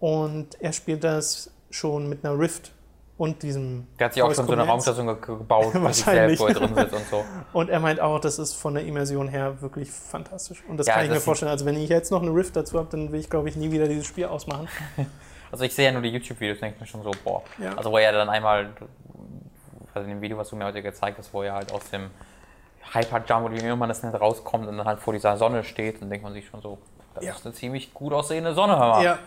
Und er spielt das schon mit einer Rift und diesem... Der hat sich auch schon so eine Raumstation gebaut, wahrscheinlich, wo er drin sitzt und so. Und er meint auch, das ist von der Immersion her wirklich fantastisch. Und das kann ich mir vorstellen. Also wenn ich jetzt noch eine Rift dazu habe, dann will ich, glaube ich, nie wieder dieses Spiel ausmachen. Also ich sehe ja nur die YouTube-Videos, denke ich mir schon so, boah. Ja. Also wo er dann einmal, also in dem Video, was du mir heute gezeigt hast, wo er halt aus dem Hyper-Jump, oder wie man das nennt, rauskommt und dann halt vor dieser Sonne steht, dann denkt man sich schon so, Das ist eine ziemlich gut aussehende Sonne, hör mal. Ja.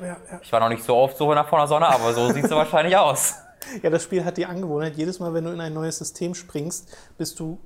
Ich war noch nicht so oft so nach vorne Sonne, aber so sieht sie wahrscheinlich aus. Ja, das Spiel hat die Angewohnheit, jedes Mal, wenn du in ein neues System springst, bist du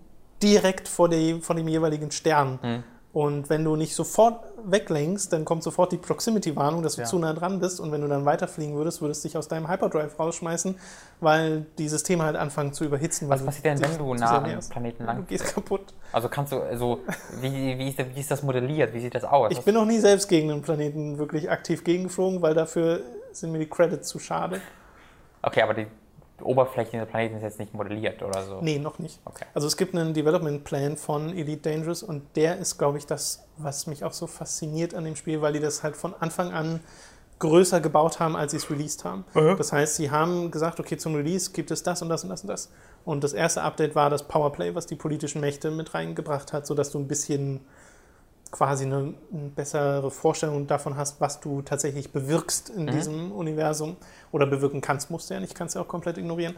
direkt vor dem jeweiligen Stern. Hm. Und wenn du nicht sofort weglenkst, dann kommt sofort die Proximity-Warnung, dass du zu nah dran bist. Und wenn du dann weiterfliegen würdest, würdest du dich aus deinem Hyperdrive rausschmeißen, weil die Systeme halt anfangen zu überhitzen. Was passiert denn, wenn du nah am Planeten lang bist? Du gehst kaputt. Also kannst du, also wie ist das modelliert? Wie sieht das aus? Ich bin noch nie selbst gegen einen Planeten wirklich aktiv gegengeflogen, weil dafür sind mir die Credits zu schade. Okay, aber die Oberfläche des Planeten ist jetzt nicht modelliert oder so? Nee, noch nicht. Okay. Also es gibt einen Development Plan von Elite Dangerous und der ist, glaube ich, das, was mich auch so fasziniert an dem Spiel, weil die das halt von Anfang an größer gebaut haben, als sie es released haben. Mhm. Das heißt, sie haben gesagt, okay, zum Release gibt es das und das und das und das. Und das erste Update war das Powerplay, was die politischen Mächte mit reingebracht hat, sodass du ein bisschen quasi eine bessere Vorstellung davon hast, was du tatsächlich bewirkst in diesem Universum oder bewirken kannst, musst du ja nicht, kannst du ja auch komplett ignorieren.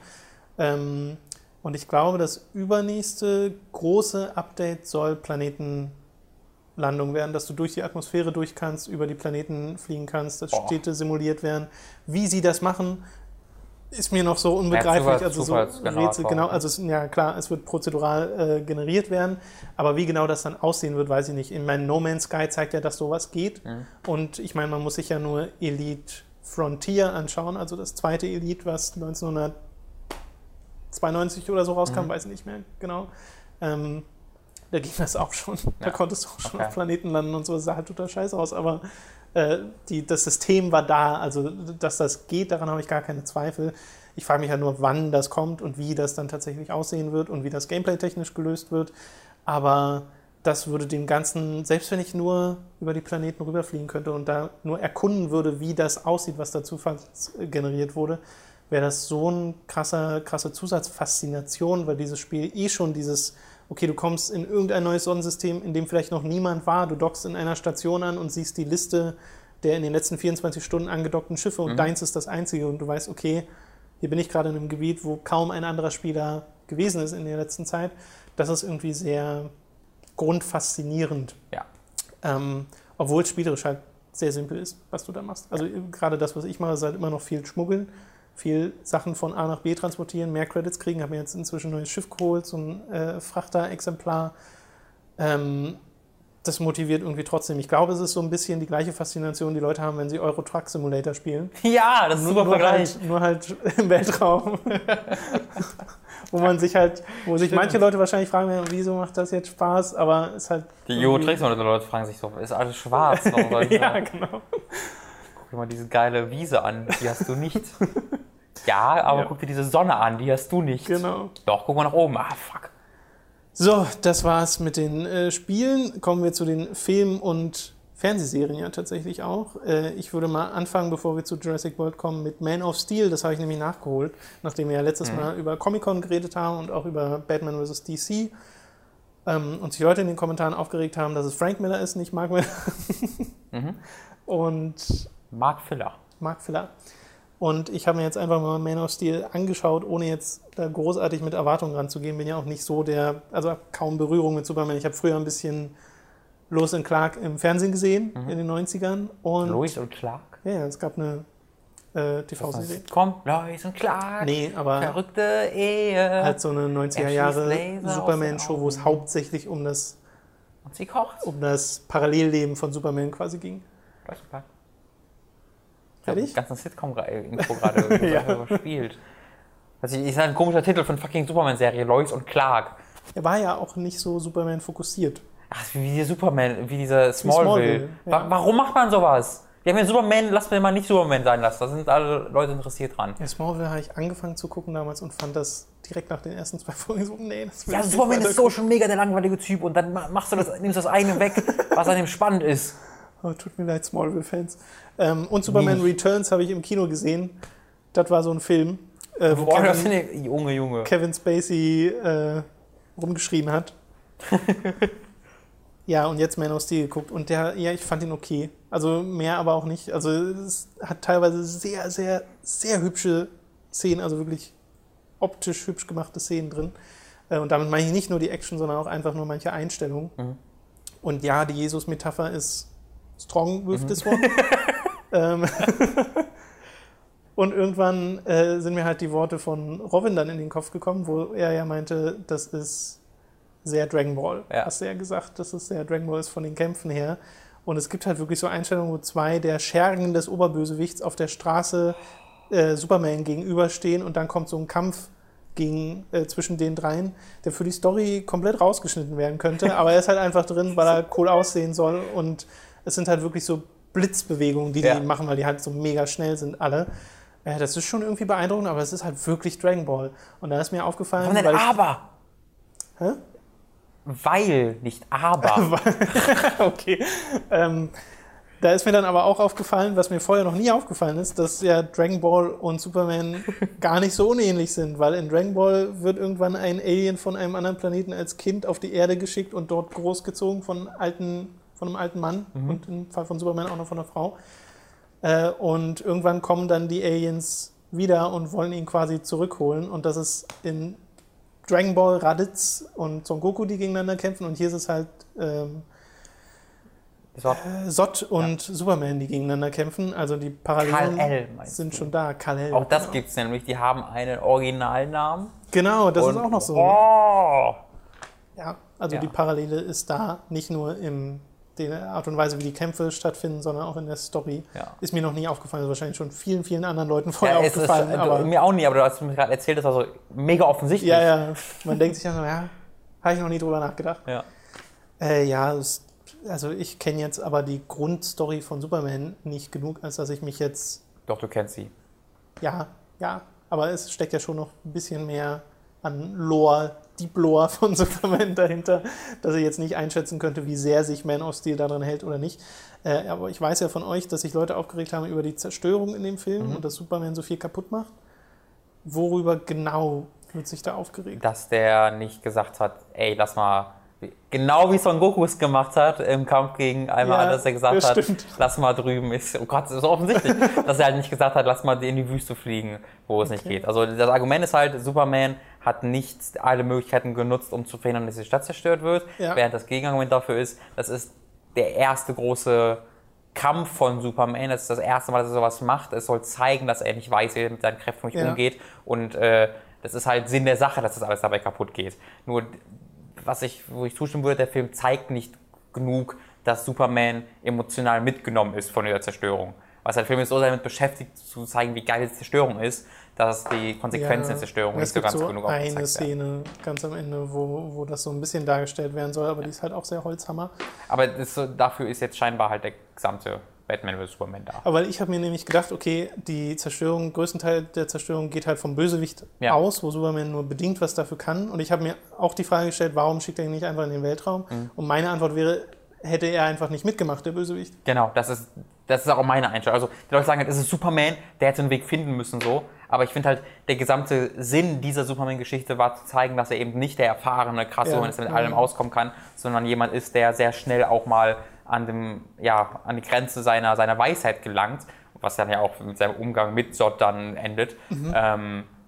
Und ich glaube, das übernächste große Update soll Planetenlandung werden, dass du durch die Atmosphäre durch kannst, über die Planeten fliegen kannst, dass Städte simuliert werden. Wie sie das machen, ist mir noch so unbegreiflich. Ja, es wird prozedural generiert werden, aber wie genau das dann aussehen wird, weiß ich nicht. In meinem No Man's Sky zeigt ja, dass sowas geht. Mhm. Und ich meine, man muss sich ja nur Elite Frontier anschauen, also das zweite Elite, was 1992 oder so rauskam, weiß ich nicht mehr genau. Da ging das auch schon. Ja. Da konntest du auch schon auf Planeten landen und so. Das sah halt total scheiße aus, aber das System war da, also dass das geht, daran habe ich gar keine Zweifel. Ich frage mich ja nur, wann das kommt und wie das dann tatsächlich aussehen wird und wie das Gameplay technisch gelöst wird, aber das würde dem Ganzen, selbst wenn ich nur über die Planeten rüberfliegen könnte und da nur erkunden würde, wie das aussieht, was dazu generiert wurde, wäre das so eine krasse Zusatzfaszination, weil dieses Spiel eh schon dieses, okay, du kommst in irgendein neues Sonnensystem, in dem vielleicht noch niemand war, du dockst in einer Station an und siehst die Liste der in den letzten 24 Stunden angedockten Schiffe und deins ist das einzige und du weißt, okay, hier bin ich gerade in einem Gebiet, wo kaum ein anderer Spieler gewesen ist in der letzten Zeit. Das ist irgendwie sehr grundfaszinierend. Ja. Obwohl es spielerisch halt sehr simpel ist, was du da machst. Also gerade das, was ich mache, ist halt immer noch viel Schmuggeln, viel Sachen von A nach B transportieren, mehr Credits kriegen. Habe mir jetzt inzwischen ein neues Schiff geholt, so ein Frachter-Exemplar. Das motiviert irgendwie trotzdem. Ich glaube, es ist so ein bisschen die gleiche Faszination, die Leute haben, wenn sie Euro Truck Simulator spielen. Ja, das ist ein super Vergleich. Nur halt im Weltraum. wo sich manche Leute wahrscheinlich fragen, wieso macht das jetzt Spaß, aber ist halt... Die Euro Trucks oder Leute fragen sich so, ist alles schwarz? Ja, genau. Guck mal diese geile Wiese an, die hast du nicht. Ja, aber guck dir diese Sonne an, die hast du nicht. Genau. Doch, guck mal nach oben. Ah, fuck. So, das war's mit den Spielen. Kommen wir zu den Filmen und Fernsehserien ja tatsächlich auch. Ich würde mal anfangen, bevor wir zu Jurassic World kommen, mit Man of Steel. Das habe ich nämlich nachgeholt, nachdem wir ja letztes Mal über Comic-Con geredet haben und auch über Batman vs. DC. Und sich Leute in den Kommentaren aufgeregt haben, dass es Frank Miller ist, nicht Mark Miller. Und... Mark Filler. Und ich habe mir jetzt einfach mal Man of Steel angeschaut, ohne jetzt da großartig mit Erwartungen ranzugehen. Bin ja auch nicht so der, also habe kaum Berührung mit Superman. Ich habe früher ein bisschen Lois and Clark im Fernsehen gesehen, in den 90ern. Und Lois und Clark? Ja, es gab eine TV-Serie. Komm, Lois und Clark, nee, aber verrückte Ehe. Halt so eine 90er-Jahre-Superman-Show, wo es hauptsächlich um das, und sie kocht, um das Parallelleben von Superman quasi ging. Lois und Clark. Ja, die ganzen Sitcom-Intro gerade überspielt. Also, ist ein komischer Titel von fucking Superman-Serie, Lois und Clark. Er war ja auch nicht so Superman fokussiert. Ach, wie dieser Smallville. Warum macht man sowas? Wir haben ja Superman, lass mir mal nicht Superman sein lassen. Da sind alle Leute interessiert dran. Ja, Smallville habe ich angefangen zu gucken damals und fand das direkt nach den ersten 2 Folgen so, nee, das will ich nicht. Ja, Superman ist so schon mega der langweilige Typ und dann machst du das, nimmst das eine weg, was an dem spannend ist. Oh, tut mir leid, Smallville-Fans. Und Superman Returns habe ich im Kino gesehen. Das war so ein Film, wo Kevin Spacey rumgeschrien hat. Ja, und jetzt Man of Steel geguckt. Und der, ja, ich fand ihn okay. Also mehr aber auch nicht. Also es hat teilweise sehr, sehr, sehr hübsche Szenen, also wirklich optisch hübsch gemachte Szenen drin. Und damit meine ich nicht nur die Action, sondern auch einfach nur manche Einstellungen. Und ja, die Jesus-Metapher ist strong with this one. Und irgendwann sind mir halt die Worte von Robin dann in den Kopf gekommen, wo er ja meinte, das ist sehr Dragon Ball. Ja. Hast du ja gesagt, dass es sehr Dragon Ball ist von den Kämpfen her. Und es gibt halt wirklich so Einstellungen, wo zwei der Schergen des Oberbösewichts auf der Straße Superman gegenüberstehen und dann kommt so ein Kampf zwischen den dreien, der für die Story komplett rausgeschnitten werden könnte, aber er ist halt einfach drin, weil er cool aussehen soll und es sind halt wirklich so Blitzbewegungen, die die machen, weil die halt so mega schnell sind alle. Ja, das ist schon irgendwie beeindruckend, aber es ist halt wirklich Dragon Ball. Und da ist mir aufgefallen, da ist mir dann aber auch aufgefallen, was mir vorher noch nie aufgefallen ist, dass ja Dragon Ball und Superman gar nicht so unähnlich sind, weil in Dragon Ball wird irgendwann ein Alien von einem anderen Planeten als Kind auf die Erde geschickt und dort großgezogen von einem alten Mann und im Fall von Superman auch noch von einer Frau. Und irgendwann kommen dann die Aliens wieder und wollen ihn quasi zurückholen und das ist in Dragon Ball Raditz und Son Goku, die gegeneinander kämpfen und hier ist es halt Sott und Superman, die gegeneinander kämpfen, also die Parallelen sind schon da. Kal-El, auch das gibt es nämlich, die haben einen Originalnamen. Genau, das ist auch noch so. Oh. Ja, also die Parallele ist da, nicht nur in der Art und Weise, wie die Kämpfe stattfinden, sondern auch in der Story. Ja. Ist mir noch nie aufgefallen, ist also wahrscheinlich schon vielen, vielen anderen Leuten vorher aufgefallen. Mir auch nie, aber du hast mir gerade erzählt, das war so mega offensichtlich. Ja, ja, man denkt sich dann so, ja, habe ich noch nie drüber nachgedacht. Ja, also ich kenne jetzt aber die Grundstory von Superman nicht genug, als dass ich mich jetzt... Doch, du kennst sie. Ja, ja, aber es steckt ja schon noch ein bisschen mehr an Lore, Deep Lore von Superman dahinter, dass ich jetzt nicht einschätzen könnte, wie sehr sich Man of Steel daran hält oder nicht. Aber ich weiß ja von euch, dass sich Leute aufgeregt haben über die Zerstörung in dem Film und dass Superman so viel kaputt macht. Worüber genau wird sich da aufgeregt? Dass der nicht gesagt hat, ey, lass mal... Genau wie Son Goku es gemacht hat im Kampf gegen einmal, dass er gesagt hat, lass mal drüben, oh Gott, das ist offensichtlich, dass er halt nicht gesagt hat, lass mal in die Wüste fliegen, wo es nicht geht. Also das Argument ist halt, Superman hat nicht alle Möglichkeiten genutzt, um zu verhindern, dass die Stadt zerstört wird, während das Gegenargument dafür ist, das ist der erste große Kampf von Superman, das ist das erste Mal, dass er sowas macht, es soll zeigen, dass er nicht weiß, wie er mit seinen Kräften umgeht und das ist halt Sinn der Sache, dass das alles dabei kaputt geht. Nur wo ich zustimmen würde, der Film zeigt nicht genug, dass Superman emotional mitgenommen ist von dieser Zerstörung. Was der Film ist so damit beschäftigt, zu zeigen, wie geil die Zerstörung ist, dass die Konsequenzen der Zerstörung nicht so ganz genug aufgezeigt werden. Es gibt so eine Szene ganz am Ende, wo das so ein bisschen dargestellt werden soll, aber die ist halt auch sehr Holzhammer. Aber dafür ist jetzt scheinbar halt der gesamte Batman vs. Superman da. Aber ich habe mir nämlich gedacht, okay, die Zerstörung, größten Teil der Zerstörung geht halt vom Bösewicht aus, wo Superman nur bedingt was dafür kann. Und ich habe mir auch die Frage gestellt, warum schickt er ihn nicht einfach in den Weltraum? Und meine Antwort wäre, hätte er einfach nicht mitgemacht, der Bösewicht. Genau, das ist auch meine Einstellung. Also die Leute sagen halt, es ist Superman, der hätte einen Weg finden müssen so. Aber ich finde halt, der gesamte Sinn dieser Superman-Geschichte war zu zeigen, dass er eben nicht der erfahrene, krasse Superman ist, der mit allem auskommen kann, sondern jemand ist, der sehr schnell auch mal an die Grenze seiner Weisheit gelangt, was dann ja auch mit seinem Umgang mit Zod dann endet.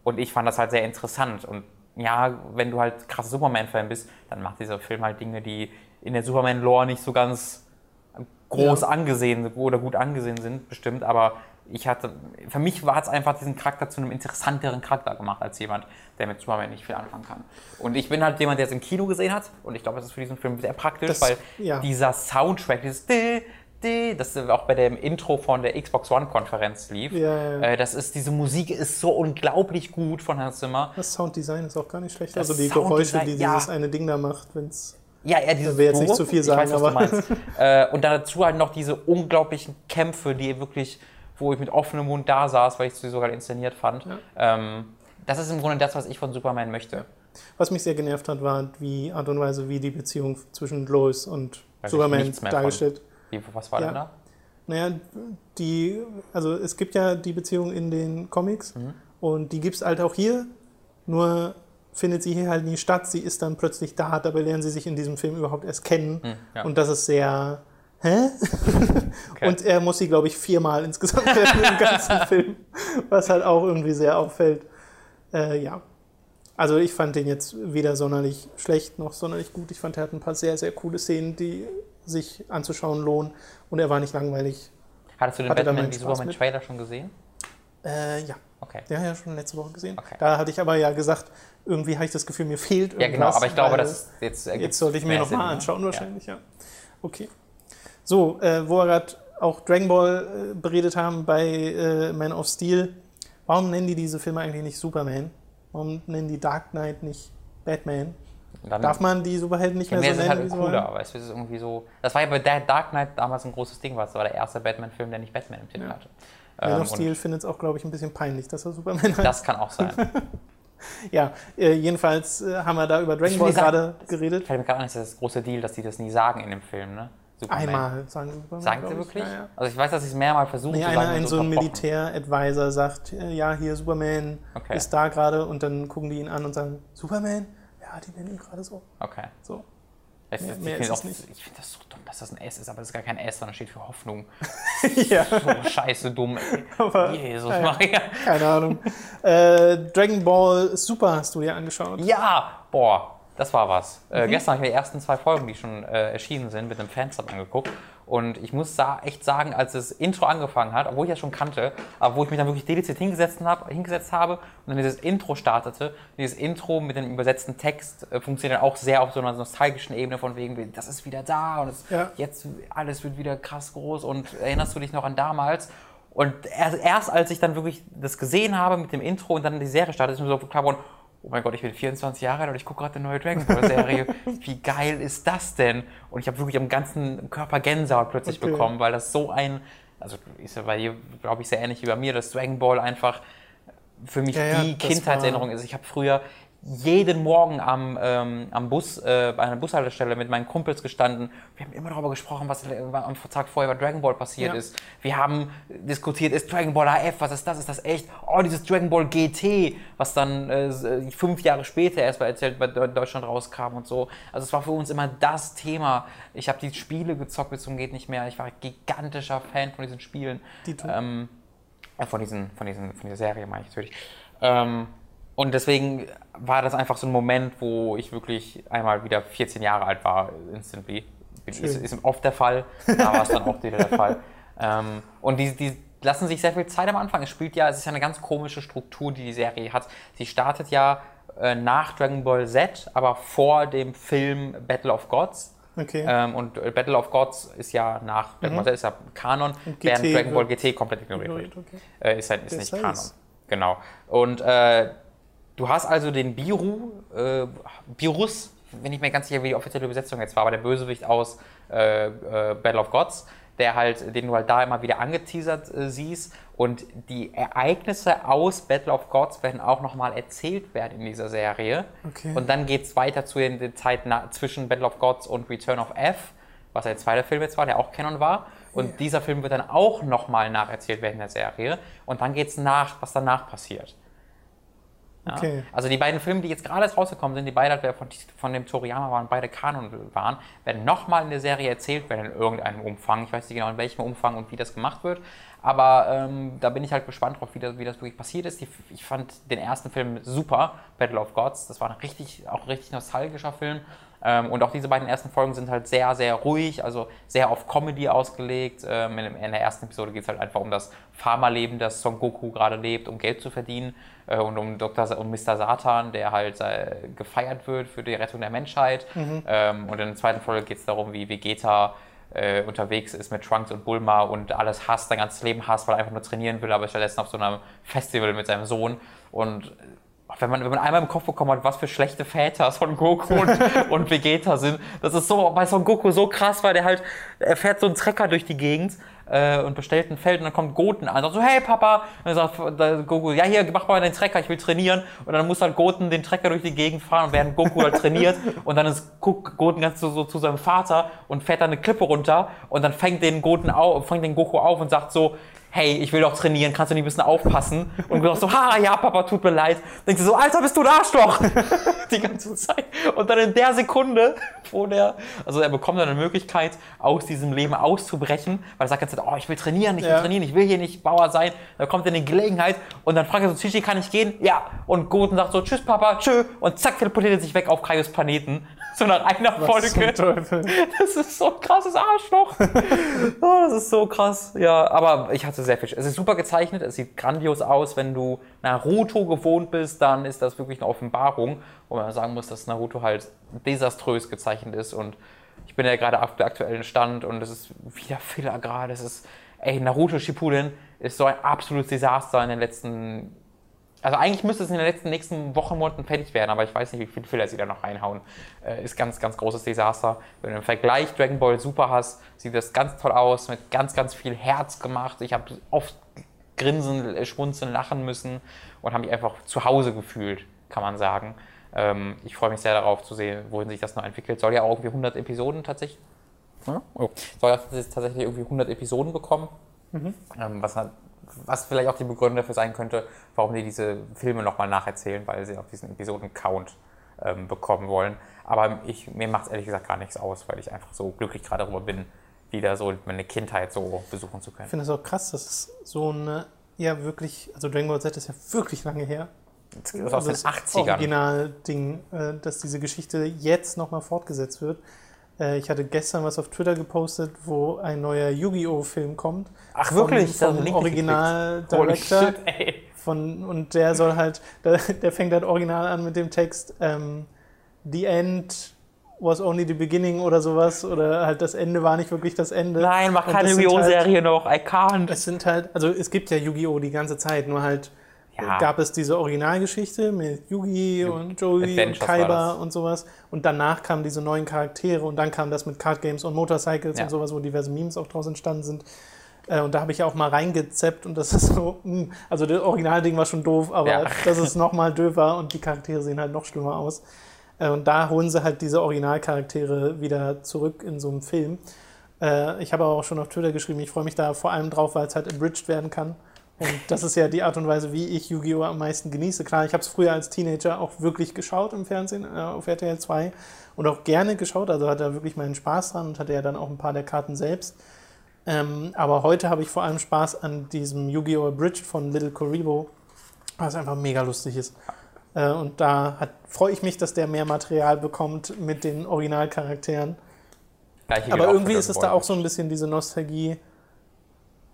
Und ich fand das halt sehr interessant. Und ja, wenn du halt krasser Superman-Fan bist, dann macht dieser Film halt Dinge, die in der Superman-Lore nicht so ganz groß angesehen oder gut angesehen sind, bestimmt. Aber für mich hat es einfach diesen Charakter zu einem interessanteren Charakter gemacht, als jemand, der mit Superman nicht viel anfangen kann. Und ich bin halt jemand, der es im Kino gesehen hat. Und ich glaube, das ist für diesen Film sehr praktisch, weil dieser Soundtrack, dieses das auch bei dem Intro von der Xbox One-Konferenz lief. Diese Musik ist so unglaublich gut von Hans Zimmer. Das Sounddesign ist auch gar nicht schlecht. Also die Geräusche, die dieses eine Ding da macht, wenn es... ich will jetzt nicht zu viel sagen, aber... Und dazu halt noch diese unglaublichen Kämpfe, die wirklich... wo ich mit offenem Mund da saß, weil ich sie sogar inszeniert fand. Das ist im Grunde das, was ich von Superman möchte. Was mich sehr genervt hat, war die Art und Weise, wie die Beziehung zwischen Lois und Superman dargestellt. Was war denn da? Naja, es gibt ja die Beziehung in den Comics und die gibt es halt auch hier, nur findet sie hier halt nie statt. Sie ist dann plötzlich da, dabei lernen sie sich in diesem Film überhaupt erst kennen und das ist sehr... Okay. Und er muss sie, glaube ich, 4-mal insgesamt treffen im ganzen Film, was halt auch irgendwie sehr auffällt. Also ich fand den jetzt weder sonderlich schlecht noch sonderlich gut. Ich fand, er hat ein paar sehr, sehr coole Szenen, die sich anzuschauen lohnen. Und er war nicht langweilig. Hattest du den Batman wie Superman-Trailer schon gesehen? Ja. Okay. Ja, schon letzte Woche gesehen. Okay. Da hatte ich aber ja gesagt, irgendwie habe ich das Gefühl, mir fehlt irgendwas. Ja, genau, aber ich glaube, das jetzt sollte ich mir nochmal anschauen wahrscheinlich, ja. Okay. So, wo wir gerade auch Dragon Ball beredet haben bei Man of Steel, warum nennen die diese Filme eigentlich nicht Superman? Warum nennen die Dark Knight nicht Batman? Dann darf man die Superhelden nicht mehr so nennen? Halt cooler, aber es ist irgendwie so. Das war ja bei Dark Knight damals ein großes Ding, war es war der erste Batman-Film, der nicht Batman im Titel hatte. Man of Steel findet es auch, glaube ich, ein bisschen peinlich, dass er Superman heißt. Das kann auch sein. Ja, jedenfalls haben wir da über Dragon Ball gerade geredet. Fällt mir gerade an, das ist das große Deal, dass die das nie sagen in dem Film, ne? Superman. Einmal sagen sie Superman. Sagen sie wirklich? Ja. Also ich weiß, dass ich es mehrmal versucht habe. Nee, einer, so ein Militär-Advisor sagt, ja, hier Superman ist da gerade und dann gucken die ihn an und sagen, Superman? Ja, die nennen ihn gerade so. Okay. So. Ich finde das so dumm, dass das ein S ist, aber das ist gar kein S, sondern steht für Hoffnung. Ja. So scheiße dumm. Aber Jesus, Maria. Keine Ahnung. Dragon Ball Super hast du dir angeschaut. Ja, boah, das war was. Gestern habe ich mir die ersten 2 Folgen, die schon erschienen sind, mit einem Fansub angeguckt. Und ich muss echt sagen, als das Intro angefangen hat, obwohl ich das schon kannte, aber wo ich mich dann wirklich dediziert hingesetzt habe und dann dieses Intro startete, dieses Intro mit dem übersetzten Text funktioniert dann auch sehr auf so einer nostalgischen Ebene von wegen, das ist wieder da und jetzt alles wird wieder krass groß und erinnerst du dich noch an damals? Und erst als ich dann wirklich das gesehen habe mit dem Intro und dann die Serie startete, ist mir so klar geworden, oh mein Gott, ich bin 24 Jahre alt und ich gucke gerade eine neue Dragon Ball Serie. Wie geil ist das denn? Und ich habe wirklich am ganzen Körper Gänsehaut plötzlich bekommen, weil das so ein, also ist ja bei dir, glaube ich, sehr ähnlich wie bei mir, dass Dragon Ball einfach für mich die Kindheitserinnerung ist. Ich habe früher jeden Morgen am Bus, bei einer Bushaltestelle mit meinen Kumpels gestanden. Wir haben immer darüber gesprochen, was am Tag vorher bei Dragon Ball passiert ist. Wir haben diskutiert, ist Dragon Ball HF, was ist das? Ist das echt? Oh, dieses Dragon Ball GT, was dann 5 Jahre später erst bei Deutschland rauskam und so. Also es war für uns immer das Thema. Ich habe die Spiele gezockt bis zum geht nicht mehr. Ich war ein gigantischer Fan von diesen Spielen. Von dieser Serie meine ich natürlich. Und deswegen war das einfach so ein Moment, wo ich wirklich einmal wieder 14 Jahre alt war, instantly. Ist oft der Fall, da war es dann auch wieder der Fall. Und die lassen sich sehr viel Zeit am Anfang. Es ist ja eine ganz komische Struktur, die Serie hat. Sie startet ja nach Dragon Ball Z, aber vor dem Film Battle of Gods. Okay. Und Battle of Gods ist ja nach Dragon Ball Z, ist ja Kanon, während Dragon Ball GT komplett ignoriert wird. Ist nicht Kanon. Genau. Und du hast also den Beerus, wenn ich mir ganz sicher, wie die offizielle Übersetzung jetzt war, aber der Bösewicht aus Battle of Gods, den du halt da immer wieder angeteasert siehst. Und die Ereignisse aus Battle of Gods werden auch nochmal erzählt werden in dieser Serie. Okay. Und dann geht es weiter zu den Zeiten zwischen Battle of Gods und Return of F, was der zweite Film jetzt war, der auch Canon war. Und dieser Film wird dann auch nochmal nacherzählt werden in der Serie. Und dann geht es nach, was danach passiert. Ja. Okay. Also die beiden Filme, die jetzt gerade rausgekommen sind, die beide von dem Toriyama waren, beide Kanon waren, werden nochmal in der Serie erzählt werden in irgendeinem Umfang. Ich weiß nicht genau, in welchem Umfang und wie das gemacht wird, aber da bin ich halt gespannt drauf, wie das wirklich passiert ist. Ich fand den ersten Film super, Battle of Gods, das war ein richtig nostalgischer Film. Und auch diese beiden ersten Folgen sind halt sehr, sehr ruhig, also sehr auf Comedy ausgelegt. In der ersten Episode geht es halt einfach um das Farmerleben, das Son Goku gerade lebt, um Geld zu verdienen. Und um Mr. Satan, der halt gefeiert wird für die Rettung der Menschheit. Und in der zweiten Folge geht es darum, wie Vegeta unterwegs ist mit Trunks und Bulma und alles hasst, sein ganzes Leben hasst, weil er einfach nur trainieren will, aber stattdessen auf so einem Festival mit seinem Sohn. Und wenn man einmal im Kopf bekommen hat, was für schlechte Väter Son Goku und Vegeta sind, das ist so bei Son Goku so krass, weil er fährt so einen Trecker durch die Gegend und bestellt ein Feld und dann kommt Goten an und sagt so, hey Papa, und dann sagt Goku, ja hier, mach mal den Trecker, ich will trainieren, und dann muss halt Goten den Trecker durch die Gegend fahren und während Goku halt trainiert und dann guckt Goten ganz so zu seinem Vater und fährt dann eine Klippe runter und dann fängt den Goku auf und sagt so, hey, ich will doch trainieren, kannst du nicht ein bisschen aufpassen? Und du sagst so, ha, ja, Papa, tut mir leid. Denkst du so, Alter, bist du ein Arschloch? Die ganze Zeit. Und dann in der Sekunde, also er bekommt dann eine Möglichkeit, aus diesem Leben auszubrechen, weil er sagt ganze Zeit, oh, ich will trainieren, ich will hier nicht Bauer sein. Dann kommt er in die Gelegenheit und dann fragt er so, Chichi, kann ich gehen? Ja. Und Goten sagt so, tschüss, Papa, tschö. Und zack, teleportiert er sich weg auf Kaios Planeten. So nach einer Folge. Das ist so ein krasses Arschloch. Oh, das ist so krass. Ja, aber ich hatte sehr viel. Es ist super gezeichnet, es sieht grandios aus. Wenn du Naruto gewohnt bist, dann ist das wirklich eine Offenbarung. Wo man sagen muss, dass Naruto halt desaströs gezeichnet ist. Und ich bin ja gerade auf dem aktuellen Stand und es ist wieder Filler gerade. Es ist, ey, Naruto Shippuden ist so ein absolutes Desaster in den letzten... Also eigentlich müsste es in den nächsten Wochen, Monaten fertig werden, aber ich weiß nicht, wie viel Filler sie da noch reinhauen. Ist ganz, ganz großes Desaster. Wenn du im Vergleich Dragon Ball Super hast, sieht das ganz toll aus, mit ganz, ganz viel Herz gemacht. Ich habe oft grinsen, schmunzeln, lachen müssen und habe mich einfach zu Hause gefühlt, kann man sagen. Ich freue mich sehr darauf zu sehen, wohin sich das noch entwickelt. Soll ja auch irgendwie 100 Episoden tatsächlich... Ja? Oh. Soll ja tatsächlich irgendwie 100 Episoden bekommen, was vielleicht auch die Begründung dafür sein könnte, warum die diese Filme nochmal nacherzählen, weil sie auf diesen Episoden-Count bekommen wollen. Aber mir macht es ehrlich gesagt gar nichts aus, weil ich einfach so glücklich gerade darüber bin, wieder so meine Kindheit so besuchen zu können. Ich finde es auch krass, dass es so eine, ja wirklich, also Dragon Ball Z ist ja wirklich lange her. Das ist also aus den 80ern. Original-Ding, dass diese Geschichte jetzt nochmal fortgesetzt wird. Ich hatte gestern was auf Twitter gepostet, wo ein neuer Yu-Gi-Oh! Film kommt. Ach wirklich? Vom Original-Director. Und der soll halt, der fängt halt original an mit dem Text The End was only the beginning oder sowas. Oder halt das Ende war nicht wirklich das Ende. Nein, mach keine Yu-Gi-Oh!-Serie noch, I can't. Es sind halt, also es gibt ja Yu-Gi-Oh! Die ganze Zeit, nur halt ja. Gab es diese Originalgeschichte mit Yugi und Joey und Kaiba und sowas. Und danach kamen diese neuen Charaktere und dann kam das mit Card Games und Motorcycles und sowas, wo diverse Memes auch draus entstanden sind. Und da habe ich ja auch mal reingezappt und das ist so, also das Originalding war schon doof, aber das ist nochmal döver und die Charaktere sehen halt noch schlimmer aus. Und da holen sie halt diese Originalcharaktere wieder zurück in so einem Film. Ich habe aber auch schon auf Twitter geschrieben, ich freue mich da vor allem drauf, weil es halt abridged werden kann. Und das ist ja die Art und Weise, wie ich Yu-Gi-Oh! Am meisten genieße. Klar, ich habe es früher als Teenager auch wirklich geschaut im Fernsehen, auf RTL 2 und auch gerne geschaut, also hatte da wirklich meinen Spaß dran und hatte ja dann auch ein paar der Karten selbst. Aber heute habe ich vor allem Spaß an diesem Yu-Gi-Oh! Abridged von Little Koribo, was einfach mega lustig ist. Und da freue ich mich, dass der mehr Material bekommt mit den Originalcharakteren. Aber irgendwie ist es da auch so ein bisschen diese Nostalgie.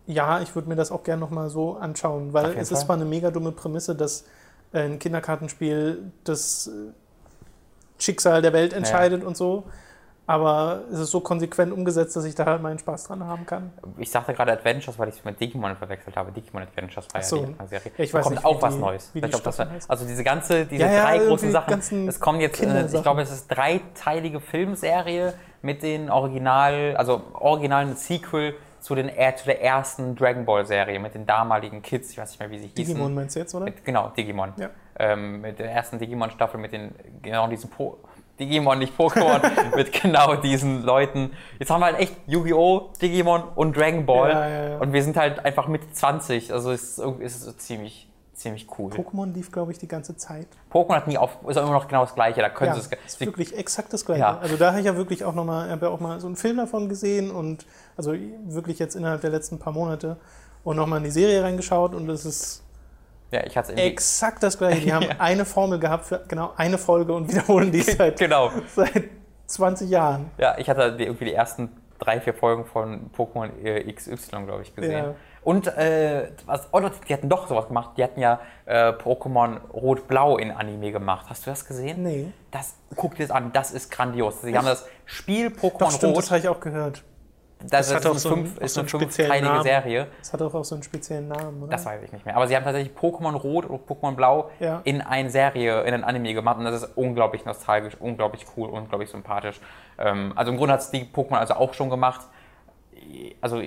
Ja, ich würde mir das auch gerne nochmal so anschauen, weil es ist zwar eine mega dumme Prämisse, dass ein Kinderkartenspiel das Schicksal der Welt entscheidet und so, aber es ist so konsequent umgesetzt, dass ich da halt meinen Spaß dran haben kann. Ich sagte gerade Adventures, weil ich es mit Digimon verwechselt habe. Digimon Adventures war ja die Serie. Ich weiß nicht, auch was Neues. Also diese ganze, drei großen Sachen. Es kommen jetzt, ich glaube, es ist eine dreiteilige Filmserie mit den originalen Sequel zu der ersten Dragon Ball Serie mit den damaligen Kids, ich weiß nicht mehr, wie sie hießen. Digimon meinst du jetzt, oder? Genau, Digimon. Ja. Mit der ersten Digimon-Staffel mit den, Digimon, nicht Pokémon, mit genau diesen Leuten. Jetzt haben wir halt echt Yu-Gi-Oh!, Digimon und Dragon Ball. Ja. Und wir sind halt einfach Mitte 20, also es ist ziemlich cool. Pokémon lief, glaube ich, die ganze Zeit. Pokémon ist auch immer noch genau das Gleiche. Da können sie es wirklich exakt das Gleiche. Ja. Also da habe ich ja wirklich auch nochmal so einen Film davon gesehen und also wirklich jetzt innerhalb der letzten paar Monate und nochmal in die Serie reingeschaut und es ist exakt das Gleiche. Die haben eine Formel gehabt für genau eine Folge und wiederholen die seit 20 Jahren. Ja, ich hatte irgendwie die ersten 3-4 Folgen von Pokémon XY, glaube ich, gesehen. Ja. Und die hatten doch sowas gemacht, die hatten ja Pokémon Rot-Blau in Anime gemacht. Hast du das gesehen? Nee. Guck dir das an, das ist grandios. Sie haben das Spiel Pokémon Rot... Das habe ich auch gehört. Das hat auch so eine fünfteilige Serie. Das hat auch so einen speziellen Namen, oder? Das weiß ich nicht mehr. Aber sie haben tatsächlich Pokémon Rot und Pokémon Blau in eine Serie, in ein Anime gemacht. Und das ist unglaublich nostalgisch, unglaublich cool, unglaublich sympathisch. Also im Grunde hat es die Pokémon also auch schon gemacht. Also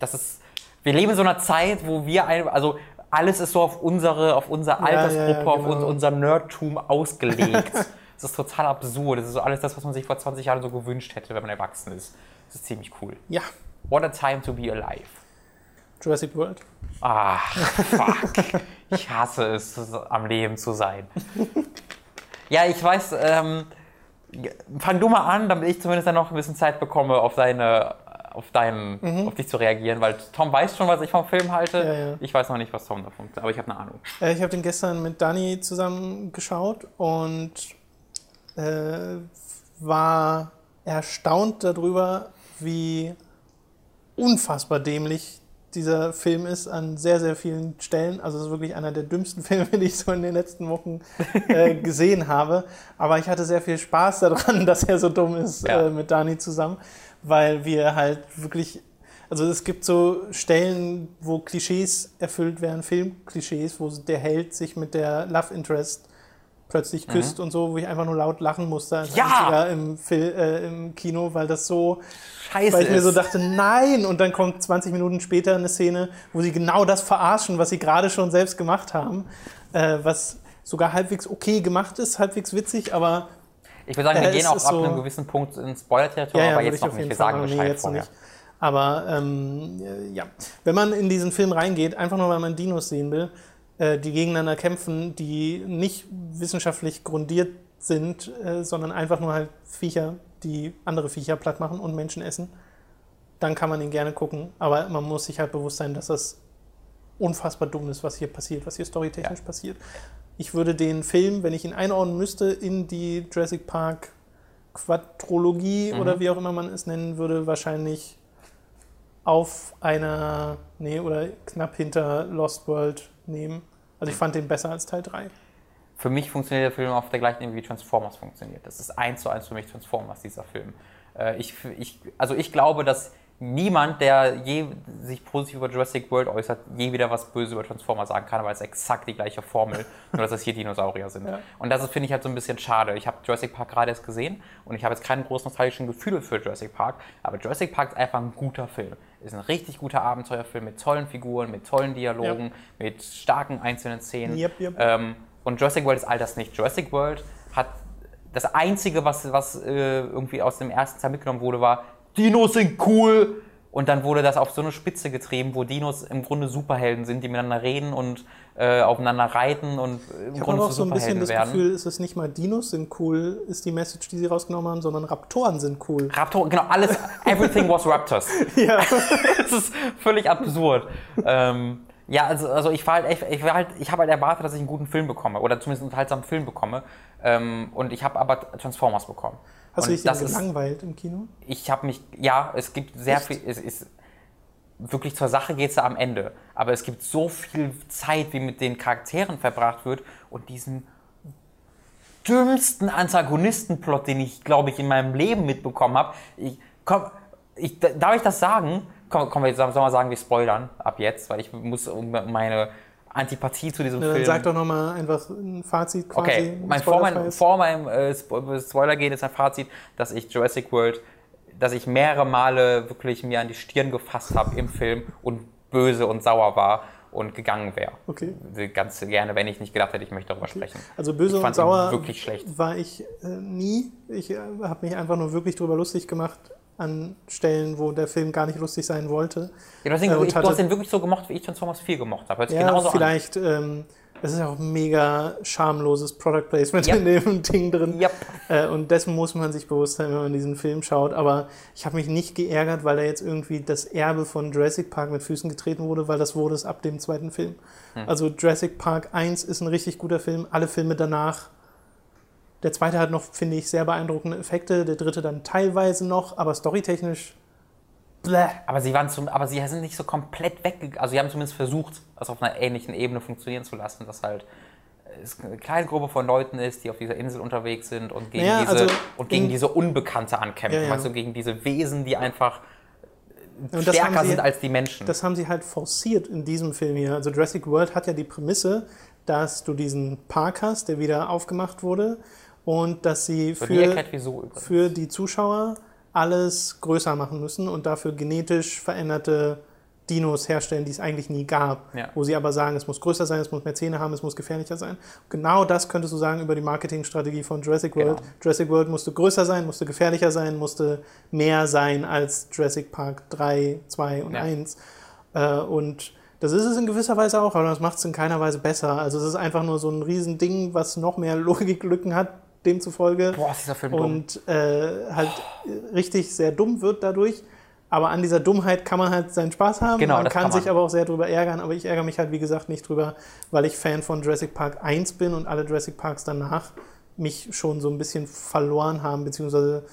das ist... Wir leben in so einer Zeit, wo also alles ist so auf unsere Altersgruppe, auf unser Nerdtum ausgelegt. Das ist total absurd. Das ist so alles das, was man sich vor 20 Jahren so gewünscht hätte, wenn man erwachsen ist. Das ist ziemlich cool. Ja. What a time to be alive. Jurassic World. Ach, fuck. Ich hasse es, am Leben zu sein. Ja, ich weiß, fang du mal an, damit ich zumindest dann noch ein bisschen Zeit bekomme, auf dich zu reagieren, weil Tom weiß schon, was ich vom Film halte. Ja. Ich weiß noch nicht, was Tom davon ist, aber ich habe eine Ahnung. Ich habe den gestern mit Dani zusammen geschaut und war erstaunt darüber, wie unfassbar dämlich dieser Film ist an sehr, sehr vielen Stellen. Also es ist wirklich einer der dümmsten Filme, die ich so in den letzten Wochen gesehen habe. Aber ich hatte sehr viel Spaß daran, dass er so dumm ist, ja, mit Dani zusammen, weil wir halt wirklich... Also es gibt so Stellen, wo Klischees erfüllt werden, Filmklischees, wo der Held sich mit der Love Interest plötzlich küsst und so, wo ich einfach nur laut lachen musste, als ich im Kino, weil das so scheiße ist. Weil ich mir so dachte, nein! Und dann kommt 20 Minuten später eine Szene, wo sie genau das verarschen, was sie gerade schon selbst gemacht haben, was sogar halbwegs okay gemacht ist, halbwegs witzig, aber... Ich würde sagen, wir gehen auch ab einem gewissen Punkt ins Spoiler-Territorium, aber jetzt noch nicht, wir sagen Bescheid vorher. Aber ja, wenn man in diesen Film reingeht, einfach nur weil man Dinos sehen will, die gegeneinander kämpfen, die nicht wissenschaftlich grundiert sind, sondern einfach nur halt Viecher, die andere Viecher platt machen und Menschen essen, dann kann man ihn gerne gucken. Aber man muss sich halt bewusst sein, dass das unfassbar dumm ist, was hier passiert, was hier storytechnisch passiert. Ich würde den Film, wenn ich ihn einordnen müsste, in die Jurassic Park Quadrologie oder wie auch immer man es nennen würde, wahrscheinlich auf einer, oder knapp hinter Lost World nehmen. Also ich fand den besser als Teil 3. Für mich funktioniert der Film auf der gleichen Ebene, wie Transformers funktioniert. Das ist 1:1 für mich Transformers, dieser Film. Ich glaube, dass niemand, der je sich positiv über Jurassic World äußert, je wieder was Böses über Transformers sagen kann, weil es exakt die gleiche Formel, nur dass das hier Dinosaurier sind. Ja. Und das finde ich halt so ein bisschen schade. Ich habe Jurassic Park gerade erst gesehen und ich habe jetzt keine großen nostalgischen Gefühle für Jurassic Park, aber Jurassic Park ist einfach ein guter Film. Ist ein richtig guter Abenteuerfilm mit tollen Figuren, mit tollen Dialogen, mit starken einzelnen Szenen. Und Jurassic World ist all das nicht. Jurassic World hat das Einzige, was irgendwie aus dem ersten Teil mitgenommen wurde, war: Dinos sind cool! Und dann wurde das auf so eine Spitze getrieben, wo Dinos im Grunde Superhelden sind, die miteinander reden und aufeinander reiten und im Grunde zu Superhelden werden. Ich habe auch so ein bisschen das Gefühl, es ist nicht mal Dinos sind cool, ist die Message, die sie rausgenommen haben, sondern Raptoren sind cool. Raptoren, genau, alles, everything was Raptors. Ja. Das ist völlig absurd. Ich habe halt erwartet, dass ich einen guten Film bekomme oder zumindest einen unterhaltsamen Film bekomme. Und ich habe aber Transformers bekommen. Hast du dich gelangweilt im Kino? Ich habe mich, es gibt sehr viel, es ist wirklich zur Sache geht es da am Ende, aber es gibt so viel Zeit, wie mit den Charakteren verbracht wird und diesen dümmsten Antagonistenplot, den ich, glaube ich, in meinem Leben mitbekommen habe. Darf ich das sagen? Komm, jetzt sollen wir sagen, wir spoilern ab jetzt, weil ich muss meine Antipathie zu diesem Film. Sag doch nochmal einfach ein Fazit quasi. Okay, vor meinem Spoiler gehen ist ein Fazit, dass ich Jurassic World, dass ich mehrere Male wirklich mir an die Stirn gefasst habe im Film und böse und sauer war und gegangen wäre. Okay. Ganz gerne, wenn ich nicht gedacht hätte, ich möchte darüber sprechen. Also böse und sauer wirklich schlecht war ich nie. Ich habe mich einfach nur wirklich drüber lustig gemacht an Stellen, wo der Film gar nicht lustig sein wollte. Ja, deswegen, du hast den wirklich so gemocht, wie ich Transformers 4 gemocht habe. Vielleicht. Es ist ja auch mega schamloses Product Placement in dem Ding drin. Yep. Und dessen muss man sich bewusst sein, wenn man diesen Film schaut. Aber ich habe mich nicht geärgert, weil da jetzt irgendwie das Erbe von Jurassic Park mit Füßen getreten wurde, weil das wurde es ab dem zweiten Film. Also Jurassic Park 1 ist ein richtig guter Film. Alle Filme danach... Der zweite hat noch, finde ich, sehr beeindruckende Effekte, der dritte dann teilweise noch, aber storytechnisch bleh. Aber sie sind nicht so komplett weggegangen. Also sie haben zumindest versucht, das auf einer ähnlichen Ebene funktionieren zu lassen, dass halt es eine kleine Gruppe von Leuten ist, die auf dieser Insel unterwegs sind und gegen, diese Unbekannte ankämpfen, also gegen diese Wesen, die einfach stärker sind als die Menschen. Das haben sie halt forciert in diesem Film hier. Also Jurassic World hat ja die Prämisse, dass du diesen Park hast, der wieder aufgemacht wurde, und dass sie für die Zuschauer alles größer machen müssen und dafür genetisch veränderte Dinos herstellen, die es eigentlich nie gab. Ja. Wo sie aber sagen, es muss größer sein, es muss mehr Zähne haben, es muss gefährlicher sein. Genau das könntest du sagen über die Marketingstrategie von Jurassic World. Genau. Jurassic World musste größer sein, musste gefährlicher sein, musste mehr sein als Jurassic Park 3, 2 und 1. Und das ist es in gewisser Weise auch, aber das macht es in keiner Weise besser. Also es ist einfach nur so ein Riesending, was noch mehr Logiklücken hat, demzufolge. Boah, ist dieser Film dumm. Und richtig sehr dumm wird dadurch. Aber an dieser Dummheit kann man halt seinen Spaß haben. Genau, man kann sich aber auch sehr drüber ärgern. Aber ich ärgere mich halt, wie gesagt, nicht drüber, weil ich Fan von Jurassic Park 1 bin und alle Jurassic Parks danach mich schon so ein bisschen verloren haben, beziehungsweise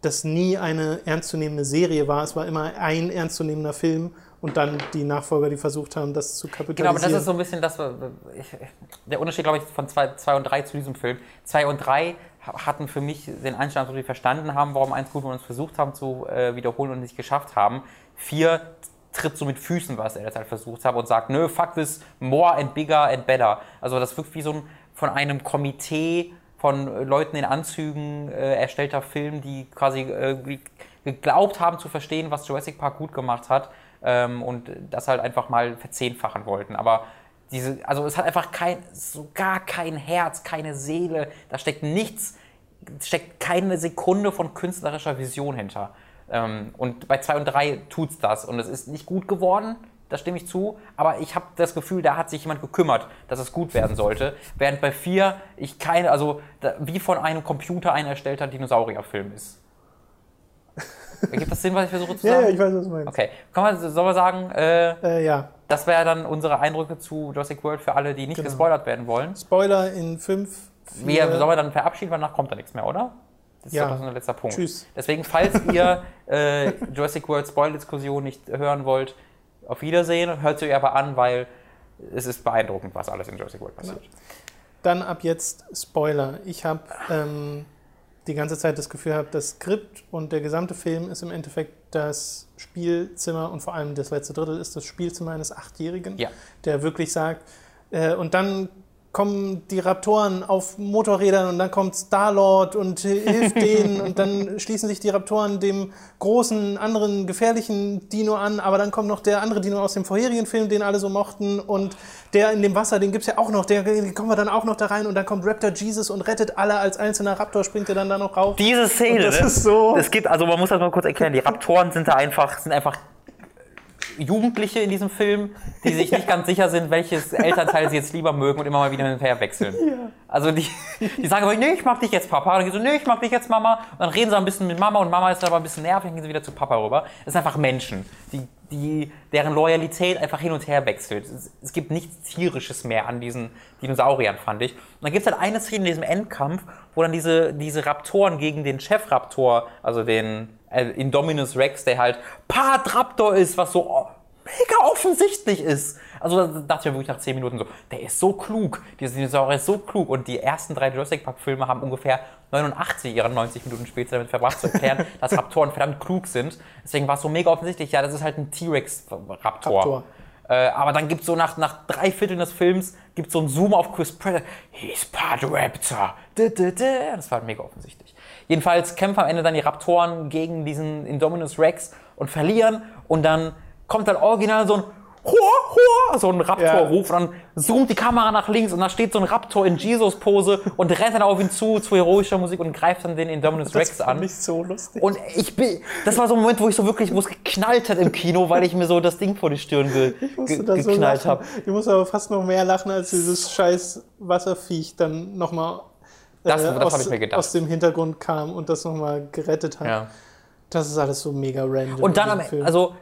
das nie eine ernstzunehmende Serie war. Es war immer ein ernstzunehmender Film und dann die Nachfolger, die versucht haben, das zu kapitalisieren. Genau, aber das ist so ein bisschen das, der Unterschied, glaube ich, von 2 und 3 zu diesem Film. 2 und 3 hatten für mich den Einstand, dass wir verstanden haben, warum 1 gut und uns versucht haben zu wiederholen und nicht geschafft haben. 4 tritt so mit Füßen, was er derzeit versucht hat und sagt, nö, fuck this, more and bigger and better. Also das wirkt wie so ein von einem Komitee von Leuten in Anzügen erstellter Film, die quasi geglaubt haben zu verstehen, was Jurassic Park gut gemacht hat und das halt einfach mal verzehnfachen wollten. Aber diese, also es hat einfach gar kein Herz, keine Seele, da steckt nichts, steckt keine Sekunde von künstlerischer Vision hinter. Und bei 2 und 3 tut's das und es ist nicht gut geworden, da stimme ich zu, aber ich habe das Gefühl, da hat sich jemand gekümmert, dass es gut werden sollte, während bei 4 ich keine, also da, wie von einem Computer ein erstellter Dinosaurierfilm ist. Gibt das Sinn, was ich versuche zu sagen? Ja, ich weiß, was du meinst. Okay, sollen wir sagen, ja. Das wäre dann unsere Eindrücke zu Jurassic World für alle, die nicht gespoilert werden wollen. Spoiler in 5, 4... Sollen wir dann verabschieden, weil danach kommt da nichts mehr, oder? Das ist doch unser letzter Punkt. Tschüss. Deswegen, falls ihr Jurassic World Spoil-Diskussion nicht hören wollt, auf Wiedersehen. Hört sie euch aber an, weil es ist beeindruckend, was alles in Jurassic World passiert. Dann ab jetzt Spoiler. Ich habe die ganze Zeit das Gefühl gehabt, das Skript und der gesamte Film ist im Endeffekt das Spielzimmer und vor allem das letzte Drittel ist das Spielzimmer eines 8-Jährigen, der wirklich sagt, und dann kommen die Raptoren auf Motorrädern und dann kommt Star-Lord und hilft denen und dann schließen sich die Raptoren dem großen, anderen, gefährlichen Dino an, aber dann kommt noch der andere Dino aus dem vorherigen Film, den alle so mochten und der in dem Wasser, den gibt's ja auch noch, den kommen wir dann auch noch da rein und dann kommt Raptor Jesus und rettet alle, als einzelner Raptor springt er dann da noch rauf. Diese Szene, das ist so... Es gibt, also man muss das mal kurz erklären, die Raptoren sind da einfach, Jugendliche in diesem Film, die sich nicht ganz sicher sind, welches Elternteil sie jetzt lieber mögen und immer mal wieder hinterher wechseln. Ja. Also die sagen aber, nee, ich mag dich jetzt, Papa. Und dann gehen so, nee, ich mag dich jetzt, Mama. Und dann reden sie ein bisschen mit Mama und Mama ist dann aber ein bisschen nervig und gehen sie wieder zu Papa rüber. Es sind einfach Menschen, deren Loyalität einfach hin und her wechselt. Es gibt nichts Tierisches mehr an diesen Dinosauriern, fand ich. Und dann gibt es halt eine Szene in diesem Endkampf, wo dann diese Raptoren gegen den Chefraptor, also den Indominus Rex, der halt Patraptor ist, was so mega offensichtlich ist. Also da dachte ich wirklich nach 10 Minuten so, der ist so klug, dieser Dinosaurier ist so klug. Und die ersten 3 Jurassic Park Filme haben ungefähr 89 ihrer 90 Minuten Spielzeit damit verbracht zu erklären, dass Raptoren verdammt klug sind. Deswegen war es so mega offensichtlich, ja, das ist halt ein T-Rex-Raptor. Aber dann gibt es so nach 3/4 des Films gibt so einen Zoom auf Chris Pratt. He's part Raptor. Das war halt mega offensichtlich. Jedenfalls kämpfen am Ende dann die Raptoren gegen diesen Indominus Rex und verlieren. Und dann kommt dann original so ein Hoa, so ein Raptor-Ruf. Und dann zoomt die Kamera nach links und da steht so ein Raptor in Jesus-Pose und rennt dann auf ihn zu heroischer Musik und greift dann den Indominus Rex an. Das fand ich so lustig. Und das war so ein Moment, wo ich so wirklich, wo es geknallt hat im Kino, weil ich mir so das Ding vor die Stirn geknallt habe. Ich musste aber fast noch mehr lachen, als dieses scheiß Wasserviech dann nochmal... Das habe ich mir gedacht. Aus dem Hintergrund kam und das nochmal gerettet hat. Ja. Das ist alles so mega random. Und dann am Ende, also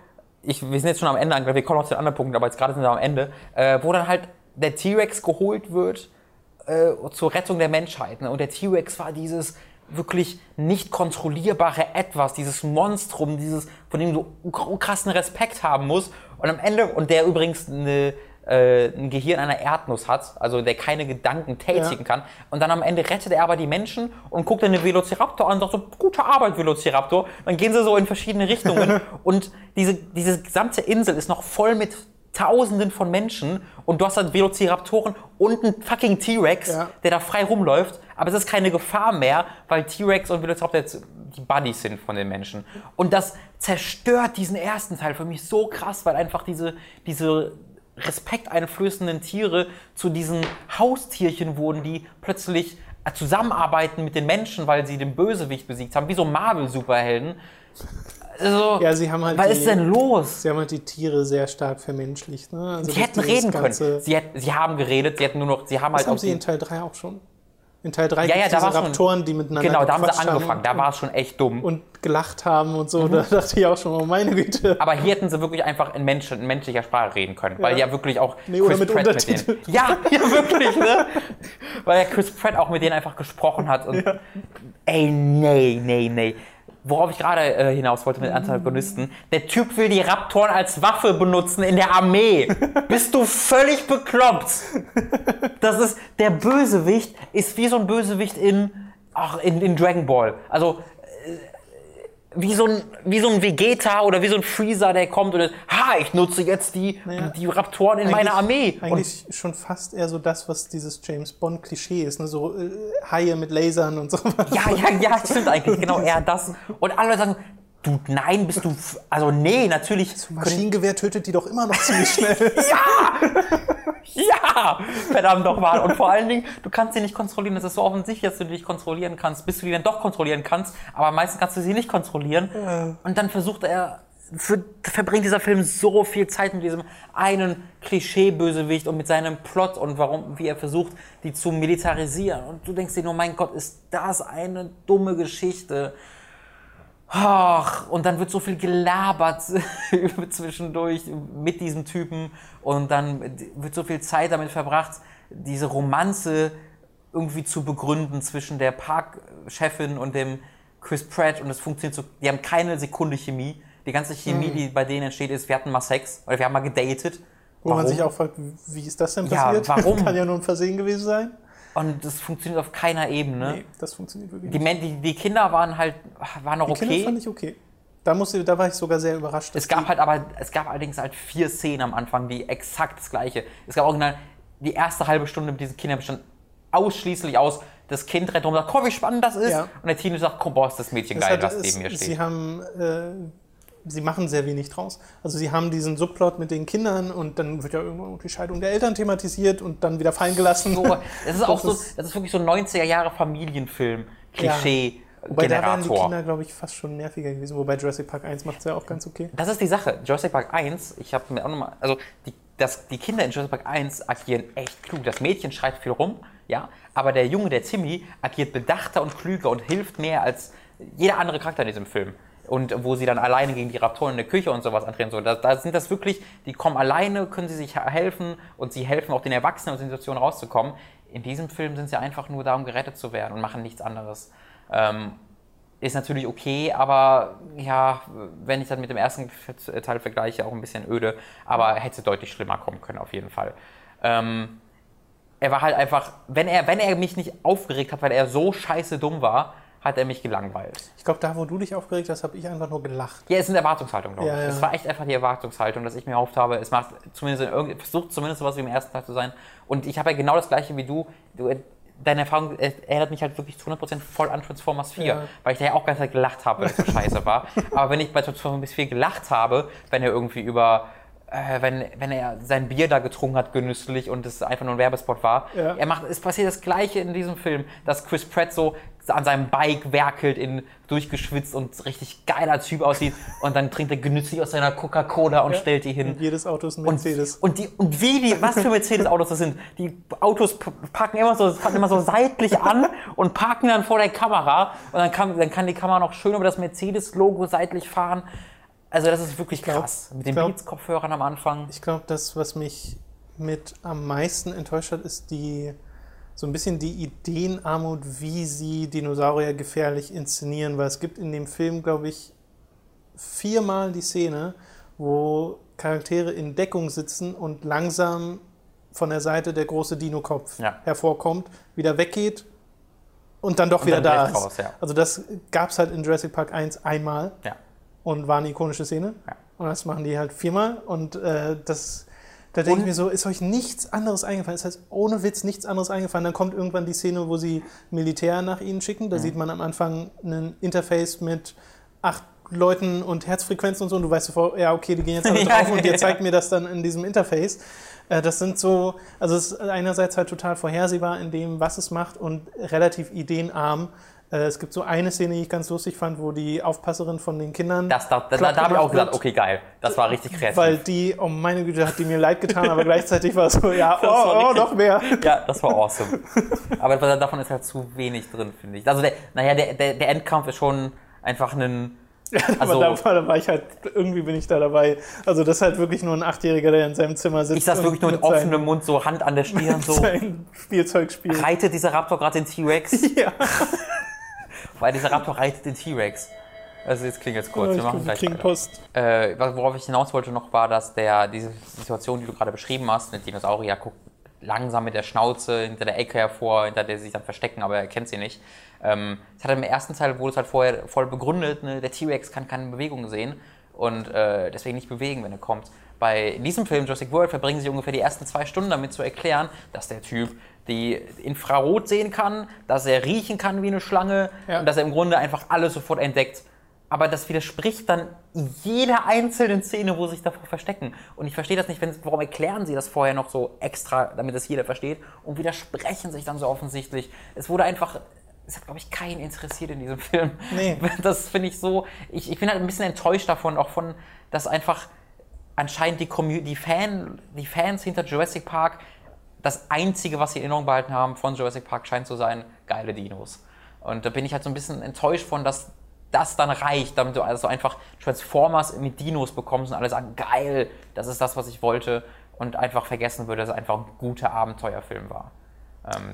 wir sind jetzt schon am Ende angekommen, wir kommen noch zu den anderen Punkten, aber jetzt gerade sind wir am Ende, wo dann halt der T-Rex geholt wird zur Rettung der Menschheit. Ne? Und der T-Rex war dieses wirklich nicht kontrollierbare Etwas, dieses Monstrum, dieses, von dem du krassen Respekt haben musst. Und am Ende, und der übrigens ein Gehirn einer Erdnuss hat, also der keine Gedanken tätigen kann. Und dann am Ende rettet er aber die Menschen und guckt dann den Velociraptor an und sagt so, gute Arbeit, Velociraptor. Dann gehen sie so in verschiedene Richtungen und diese gesamte Insel ist noch voll mit Tausenden von Menschen und du hast dann Velociraptoren und einen fucking T-Rex, der da frei rumläuft, aber es ist keine Gefahr mehr, weil T-Rex und Velociraptor jetzt die Buddies sind von den Menschen. Und das zerstört diesen ersten Teil für mich so krass, weil einfach diese respekteinflößenden Tiere zu diesen Haustierchen wurden, die plötzlich zusammenarbeiten mit den Menschen, weil sie den Bösewicht besiegt haben, wie so Marvel-Superhelden. Also, ja, sie haben halt was ist denn los? Sie haben halt die Tiere sehr stark vermenschlicht. Ne? Also sie hätten reden können. Sie haben geredet, sie hätten nur noch... Sie haben halt haben sie in Teil 3 auch schon? In Teil 3 gibt es diese Raptoren, die miteinander gequatscht haben. Genau, da haben sie angefangen. Da war es schon echt dumm. Und gelacht haben und so. Mhm. Da dachte ich auch schon, oh meine Güte. Aber hier hätten sie wirklich einfach in menschlicher Sprache reden können. Weil ja wirklich auch Chris Pratt mit denen... Ja, wirklich, ne? Weil ja Chris Pratt auch mit denen einfach gesprochen hat. Und ja. Ey, nee. Worauf ich gerade hinaus wollte mit Antagonisten. Der Typ will die Raptoren als Waffe benutzen in der Armee. Bist du völlig bekloppt? Das ist, der Bösewicht ist wie so ein Bösewicht in Dragon Ball. Also, wie so ein Vegeta oder wie so ein Freezer, der kommt und ich nutze jetzt die Raptoren in meiner Armee. Eigentlich und schon fast eher so das, was dieses James-Bond-Klischee ist, ne? So Haie mit Lasern und sowas. Ja, stimmt eigentlich, genau, eher das. Und alle sagen, du, nein, bist du, also nee, natürlich. Das Maschinengewehr tötet die doch immer noch ziemlich schnell. Ja, verdammt nochmal. Und vor allen Dingen, du kannst sie nicht kontrollieren. Es ist so offensichtlich, dass du die nicht kontrollieren kannst, bis du die dann doch kontrollieren kannst. Aber meistens kannst du sie nicht kontrollieren. Ja. Und dann verbringt dieser Film so viel Zeit mit diesem einen Klischee-Bösewicht und mit seinem Plot und wie er versucht, die zu militarisieren. Und du denkst dir nur, mein Gott, ist das eine dumme Geschichte. Ach, und dann wird so viel gelabert zwischendurch mit diesem Typen und dann wird so viel Zeit damit verbracht, diese Romanze irgendwie zu begründen zwischen der Parkchefin und dem Chris Pratt, und es funktioniert so, die haben keine Sekunde Chemie. Die ganze Chemie, die bei denen entsteht, ist, wir hatten mal Sex oder wir haben mal gedatet. Warum? Wo man sich auch fragt, wie ist das denn passiert? Ja, warum? Kann ja nur ein Versehen gewesen sein. Und das funktioniert auf keiner Ebene. Nee, das funktioniert wirklich nicht. Die Kinder waren noch okay. Die Kinder fand ich okay. Da war ich sogar sehr überrascht. Es gab allerdings halt 4 Szenen am Anfang, die exakt das Gleiche. Es gab original die erste halbe Stunde mit diesen Kindern bestand ausschließlich aus, das Kind rennt rum und sagt, guck, wie spannend das ist. Ja. Und der Teenager sagt, boah, ist das Mädchen geil, was neben mir steht. Sie machen sehr wenig draus. Also sie haben diesen Subplot mit den Kindern und dann wird ja irgendwann die Scheidung der Eltern thematisiert und dann wieder fallen gelassen. So, das ist auch so, das ist wirklich so 90er-Jahre-Familienfilm, Klischee, Generator. Wobei da wären die Kinder, glaube ich, fast schon nerviger gewesen, wobei Jurassic Park 1 macht es ja auch ganz okay. Das ist die Sache. Jurassic Park 1, ich habe mir auch nochmal, also die Kinder in Jurassic Park 1 agieren echt klug. Das Mädchen schreit viel rum, ja, aber der Junge, der Timmy, agiert bedachter und klüger und hilft mehr als jeder andere Charakter in diesem Film. Und wo sie dann alleine gegen die Raptoren in der Küche und sowas antreten. So, da sind das wirklich, die kommen alleine, können sie sich helfen und sie helfen auch den Erwachsenen aus der Situation rauszukommen. In diesem Film sind sie einfach nur da, um gerettet zu werden und machen nichts anderes. Ist natürlich okay, aber ja, wenn ich das mit dem ersten Teil vergleiche, auch ein bisschen öde, aber hätte deutlich schlimmer kommen können auf jeden Fall. Er war halt einfach, wenn er mich nicht aufgeregt hat, weil er so scheiße dumm war, hat er mich gelangweilt. Ich glaube, da, wo du dich aufgeregt hast, habe ich einfach nur gelacht. Ja, es ist eine Erwartungshaltung, glaube ich. Ja. Es war echt einfach die Erwartungshaltung, dass ich mir erhofft habe, es macht zumindest versucht zumindest sowas wie im ersten Teil zu sein. Und ich habe ja genau das Gleiche wie du. Deine Erfahrung erinnert mich halt wirklich zu 100% voll an Transformers 4, weil ich da ja auch ganz Zeit gelacht habe, weil es so scheiße war. Aber wenn ich bei Transformers 4 gelacht habe, wenn er irgendwie über... Wenn er sein Bier da getrunken hat, genüsslich, und es einfach nur ein Werbespot war. Ja. Es passiert das Gleiche in diesem Film, dass Chris Pratt so an seinem Bike werkelt, durchgeschwitzt und richtig geiler Typ aussieht, und dann trinkt er genüsslich aus seiner Coca-Cola und stellt die hin. Und jedes Auto ist ein Mercedes. Was für Mercedes-Autos das sind. Die Autos fahren immer so seitlich an und parken dann vor der Kamera, und dann kann die Kamera noch schön über das Mercedes-Logo seitlich fahren. Also das ist wirklich krass. Mit den Beats-Kopfhörern am Anfang. Ich glaube, das, was mich mit am meisten enttäuscht hat, ist so ein bisschen die Ideenarmut, wie sie Dinosaurier gefährlich inszenieren. Weil es gibt in dem Film, glaube ich, 4-mal die Szene, wo Charaktere in Deckung sitzen und langsam von der Seite der große Dino-Kopf hervorkommt, wieder weggeht und dann doch wieder da ist. Raus, ja. Also das gab es halt in Jurassic Park 1 einmal. Ja. Und war eine ikonische Szene. Ja. Und das machen die halt 4-mal. Und da denke ich mir so, ist euch nichts anderes eingefallen? Das heißt, ohne Witz nichts anderes eingefallen. Dann kommt irgendwann die Szene, wo sie Militär nach ihnen schicken. Da sieht man am Anfang ein Interface mit 8 Leuten und Herzfrequenzen und so. Und du weißt sofort, ja, okay, die gehen jetzt alle drauf. Und ihr zeigt mir das dann in diesem Interface. Das sind so, also es ist einerseits halt total vorhersehbar in dem, was es macht, und relativ ideenarm. Es gibt so eine Szene, die ich ganz lustig fand, wo die Aufpasserin von den Kindern... Da habe ich auch gesagt, okay, geil. Das war richtig kreativ. Weil die, oh meine Güte, hat die mir leid getan, aber gleichzeitig war es so, ja, oh, noch mehr. Ja, das war awesome. Aber davon ist halt zu wenig drin, finde ich. Also, der Endkampf ist schon einfach ein... Also, da war ich halt, irgendwie bin ich da dabei. Also das ist halt wirklich nur ein Achtjähriger, der in seinem Zimmer sitzt. Ist das wirklich nur mit offenem Mund, so Hand an der Stirn, so Spielzeug spielt. Reitet dieser Raptor gerade den T-Rex? Ja. Weil dieser Raptor reitet den T-Rex. Also jetzt klingelt's kurz, ja, wir machen gleich Post. Worauf ich hinaus wollte noch war, dass diese Situation, die du gerade beschrieben hast, mit Dinosaurier guckt langsam mit der Schnauze hinter der Ecke hervor, hinter der sie sich dann verstecken, aber er kennt sie nicht. Es hat im ersten Teil, wurde es halt vorher voll begründet, ne? Der T-Rex kann keine Bewegung sehen und deswegen nicht bewegen, wenn er kommt. In diesem Film, Jurassic World, verbringen sie ungefähr die ersten 2 Stunden damit zu erklären, dass der Typ die Infrarot sehen kann, dass er riechen kann wie eine Schlange, ja, und dass er im Grunde einfach alles sofort entdeckt. Aber das widerspricht dann jeder einzelnen Szene, wo sie sich davor verstecken. Und ich verstehe das nicht, warum erklären sie das vorher noch so extra, damit das jeder versteht, und widersprechen sich dann so offensichtlich. Es hat, glaube ich, keinen interessiert in diesem Film. Nee. Das finde ich so... Ich bin halt ein bisschen enttäuscht davon, auch von, dass einfach anscheinend die Fans hinter Jurassic Park, das Einzige, was sie in Erinnerung behalten haben von Jurassic Park, scheint zu sein, geile Dinos. Und da bin ich halt so ein bisschen enttäuscht von, dass das dann reicht, damit du also einfach Transformers mit Dinos bekommst und alle sagen, geil, das ist das, was ich wollte, und einfach vergessen würde, dass es einfach ein guter Abenteuerfilm war.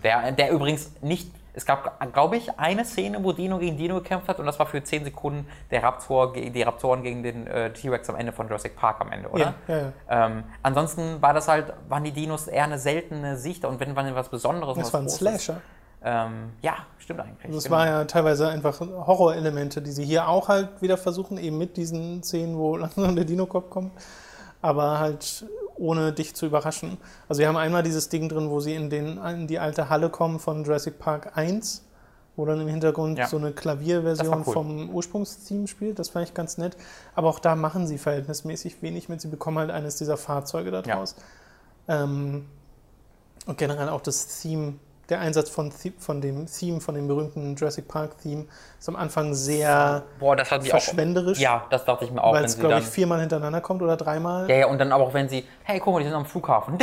Der übrigens nicht... Es gab, glaube ich, eine Szene, wo Dino gegen Dino gekämpft hat, und das war für 10 Sekunden die Raptoren gegen den T-Rex am Ende von Jurassic Park am Ende, oder? Ja. Ansonsten waren die Dinos eher eine seltene Sicht, und wenn man was Besonderes... Das war ein Slasher. Ja, stimmt eigentlich. Also das war ja teilweise einfach Horrorelemente, die sie hier auch halt wieder versuchen, eben mit diesen Szenen, wo langsam der Dino-Kopf kommt, aber halt... ohne dich zu überraschen. Also wir haben einmal dieses Ding drin, wo sie in die alte Halle kommen von Jurassic Park 1, wo dann im Hintergrund so eine Klavierversion vom Ursprungsteam spielt. Das fand ich ganz nett. Aber auch da machen sie verhältnismäßig wenig mit. Sie bekommen halt eines dieser Fahrzeuge daraus. Ja. Und generell auch das Theme, der Einsatz von dem berühmten Jurassic Park-Theme ist am Anfang sehr verschwenderisch. Ja, das dachte ich mir auch. Weil es, glaube ich, 4-mal hintereinander kommt oder 3-mal. Ja, und dann aber auch, wenn sie, hey, guck mal, die sind am Flughafen. Und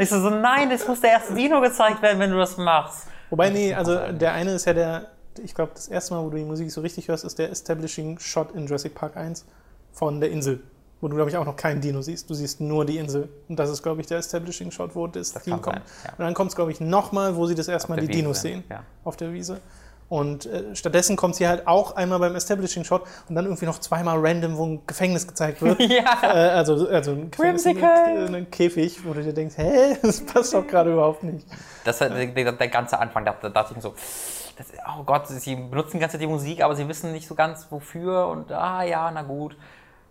ich so, nein, das muss der erste Dino gezeigt werden, wenn du das machst. Wobei, nee, also der eine ist ja ich glaube, das erste Mal, wo du die Musik so richtig hörst, ist der Establishing Shot in Jurassic Park 1 von der Insel, wo du, glaube ich, auch noch keinen Dino siehst. Du siehst nur die Insel. Und das ist, glaube ich, der Establishing-Shot, wo das Team kommt. Ja. Und dann kommt es, glaube ich, nochmal, wo sie das erstmal die Dinos sehen. Ja. Auf der Wiese. Und stattdessen kommt es hier halt auch einmal beim Establishing-Shot und dann irgendwie noch 2-mal random, wo ein Gefängnis gezeigt wird. Ja. Also ein Gefängnis in einem Käfig, wo du dir denkst, hä, das passt doch gerade überhaupt nicht. Das war der ganze Anfang. Da dachte ich mir so... oh Gott, sie benutzen die ganze Zeit die Musik, aber sie wissen nicht so ganz, wofür. Und ja, na gut.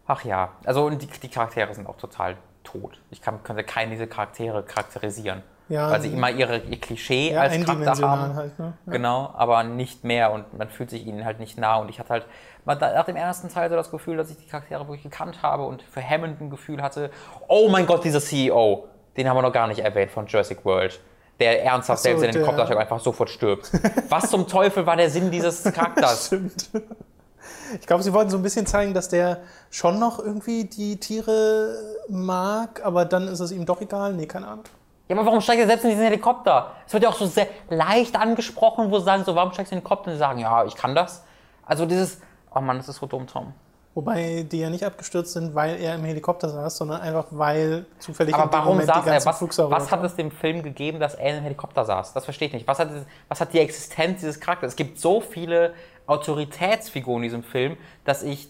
Ach ja, also und die Charaktere sind auch total tot. Ich könnte keine dieser Charaktere charakterisieren. Ja, weil sie immer ihr Klischee als Charakter haben. Halt, ne? Ja. Genau, aber nicht mehr, und man fühlt sich ihnen halt nicht nah. Und ich hatte halt nach dem ersten Teil so das Gefühl, dass ich die Charaktere wirklich gekannt habe und für Hammond ein Gefühl hatte, oh mein Gott, dieser CEO, den haben wir noch gar nicht erwähnt von Jurassic World. Der ernsthaft selbst in den Kopfdarstellung einfach sofort stirbt. Was zum Teufel war der Sinn dieses Charakters? Stimmt. Ich glaube, sie wollten so ein bisschen zeigen, dass der schon noch irgendwie die Tiere mag, aber dann ist es ihm doch egal. Nee, keine Ahnung. Ja, aber warum steigt er selbst in diesen Helikopter? Es wird ja auch so sehr leicht angesprochen, wo sie sagen, so, warum steigst du in den Helikopter? Und sie sagen, ja, ich kann das. Also dieses, oh Mann, das ist so dumm, Tom. Wobei die ja nicht abgestürzt sind, weil er im Helikopter saß, sondern einfach, weil zufällig im Moment die ganzen Flugzeuge... Was hat es dem Film gegeben, dass er im Helikopter saß? Das verstehe ich nicht. Was hat die Existenz dieses Charakters? Es gibt so viele Autoritätsfiguren in diesem Film, dass ich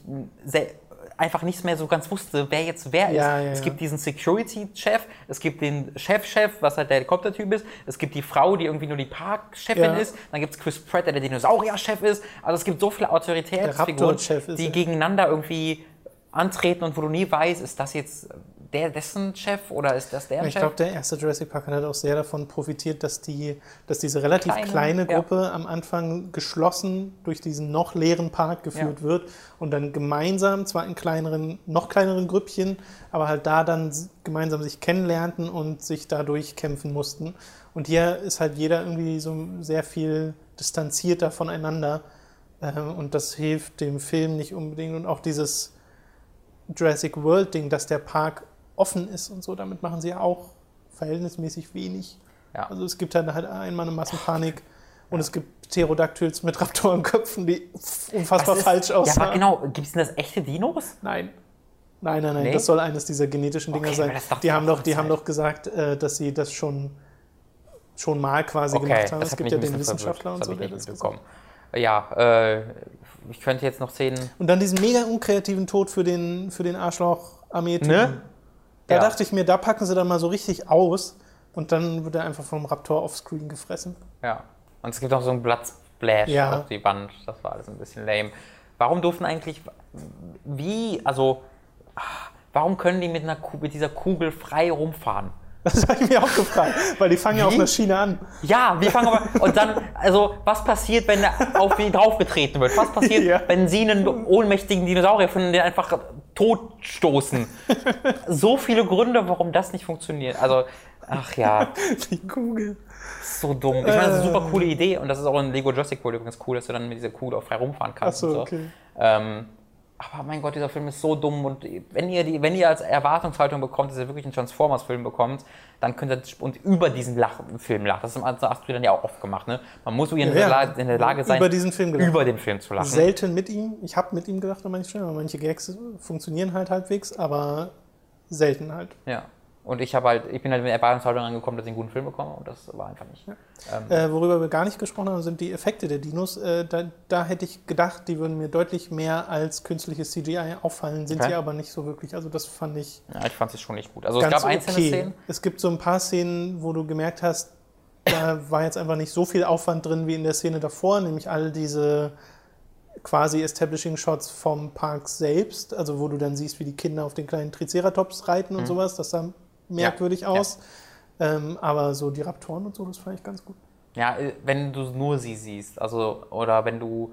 einfach nichts mehr so ganz wusste, wer jetzt wer ist. Ja, es gibt diesen Security-Chef, es gibt den Chef-Chef, was halt der Helikopter-Typ ist, es gibt die Frau, die irgendwie nur die Park-Chefin ist, dann gibt es Chris Pratt, der Dinosaurier-Chef ist. Also es gibt so viele Autoritätsfiguren, die gegeneinander irgendwie antreten und wo du nie weißt, ist das jetzt dessen Chef oder ist das der Chef? Ich glaube, der erste Jurassic Park hat auch sehr davon profitiert, dass diese relativ kleine Gruppe am Anfang geschlossen durch diesen noch leeren Park geführt wird und dann gemeinsam, zwar in noch kleineren Grüppchen, aber halt da dann gemeinsam sich kennenlernten und sich dadurch kämpfen mussten. Und hier ist halt jeder irgendwie so sehr viel distanzierter voneinander und das hilft dem Film nicht unbedingt. Und auch dieses Jurassic World Ding, dass der Park offen ist und so, damit machen sie ja auch verhältnismäßig wenig. Ja. Also es gibt halt einmal eine Massenpanik und es gibt Pterodactyls mit Raptorenköpfen, die unfassbar falsch aussahen. Ja, aber genau, gibt es denn das echte Dinos? Nein. Nein, nee? Das soll eines dieser genetischen Dinger sein. Die haben doch gesagt, dass sie das schon mal quasi gemacht haben. Es gibt ja den Wissenschaftler und so, der das bekommen. Ja, ich könnte jetzt noch 10... Und dann diesen mega unkreativen Tod für den Arschloch-Armee-Typen. Ne? Da dachte ich mir, da packen sie dann mal so richtig aus und dann wird er einfach vom Raptor offscreen gefressen. Ja, und es gibt auch so einen Bloodsplash auf die Wand. Das war alles ein bisschen lame. Warum durften eigentlich... Warum können die mit dieser Kugel frei rumfahren? Das habe ich mir auch gefragt, weil die fangen ja auf der Schiene an. Ja, wir fangen aber... Und dann, also, was passiert, wenn auf die draufgetreten wird? Was passiert, wenn sie einen ohnmächtigen Dinosaurier finden, den einfach totstoßen? So viele Gründe, warum das nicht funktioniert. Also, ach ja. Die Kugel. So dumm. Ich meine, das ist eine super coole Idee und das ist auch in Lego Jurassic World übrigens cool, dass du dann mit dieser Kugel auch frei rumfahren kannst. Ach so, und so. Okay. Aber mein Gott, dieser Film ist so dumm und wenn ihr als Erwartungshaltung bekommt, dass ihr wirklich einen Transformers-Film bekommt, dann könnt ihr über diesen Film lachen. Das hat Astrid dann ja auch oft gemacht. Ne? Man muss in der Lage sein, über den Film zu lachen. Selten mit ihm. Ich habe mit ihm gelacht an manchen Stellen, aber manche Gags funktionieren halt halbwegs, aber selten halt. Ja. Und ich bin halt mit der Erwartungshaltung angekommen, dass ich einen guten Film bekomme und das war einfach nicht. Worüber wir gar nicht gesprochen haben, sind die Effekte der Dinos. Da hätte ich gedacht, die würden mir deutlich mehr als künstliches CGI auffallen, sind sie aber nicht so wirklich. Also das fand ich... Ja, ich fand sie schon nicht gut. Also es gab einzelne Szenen. Es gibt so ein paar Szenen, wo du gemerkt hast, da war jetzt einfach nicht so viel Aufwand drin wie in der Szene davor, nämlich all diese quasi Establishing-Shots vom Park selbst, also wo du dann siehst, wie die Kinder auf den kleinen Triceratops reiten und sowas, das sah merkwürdig aus. Ja. Aber so die Raptoren und so, das fand ich ganz gut. Ja, wenn du nur sie siehst, ich habe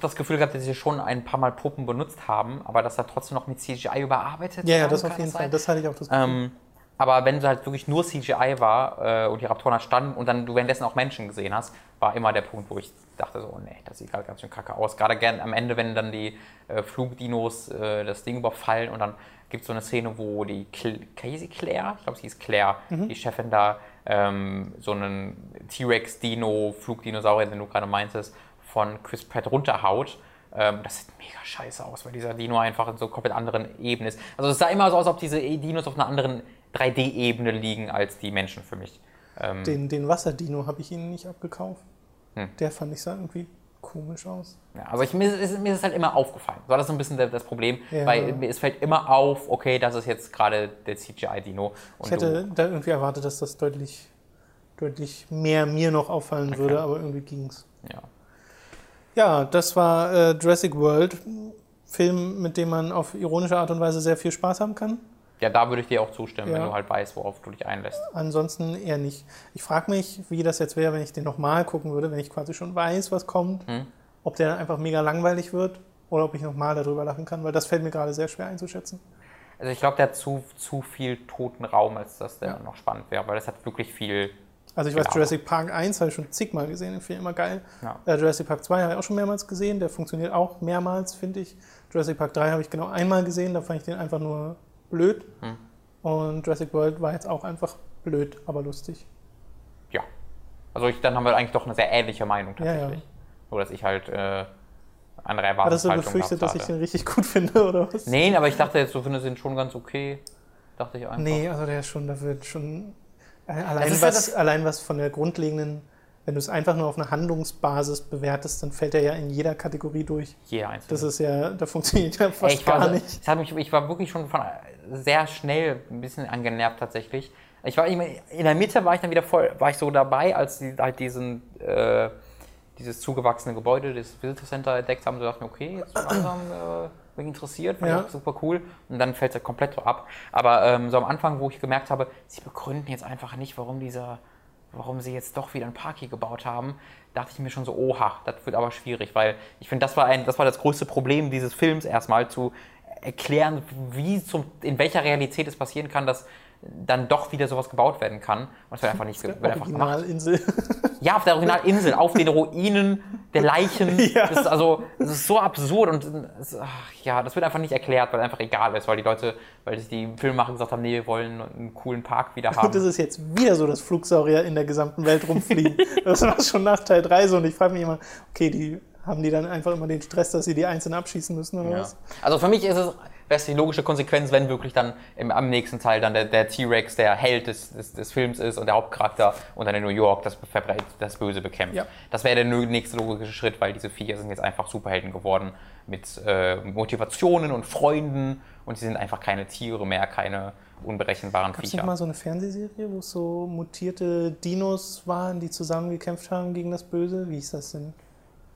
das Gefühl gehabt, dass sie schon ein paar Mal Puppen benutzt haben, aber dass da trotzdem noch mit CGI überarbeitet wurde. Ja, das auf jeden Fall, das hatte ich auch das Gefühl. Aber wenn es halt wirklich nur CGI war und die Raptoren da standen und dann du währenddessen auch Menschen gesehen hast, war immer der Punkt, wo ich dachte so, nee, das sieht gerade ganz schön kacke aus. Gerade gern am Ende, wenn dann die Flugdinos das Ding überfallen und dann gibt es so eine Szene, wo die Claire, ich glaube, sie hieß Claire, die Chefin da, so einen T-Rex-Dino, Flugdinosaurier, den du gerade meintest, von Chris Pratt runterhaut. Das sieht mega scheiße aus, weil dieser Dino einfach in so komplett anderen Ebenen ist. Also es sah immer so aus, als ob diese Dinos auf einer anderen 3D-Ebene liegen als die Menschen für mich. Den Wasserdino habe ich ihnen nicht abgekauft. Der fand ich so irgendwie komisch aus. Ja, aber mir ist es halt immer aufgefallen. So, das ist ein bisschen das Problem, weil es fällt immer auf, okay, das ist jetzt gerade der CGI-Dino. Ich hätte da irgendwie erwartet, dass das deutlich mehr mir noch auffallen würde, aber irgendwie ging's. Ja, das war Jurassic World. Film, mit dem man auf ironische Art und Weise sehr viel Spaß haben kann. Ja, da würde ich dir auch zustimmen, wenn du halt weißt, worauf du dich einlässt. Ansonsten eher nicht. Ich frage mich, wie das jetzt wäre, wenn ich den nochmal gucken würde, wenn ich quasi schon weiß, was kommt, ob der dann einfach mega langweilig wird oder ob ich nochmal darüber lachen kann, weil das fällt mir gerade sehr schwer einzuschätzen. Also ich glaube, der hat zu viel toten Raum, als dass der noch spannend wäre, weil das hat wirklich viel... Also ich weiß, Jurassic Park 1 habe ich schon zigmal gesehen, den finde ich immer geil. Ja. Jurassic Park 2 habe ich auch schon mehrmals gesehen, der funktioniert auch mehrmals, finde ich. Jurassic Park 3 habe ich genau einmal gesehen, da fand ich den einfach nur... blöd. Und Jurassic World war jetzt auch einfach blöd, aber lustig. Ja. Also dann haben wir eigentlich doch eine sehr ähnliche Meinung tatsächlich. Ja. Nur, dass ich halt andere Erwartungshaltung hatte. Hattest du befürchtet, dass ich den richtig gut finde, oder was? Nee, aber ich dachte jetzt, du findest den schon ganz okay. Dachte ich einfach. Nee, also der ist schon, da wird schon... Allein was von der grundlegenden... Wenn du es einfach nur auf einer Handlungsbasis bewertest, dann fällt er ja in jeder Kategorie durch. Jeder einzelne. Das ist ja, da funktioniert ja fast gar nicht. Ich war wirklich schon sehr schnell ein bisschen angenervt tatsächlich. In der Mitte war ich dann wieder so dabei, als sie halt dieses zugewachsene Gebäude, das Visitor Center entdeckt haben. So dachte ich mir, okay, jetzt langsam bin ich interessiert, fand ich super cool. Und dann fällt es halt komplett so ab. Aber so am Anfang, wo ich gemerkt habe, sie begründen jetzt einfach nicht, warum sie jetzt doch wieder einen Park hier gebaut haben, dachte ich mir schon so, oha, das wird aber schwierig, weil ich finde, das war das größte Problem dieses Films erstmal, zu erklären, in welcher Realität es passieren kann, dass dann doch wieder sowas gebaut werden kann. Und es wird einfach nicht gemacht. Originalinsel. Ja, auf der Originalinsel, auf den Ruinen der Leichen. Ja. Das ist also, das ist so absurd und es, ach, ja, das wird einfach nicht erklärt, weil es einfach egal ist, weil die Leute, weil die Filmemacher gesagt haben, nee, wir wollen einen coolen Park wieder haben. Und das ist jetzt wieder so, dass Flugsaurier in der gesamten Welt rumfliegen. Das war schon nach Teil 3 so und ich frage mich immer, okay, die haben die dann einfach immer den Stress, dass sie die einzeln abschießen müssen oder was? Also für mich ist es, wäre es die logische Konsequenz, wenn wirklich dann am nächsten Teil dann der T-Rex der Held des Films ist und der Hauptcharakter und dann in New York das Böse bekämpft. Ja. Das wäre der nächste logische Schritt, weil diese Viecher sind jetzt einfach Superhelden geworden mit Motivationen und Freunden und sie sind einfach keine Tiere mehr, keine unberechenbaren Viecher. Gab es nicht mal so eine Fernsehserie, wo es so mutierte Dinos waren, die zusammen gekämpft haben gegen das Böse? Wie hieß das denn?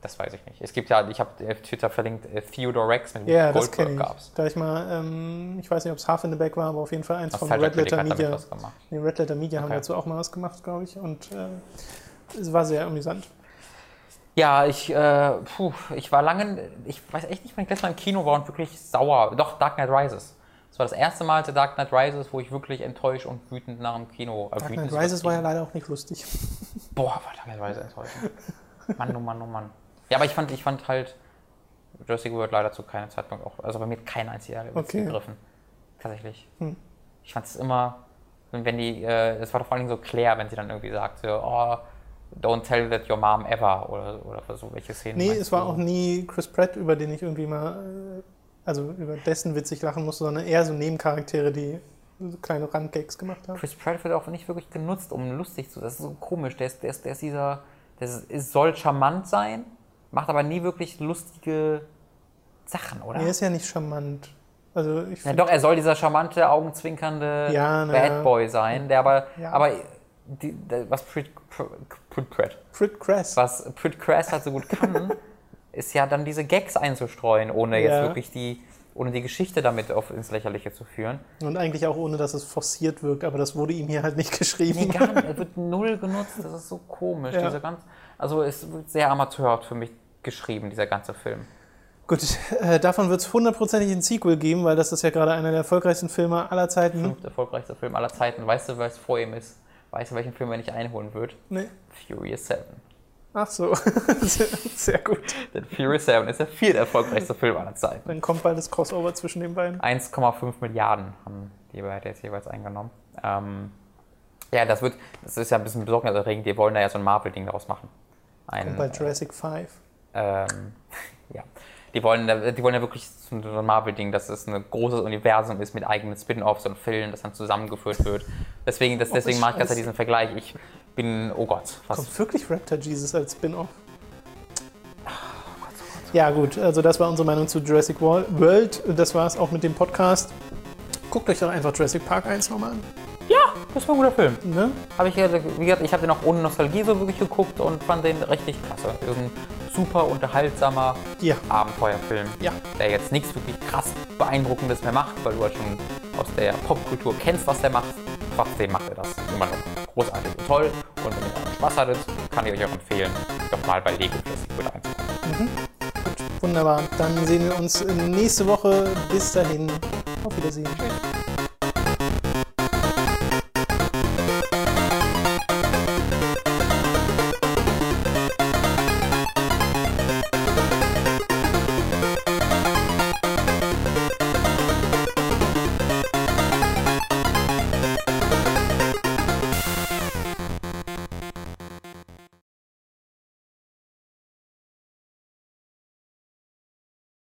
Das weiß ich nicht. Es gibt ja, ich habe Twitter verlinkt, Theodore Rex mit Goldberg gab's. Da ich mal, ich weiß nicht, ob es Half in the Back war, aber auf jeden Fall eins von Red Letter Media. Nee, Red Letter Media haben dazu auch mal was gemacht, glaube ich. Und es war sehr amüsant. Ja, ich war lange, ich weiß echt nicht, wann ich letztes Mal im Kino war und wirklich sauer. Doch, Dark Knight Rises. Das war das erste Mal zu Dark Knight Rises, wo ich wirklich enttäuscht und wütend nach dem Kino. Dark Knight Rises war ja leider auch nicht lustig. Boah, war Dark Knight Rises enttäuschend. Mann, oh Mann, oh Mann. Ja, aber ich fand halt Jurassic World leider zu keinem Zeitpunkt auch, also bei mir kein einziger gegriffen, tatsächlich. Hm. Ich fand es immer, wenn die, es war doch vor allem so Claire, wenn sie dann irgendwie sagte, oh, don't tell that your mom ever oder so, welche Szenen. Nee, es war auch nie Chris Pratt, über den ich irgendwie mal, also über dessen witzig lachen musste, sondern eher so Nebencharaktere, die so kleine Randgags gemacht haben. Chris Pratt wird auch nicht wirklich genutzt, um lustig zu sein, das ist so komisch, der soll charmant sein, macht aber nie wirklich lustige Sachen, oder? Er ist ja nicht charmant. Also ich doch, er soll dieser charmante, augenzwinkernde Bad Boy sein, der was Prit Crass halt so gut kann, ist ja dann diese Gags einzustreuen, ohne jetzt wirklich ohne die Geschichte damit ins Lächerliche zu führen. Und eigentlich auch ohne, dass es forciert wirkt, aber das wurde ihm hier halt nicht geschrieben. Nee, gar nicht. Er wird null genutzt, das ist so komisch. Ja. Also es wird sehr amateurhaft für mich geschrieben, dieser ganze Film. Gut, davon wird es hundertprozentig einen Sequel geben, weil das ist ja gerade einer der erfolgreichsten Filme aller Zeiten. 5. erfolgreichster Film aller Zeiten. Weißt du, was vor ihm ist? Weißt du, welchen Film er nicht einholen wird? Nee. Furious 7. Ach so, sehr gut. Denn Furious 7 ist der 4. erfolgreichste Film aller Zeiten. Dann kommt bald das Crossover zwischen den beiden. 1,5 Milliarden haben die beiden jetzt jeweils eingenommen. Ja, das ist ja ein bisschen besorgniserregend. Die wollen da ja so ein Marvel-Ding daraus machen. Und bei Jurassic 5. Ja, die wollen ja wirklich so ein Marvel-Ding, dass es ein großes Universum ist mit eigenen Spin-Offs und Filmen, das dann zusammengeführt wird. Deswegen mache ich das ja diesen Vergleich. Oh Gott. Was? Kommt wirklich Raptor Jesus als Spin-Off? Oh Gott, oh Gott. Ja gut, also das war unsere Meinung zu Jurassic World. Das war es auch mit dem Podcast. Guckt euch doch einfach Jurassic Park 1 nochmal an. Ja, das war ein guter Film. Ne? Wie gesagt, ich habe den auch ohne Nostalgie so wirklich geguckt und fand den richtig klasse. Ein super unterhaltsamer Abenteuerfilm, der jetzt nichts wirklich krass Beeindruckendes mehr macht, weil du halt schon aus der Popkultur kennst, was der macht. Trotzdem macht er das immer noch großartig und toll. Und wenn ihr auch Spaß hattet, kann ich euch auch empfehlen, doch mal bei Lego Jurassic World einzukommen. Gut, wunderbar. Dann sehen wir uns nächste Woche. Bis dahin. Auf Wiedersehen. Tschüss.